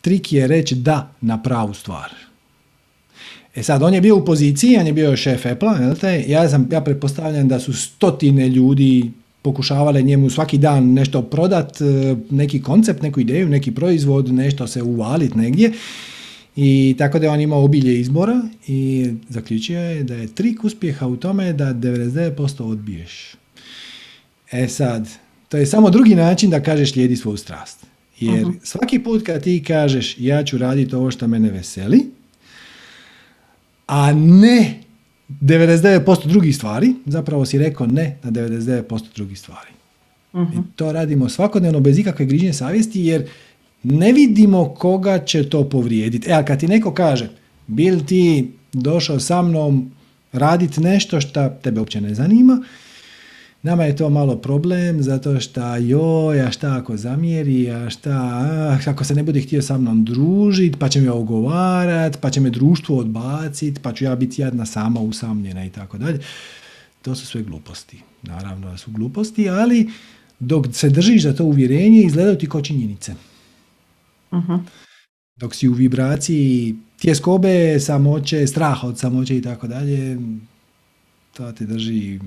trik je reći da na pravu stvar. Sad, on je bio u poziciji, on je bio šef Apple-a, jel te? Ja pretpostavljam da su 100 ljudi pokušavale njemu svaki dan nešto prodat, neki koncept, neku ideju, neki proizvod, nešto se uvalit negdje. I tako da je on imao obilje izbora i zaključio je da je trik uspjeha u tome da 99% odbiješ. Sad, to je samo drugi način da kažeš slijedi svoju strast. Jer svaki put kad ti kažeš ja ću raditi ovo što mene veseli, a ne 99% drugih stvari, zapravo si rekao ne na 99% drugih stvari. Uh-huh. I to radimo svakodnevno bez ikakve grižnje savjesti jer ne vidimo koga će to povrijediti. A kad ti neko kaže, bil ti došao sa mnom raditi nešto što tebe uopće ne zanima, nama je to malo problem zato što a šta ako zamjeri, ako se ne bude htio sa mnom družiti, pa će me ogovarati, pa će me društvo odbaciti, pa ću ja biti jadna sama, usamljena i tako dalje. To su sve gluposti. Naravno da su gluposti, ali dok se držiš za to uvjerenje izgledaju ti kao činjenice. Uh-huh. Dok si u vibraciji tjeskobe, samoće, straha od samoće i tako dalje, to te drži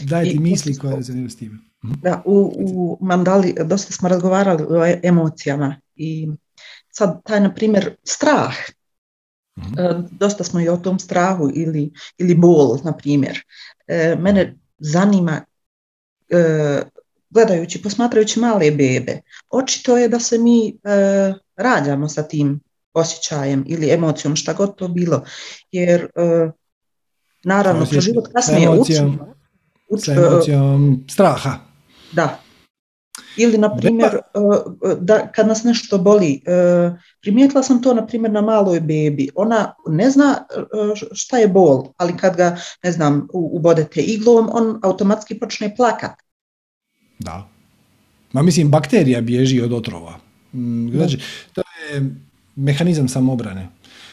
Daj ti misli koja rezonira s time. Da, u Mandali dosta smo razgovarali o emocijama i sad taj, na primjer, strah. Dosta smo i o tom strahu ili bol, na primjer. Mene zanima, gledajući, posmatrajući male bebe, očito je da se mi rađamo sa tim osjećajem ili emocijom, šta god to bilo. Jer, naravno, kroz život kasnije učimo. Sa emocijom straha. Da. Ili, na primjer, kad nas nešto boli, primijetila sam to, na primjer, na maloj bebi. Ona ne zna šta je bol, ali kad ga, ne znam, ubodete iglom, on automatski počne plakat. Da. Ma mislim, bakterija bježi od otrova. Znači, to je mehanizam samobrane.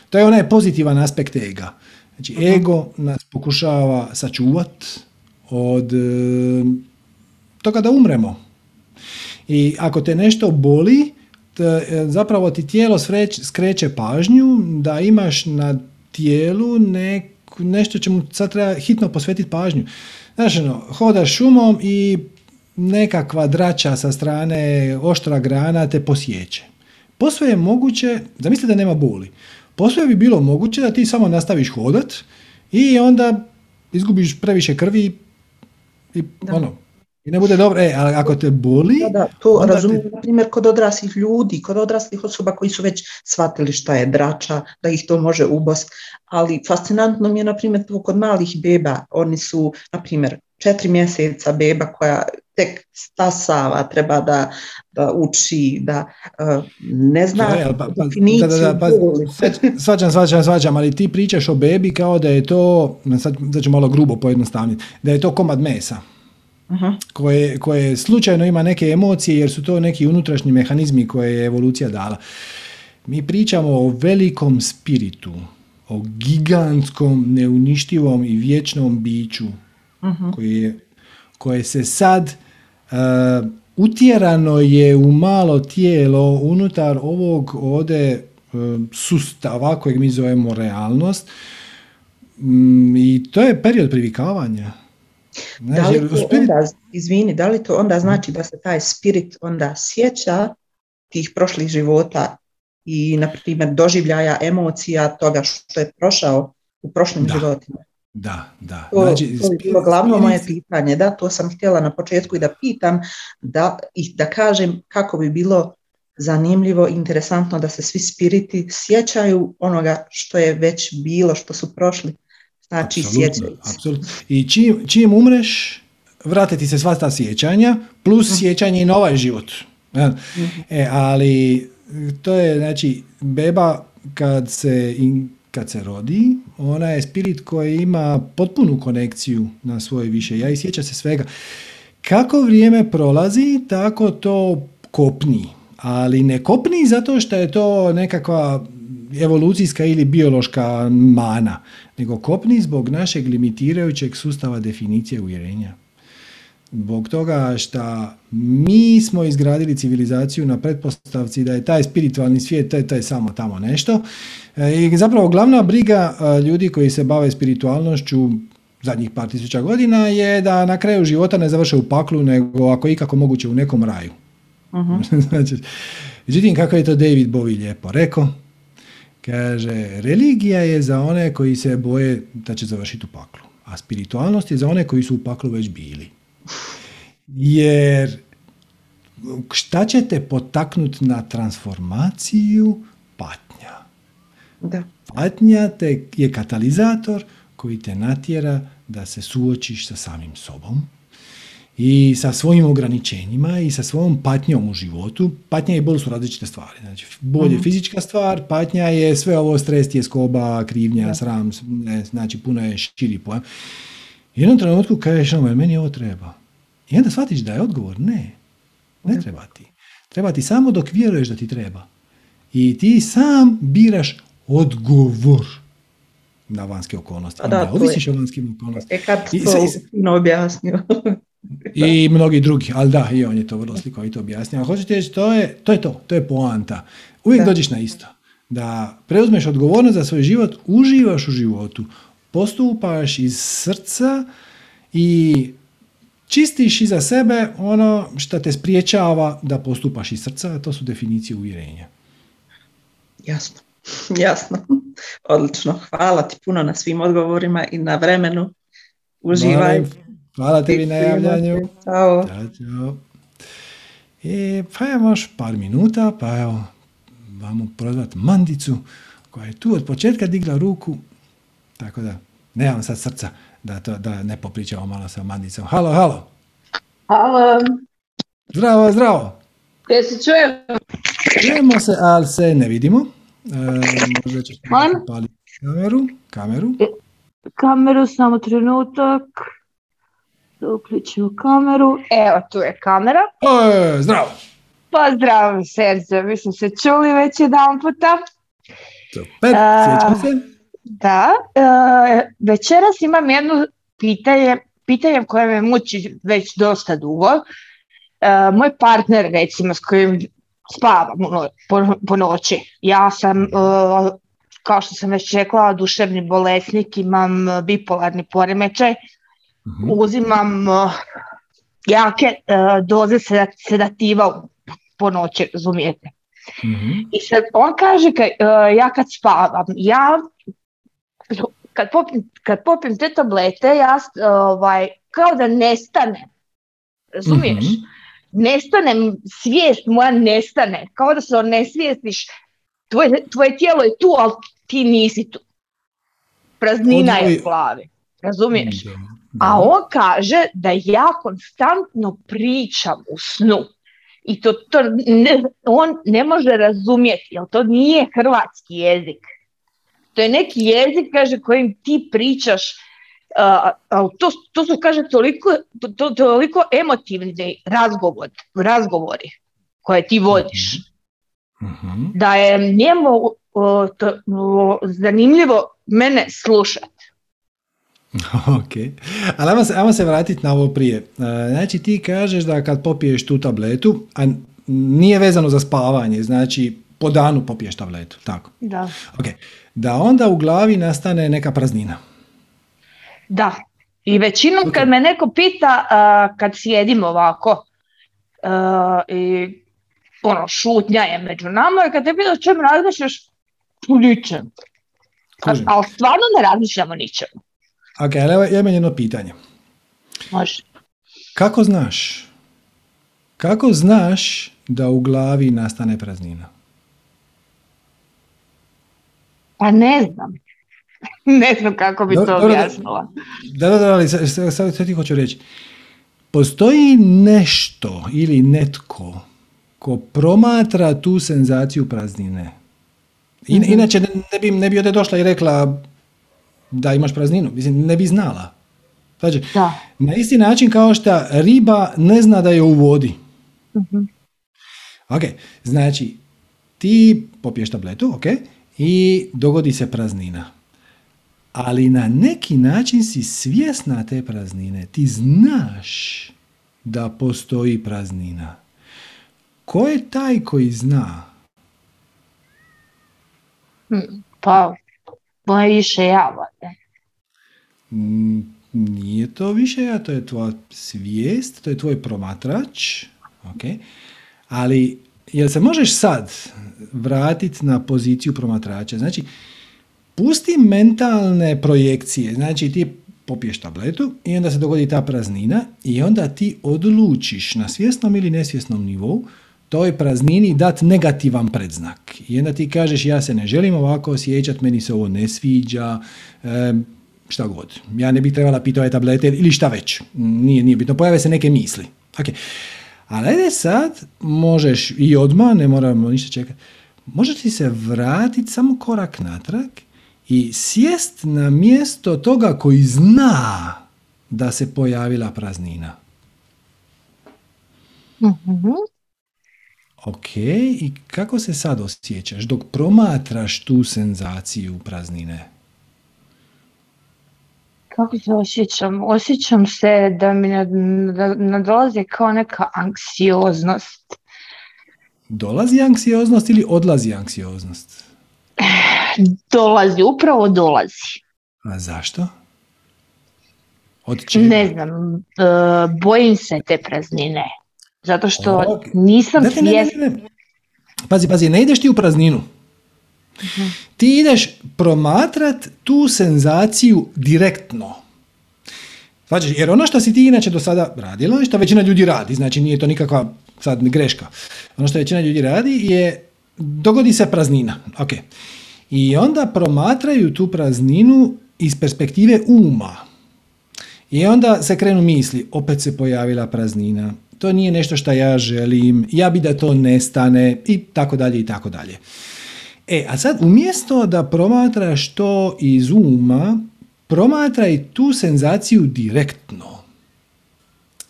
To je onaj pozitivan aspekt ega. Znači, ego nas pokušava sačuvati od toga da umremo. I ako te nešto boli, zapravo ti tijelo skreće pažnju da imaš na tijelu nešto čemu sad treba hitno posvetiti pažnju. Znaš, hodaš šumom i nekakva drača sa strane, oštra grana te posjeće. Posve je moguće, zamislite da nema boli, posve bi bilo moguće da ti samo nastaviš hodat i onda izgubiš previše krvi i ono. I ne bude dobro, ali ako te boli... Da, to razumijem, na primjer, kod odraslih ljudi, kod odraslih osoba koji su već shvatili šta je drača, da ih to može ubost, ali fascinantno mi je, na primjer, to kod malih beba. Oni su, na primjer, 4 mjeseca beba koja tek stasava, treba da uči, da ne zna definiciju. Svađam, ali ti pričaš o bebi kao da je to, sad ću malo grubo pojednostavniti, da je to komad mesa. Koje slučajno ima neke emocije jer su to neki unutrašnji mehanizmi koje je evolucija dala. Mi pričamo o velikom spiritu, o gigantskom, neuništivom i vječnom biću koje se sad utjerano je u malo tijelo unutar ovog ovdje sustava kojeg mi zovemo realnost i to je period privikavanja. Da li to onda znači da se taj spirit onda sjeća tih prošlih života i, na primjer, doživljaja emocija toga što je prošao u prošlim životima? Da. To je bilo glavno moje pitanje, da, to sam htjela na početku i da pitam i da kažem kako bi bilo zanimljivo, interesantno da se svi spiriti sjećaju onoga što je već bilo, što su prošli. Znači, apsolutno. I čim umreš, vrate ti se sva ta sjećanja, plus sjećanje i na ovaj život. Ali to je, znači, beba kad se rodi, ona je spirit koji ima potpunu konekciju na svoje više ja i sjeća se svega. Kako vrijeme prolazi, tako to kopni. Ali ne kopni zato što je to nekakva evolucijska ili biološka mana, nego kopni zbog našeg limitirajućeg sustava definicije uvjerenja. Zbog toga što mi smo izgradili civilizaciju na pretpostavci da je taj spiritualni svijet, taj samo tamo nešto. I zapravo glavna briga ljudi koji se bave spiritualnošću zadnjih par tisuća godina je da na kraju života ne završe u paklu, nego ako ikako moguće u nekom raju. Znači, međutim, kako je to David Bowie lijepo rekao, kaže, religija je za one koji se boje da će završiti u paklu, a spiritualnost je za one koji su u paklu već bili. Jer šta će te potaknuti na transformaciju? Patnja. Da. Patnja je katalizator koji te natjera da se suočiš sa samim sobom i sa svojim ograničenjima i sa svojom patnjom u životu. Patnja i bol su različite stvari. Znači, bol je fizička stvar, patnja je sve ovo, stres, tjeskoba, krivnja, sram, znači puno je širi pojam. U jednom trenutku kažeš, meni ovo treba. I onda shvatiš da je odgovor ne treba ti. Treba ti samo dok vjeruješ da ti treba. I ti sam biraš odgovor na vanjske okolnosti. Ne ovisiš o vanjskim okolnostima. Kad to fino objasnio. I mnogi drugi, ali da, i on je to vrlo slikovito objasnio. A hoćete reći, to je poanta. Uvijek dođeš na isto. Da preuzmeš odgovornost za svoj život, uživaš u životu, postupaš iz srca i čistiš iza sebe ono što te spriječava da postupaš iz srca, a to su definicije uvjerenja. Jasno, jasno. Odlično. Hvala ti puno na svim odgovorima i na vremenu. Uživaj. Hvala tebi na javljanju. Ćao. Ćao. Pa evo još par minuta, pa evo vamo prozvat Mandicu koja je tu od početka digla ruku, tako da nemam sad srca da ne popričamo malo sa Mandicom. Halo, halo. Halo. Zdravo, zdravo. Gdje se čujemo? Čujemo se, ali se ne vidimo. Možda ćeš upaliti kameru. Kameru, samo trenutak. Da uključimo kameru. Evo, tu je kamera. Zdravo. Pozdrav, Serđo. Mi smo se čuli već jedan puta. Super, sjećam se. Da, večeras imam jedno pitanje koje me muči već dosta dugo. Moj partner, recimo, s kojim spavam po noći. Ja sam, kao što sam već rekla, duševni bolesnik, imam bipolarni poremećaj, uzimam jake doze sedativa po noći, razumijete. Mm-hmm. I sad on kaže, ja kad spavam, kad popim te tablete, ja kao da nestanem, razumiješ? Mm-hmm. Nestanem, svijest moja nestane, kao da se onesvijestiš, tvoje tijelo je tu, ali ti nisi tu. Praznina je u glavi, razumiješ? Da, da. A on kaže da ja konstantno pričam u snu. I on ne može razumjeti, jer to nije hrvatski jezik. To je neki jezik, kaže, kojim ti pričaš, to su, kaže, toliko emotivni razgovori koje ti vodiš. Mm-hmm. Da je njemu zanimljivo mene slušati. Ok, ali ajmo se vratiti na ovo prije. Znači ti kažeš da kad popiješ tu tabletu, a nije vezano za spavanje, znači po danu popiješ tabletu, tako? Da. Ok, da onda u glavi nastane neka praznina. Da, i većinom okay. Kad me neko pita, kad sjedim ovako, i ono šutnja je među nama, i kad te pita o čemu razmišljaš, u ničem. Ali stvarno ne razmišljamo ničemu. Ok, evo je meni jedno pitanje. Može. Kako znaš da u glavi nastane praznina? Pa ne znam. Ne znam kako bi to objasnila. Da, ali sad ti hoću reći. Postoji nešto ili netko ko promatra tu senzaciju praznine. Inače ne bi ovdje došla i rekla da imaš prazninu, ne bi znala. Znači, na isti način kao što riba ne zna da je u vodi. Uh-huh. Ok, znači ti popiješ tabletu, ok, i dogodi se praznina. Ali na neki način si svjesna te praznine, ti znaš da postoji praznina. Ko je taj koji zna? Pa, više ja. Nije to više ja, to je tvoja svijest, to je tvoj promatrač. Okay. Ali, jel se možeš sad vratiti na poziciju promatrača? Znači, pusti mentalne projekcije. Znači, ti popiješ tabletu i onda se dogodi ta praznina i onda ti odlučiš na svjesnom ili nesvjesnom nivou toj praznini dati negativan predznak. I onda ti kažeš, ja se ne želim ovako osjećati, meni se ovo ne sviđa, šta god. Ja ne bih trebala piti ove tablete ili šta već. Nije bitno, pojave se neke misli. Okay. Ali ajde sad, možeš i odmah, ne moramo ništa čekati, možeš ti se vratiti samo korak natrag i sjest na mjesto toga koji zna da se pojavila praznina. Mhm. Ok, i kako se sad osjećaš dok promatraš tu senzaciju praznine? Kako se osjećam? Osjećam se da mi nadolazi kao neka anksioznost. Dolazi anksioznost ili odlazi anksioznost? Dolazi, upravo dolazi. A zašto? Od čega? Ne znam, bojim se te praznine. Zato što nisam svjesna. Pazi, ne ideš ti u prazninu. Ti ideš promatrat tu senzaciju direktno. Znači, jer ono što si ti inače do sada radila, što većina ljudi radi, znači nije to nikakva sad greška. Ono što većina ljudi radi je, dogodi se praznina. Okay. I onda promatraju tu prazninu iz perspektive uma. I onda se krenu misli, opet se pojavila praznina. To nije nešto što ja želim, ja bi da to nestane, i tako dalje, i tako dalje. A sad, umjesto da promatraš to iz uma, promatraj tu senzaciju direktno.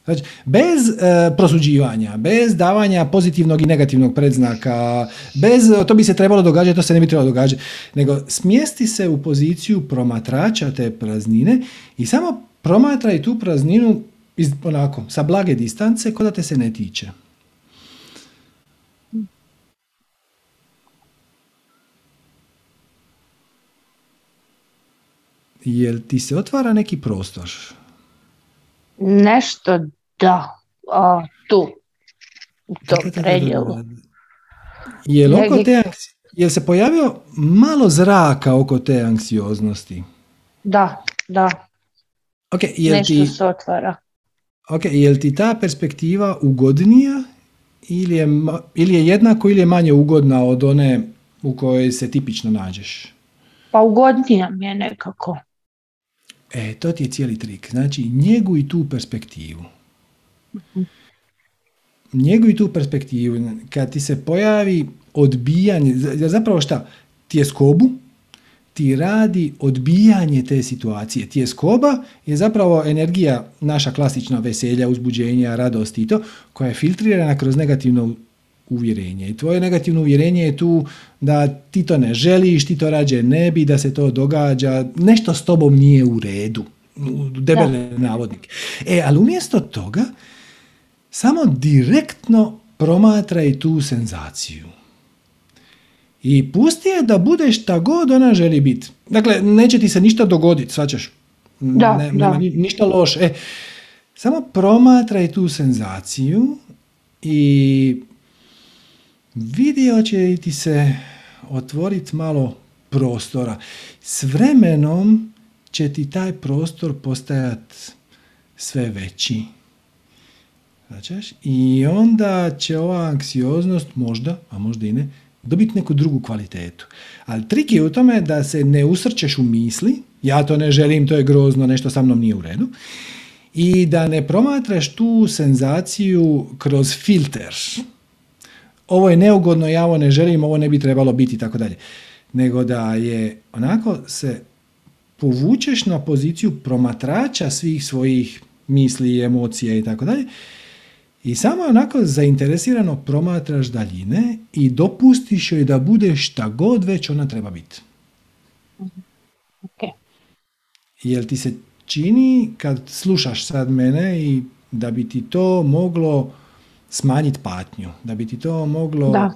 Znači, bez prosuđivanja, bez davanja pozitivnog i negativnog predznaka, bez to bi se trebalo događati, to se ne bi trebalo događati, nego smjesti se u poziciju promatrača te praznine i samo promatraj tu prazninu onako, sa blage distance, kao da te se ne tiče. Jel ti se otvara neki prostor? Nešto da. Tu. U tom predjelu. Jel se pojavio malo zraka oko te anksioznosti? Da. Okay, se otvara. Ok, je li ti ta perspektiva ugodnija ili je jednako ili je manje ugodna od one u kojoj se tipično nađeš? Pa ugodnija mi je nekako. To ti je cijeli trik. Znači, njeguj tu perspektivu. Njeguj tu perspektivu. Kad ti se pojavi odbijanje, zapravo šta? Tjeskobu, ti radi odbijanje te situacije. Tjeskoba je zapravo energija naša klasična veselja, uzbuđenja, radosti i to, koja je filtrirana kroz negativno uvjerenje. I tvoje negativno uvjerenje je tu da ti to ne želiš, ti to rađe ne bi, da se to događa, nešto s tobom nije u redu. Debele navodnike. Ali umjesto toga, samo direktno promatraj tu senzaciju. I pusti je da bude šta god ona želi biti. Dakle, neće ti se ništa dogoditi, svačaš. Ništa loše. Samo promatraj tu senzaciju i vidio će ti se otvoriti malo prostora. S vremenom će ti taj prostor postajati sve veći. Svačaš? I onda će ova anksioznost možda, a možda i ne, dobiti neku drugu kvalitetu. Ali trik je u tome da se ne usrčeš u misli, ja to ne želim, to je grozno, nešto sa mnom nije u redu, i da ne promatraš tu senzaciju kroz filter. Ovo je neugodno, ja ovo ne želim, ovo ne bi trebalo biti, itd. Nego da je onako se povučeš na poziciju promatrača svih svojih misli, emocija, itd. I samo onako zainteresirano promatraš daljine i dopustiš joj da bude šta god već ona treba biti. Okay. Jel ti se čini kad slušaš sad mene i da bi ti to moglo smanjiti patnju? Da bi ti to moglo... Da.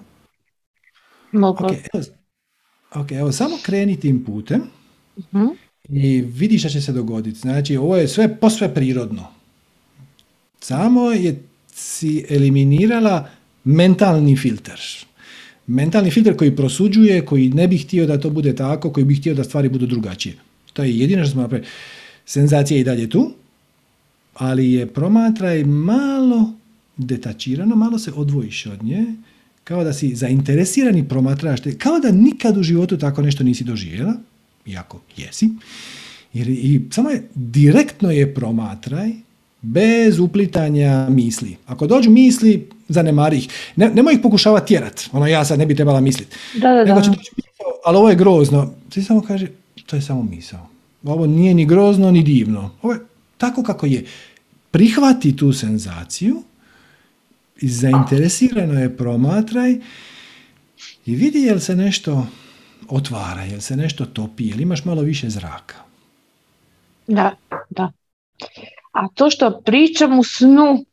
Moglo. Okay, evo, samo kreni tim putem i vidiš šta će se dogoditi. Znači, ovo je sve posve prirodno. Samo je si eliminirala mentalni filter. Mentalni filter koji prosuđuje, koji ne bi htio da to bude tako, koji bi htio da stvari budu drugačije. To je jedino što smo napravili. Senzacija je i dalje tu, ali je promatraj malo detačirano, malo se odvojiš od nje, kao da si zainteresirani promatraš, kao da nikad u životu tako nešto nisi doživjela, iako jesi. I samo je, direktno je promatraj, bez uplitanja misli. Ako dođu misli, zanemari ih. Nemoj ih pokušavati tjerati. Ja sad ne bi trebala misliti. Nego će doći misao, ali ovo je grozno. Ti samo kaže, to je samo misao. Ovo nije ni grozno, ni divno. Ovo je tako kako je. Prihvati tu senzaciju, zainteresirano je promatraj i vidi jel se nešto otvara, jel se nešto topi, jel imaš malo više zraka. Da. A to što pričam u snu,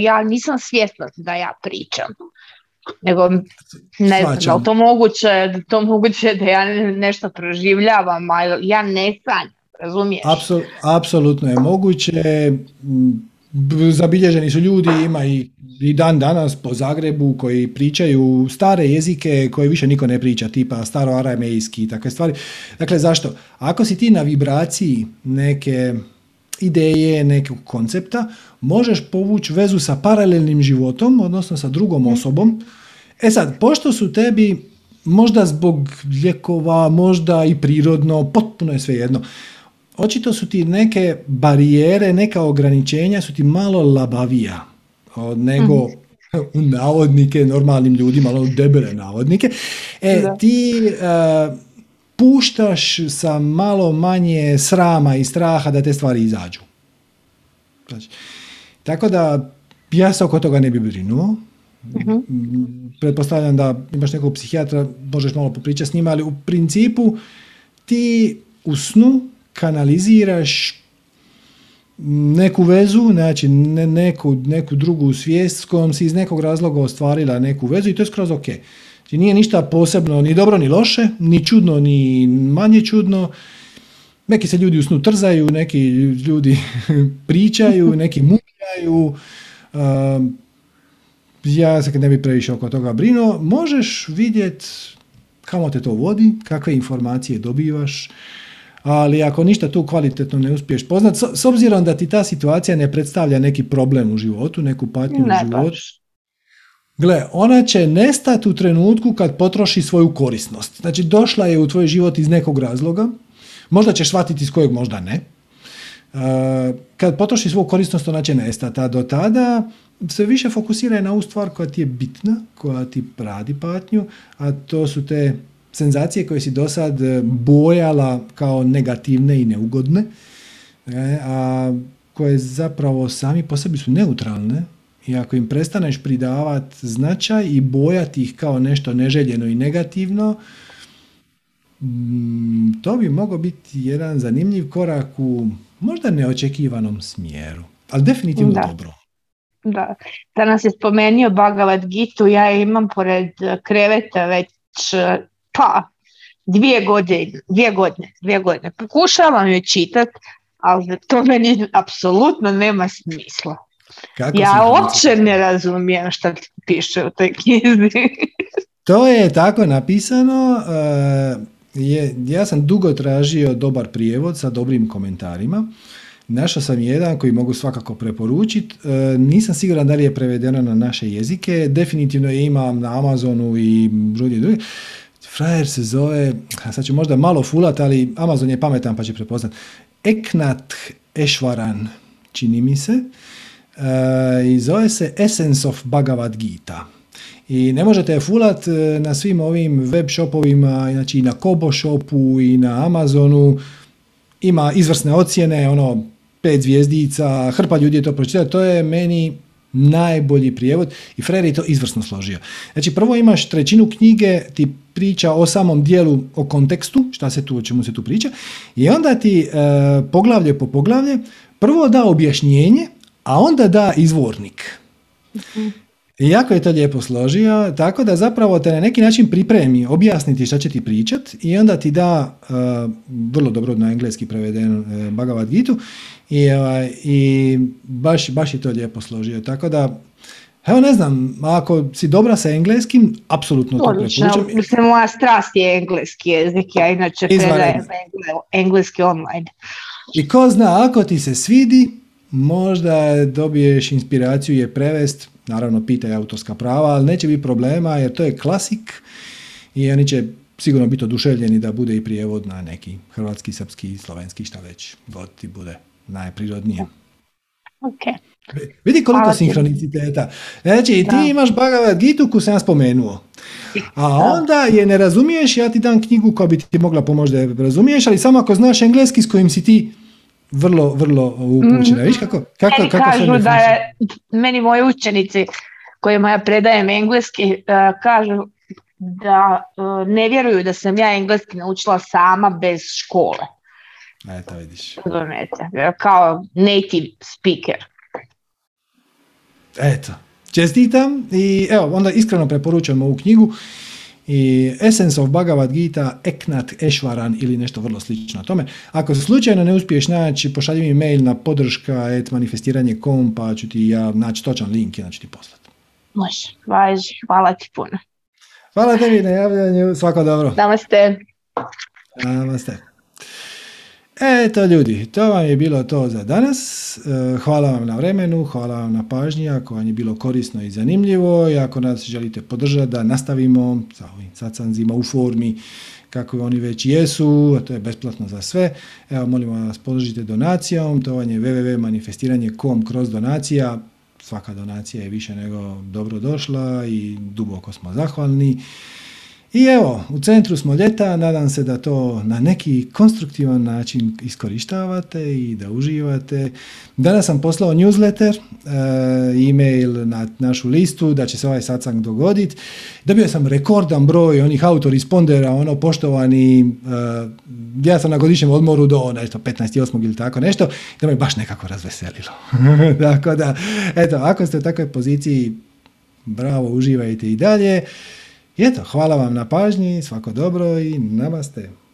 ja nisam svjesna da ja pričam, nego ne znam da li to moguće da ja nešto proživljavam, ali ja ne sanjam razumiješ? Apsolutno je moguće. Zabilježeni su ljudi, ima i dan danas po Zagrebu koji pričaju stare jezike koje više niko ne priča, tipa staroaramejski i takve stvari. Dakle, zašto? Ako si ti na vibraciji neke ideje, nekog koncepta, možeš povući vezu sa paralelnim životom, odnosno sa drugom osobom. E sad, pošto su tebi, možda zbog ljekova, možda i prirodno, potpuno je svejedno, očito su ti neke barijere, neka ograničenja su ti malo labavija nego u navodnike normalnim ljudima, malo debele navodnike. Ti puštaš sa malo manje srama i straha da te stvari izađu. Znači, tako da ja se oko toga ne bi brinuo. Pretpostavljam da imaš nekog psihijatra, možeš malo popričati s njima, ali u principu ti u snu kanaliziraš neku vezu, znači neku drugu svijest s kojom si iz nekog razloga ostvarila neku vezu i to je skroz ok. Znači nije ništa posebno, ni dobro, ni loše, ni čudno, ni manje čudno. Neki se ljudi u snu trzaju, neki ljudi pričaju, neki muljaju. Ja se ne bi previše oko toga brinuo. Možeš vidjeti kamo te to vodi, kakve informacije dobivaš, ali ako ništa tu kvalitetno ne uspiješ poznat, s obzirom da ti ta situacija ne predstavlja neki problem u životu, neku patnju u životu, gle, ona će nestati u trenutku kad potroši svoju korisnost. Znači, došla je u tvoj život iz nekog razloga, možda ćeš shvatiti iz kojeg, možda ne. Kad potroši svoju korisnost, ona će nestati, a do tada se više fokusiraj na ovu stvar koja ti je bitna, koja ti radi patnju, a to su te senzacije koje si do sad bojala kao negativne i neugodne, a koje zapravo sami po sebi su neutralne i ako im prestaneš pridavati značaj i bojati ih kao nešto neželjeno i negativno, to bi mogao biti jedan zanimljiv korak u možda neočekivanom smjeru, ali definitivno dobro. Da, danas je spomenuo Bhagavad Gitu, ja imam pored kreveta već 2 godine. Pokušavam je čitati, ali to meni apsolutno nema smisla. Ja uopće ne razumijem šta piše u toj knjizi. To je tako napisano. Ja sam dugo tražio dobar prijevod sa dobrim komentarima. Našao sam jedan koji mogu svakako preporučiti. Nisam siguran da li je prevedeno na naše jezike. Definitivno je imam na Amazonu i drugdje drugi. Frajer se zove, sad ću možda malo fulat, ali Amazon je pametan pa će prepoznat. Eknath Easwaran, čini mi se. I zove se Essence of Bhagavad Gita. I ne možete je fulat na svim ovim web shopovima, znači i na Kobo shopu i na Amazonu. Ima izvrsne ocjene, 5 zvjezdica, hrpa ljudi je to pročitala, to je meni najbolji prijevod i Frer je to izvrsno složio. Znači, prvo imaš 1/3 knjige, ti priča o samom dijelu, o kontekstu, o čemu se tu priča, i onda ti poglavlje po poglavlje, prvo da objašnjenje, a onda da izvornik. I jako je to lijepo složio, tako da zapravo te na neki način pripremi, objasniti šta će ti pričat i onda ti da vrlo dobro na engleski prevedenu Bhagavad Gitu i baš je to lijepo složio. Tako da, evo ne znam, ako si dobra sa engleskim, apsolutno to preporučam. Mislim, moja strast je engleski jezik, ja inače predajem engleski online. I ko zna, ako ti se svidi, možda dobiješ inspiraciju je prevest. Naravno, pitaj autorska prava, ali neće biti problema jer to je klasik i oni će sigurno biti oduševljeni da bude i prijevod na neki hrvatski, srpski, slovenski, šta već god ti bude najprirodnije. Okay. Vidi koliko sinhroniciteta. Znači, ti imaš Bhagavad Gitu koju sam ja spomenuo, a onda je ne razumiješ, ja ti dam knjigu koja bi ti mogla pomoći da je razumiješ, ali samo ako znaš engleski s kojim si ti vrlo, vrlo upućena. Viš kako kažu da je, meni moji učenici kojima ja predajem engleski kažu da ne vjeruju da sam ja engleski naučila sama bez škole. Eto, vidiš. Kao native speaker. Eto, čestitam i evo, onda iskreno preporučujem ovu knjigu I Essence of Bhagavad Gita, Eknath Easwaran ili nešto vrlo slično tome. Ako slučajno ne uspiješ naći, pošalji mi mail na podrška@manifestiranje.com pa ću ti ja naći točan link i ja ću ti poslati. Može, važi, hvala ti puno. Hvala tebi na javljanju, svako dobro. Namaste. Namaste. Eto ljudi, to vam je bilo to za danas. Hvala vam na vremenu, hvala vam na pažnji, ako vam je bilo korisno i zanimljivo i ako nas želite podržati da nastavimo sa ovim sacanzima u formi kako oni već jesu, a to je besplatno za sve. Evo, molimo vas podržite donacijom, to vam je www.manifestiranje.com/donacija. Svaka donacija je više nego dobro došla i duboko smo zahvalni. I evo, u centru smo ljeta, nadam se da to na neki konstruktivan način iskorištavate i da uživate. Danas sam poslao newsletter, e-mail na našu listu da će se ovaj satsang dogoditi. Dobio sam rekordan broj onih autorespondera, ono poštovani, ja sam na godišnjem odmoru do nešto 15.8. ili tako nešto, da me baš nekako razveselilo. Tako da, eto, ako ste u takvoj poziciji, bravo, uživajte i dalje. I eto, hvala vam na pažnji, svako dobro i namaste.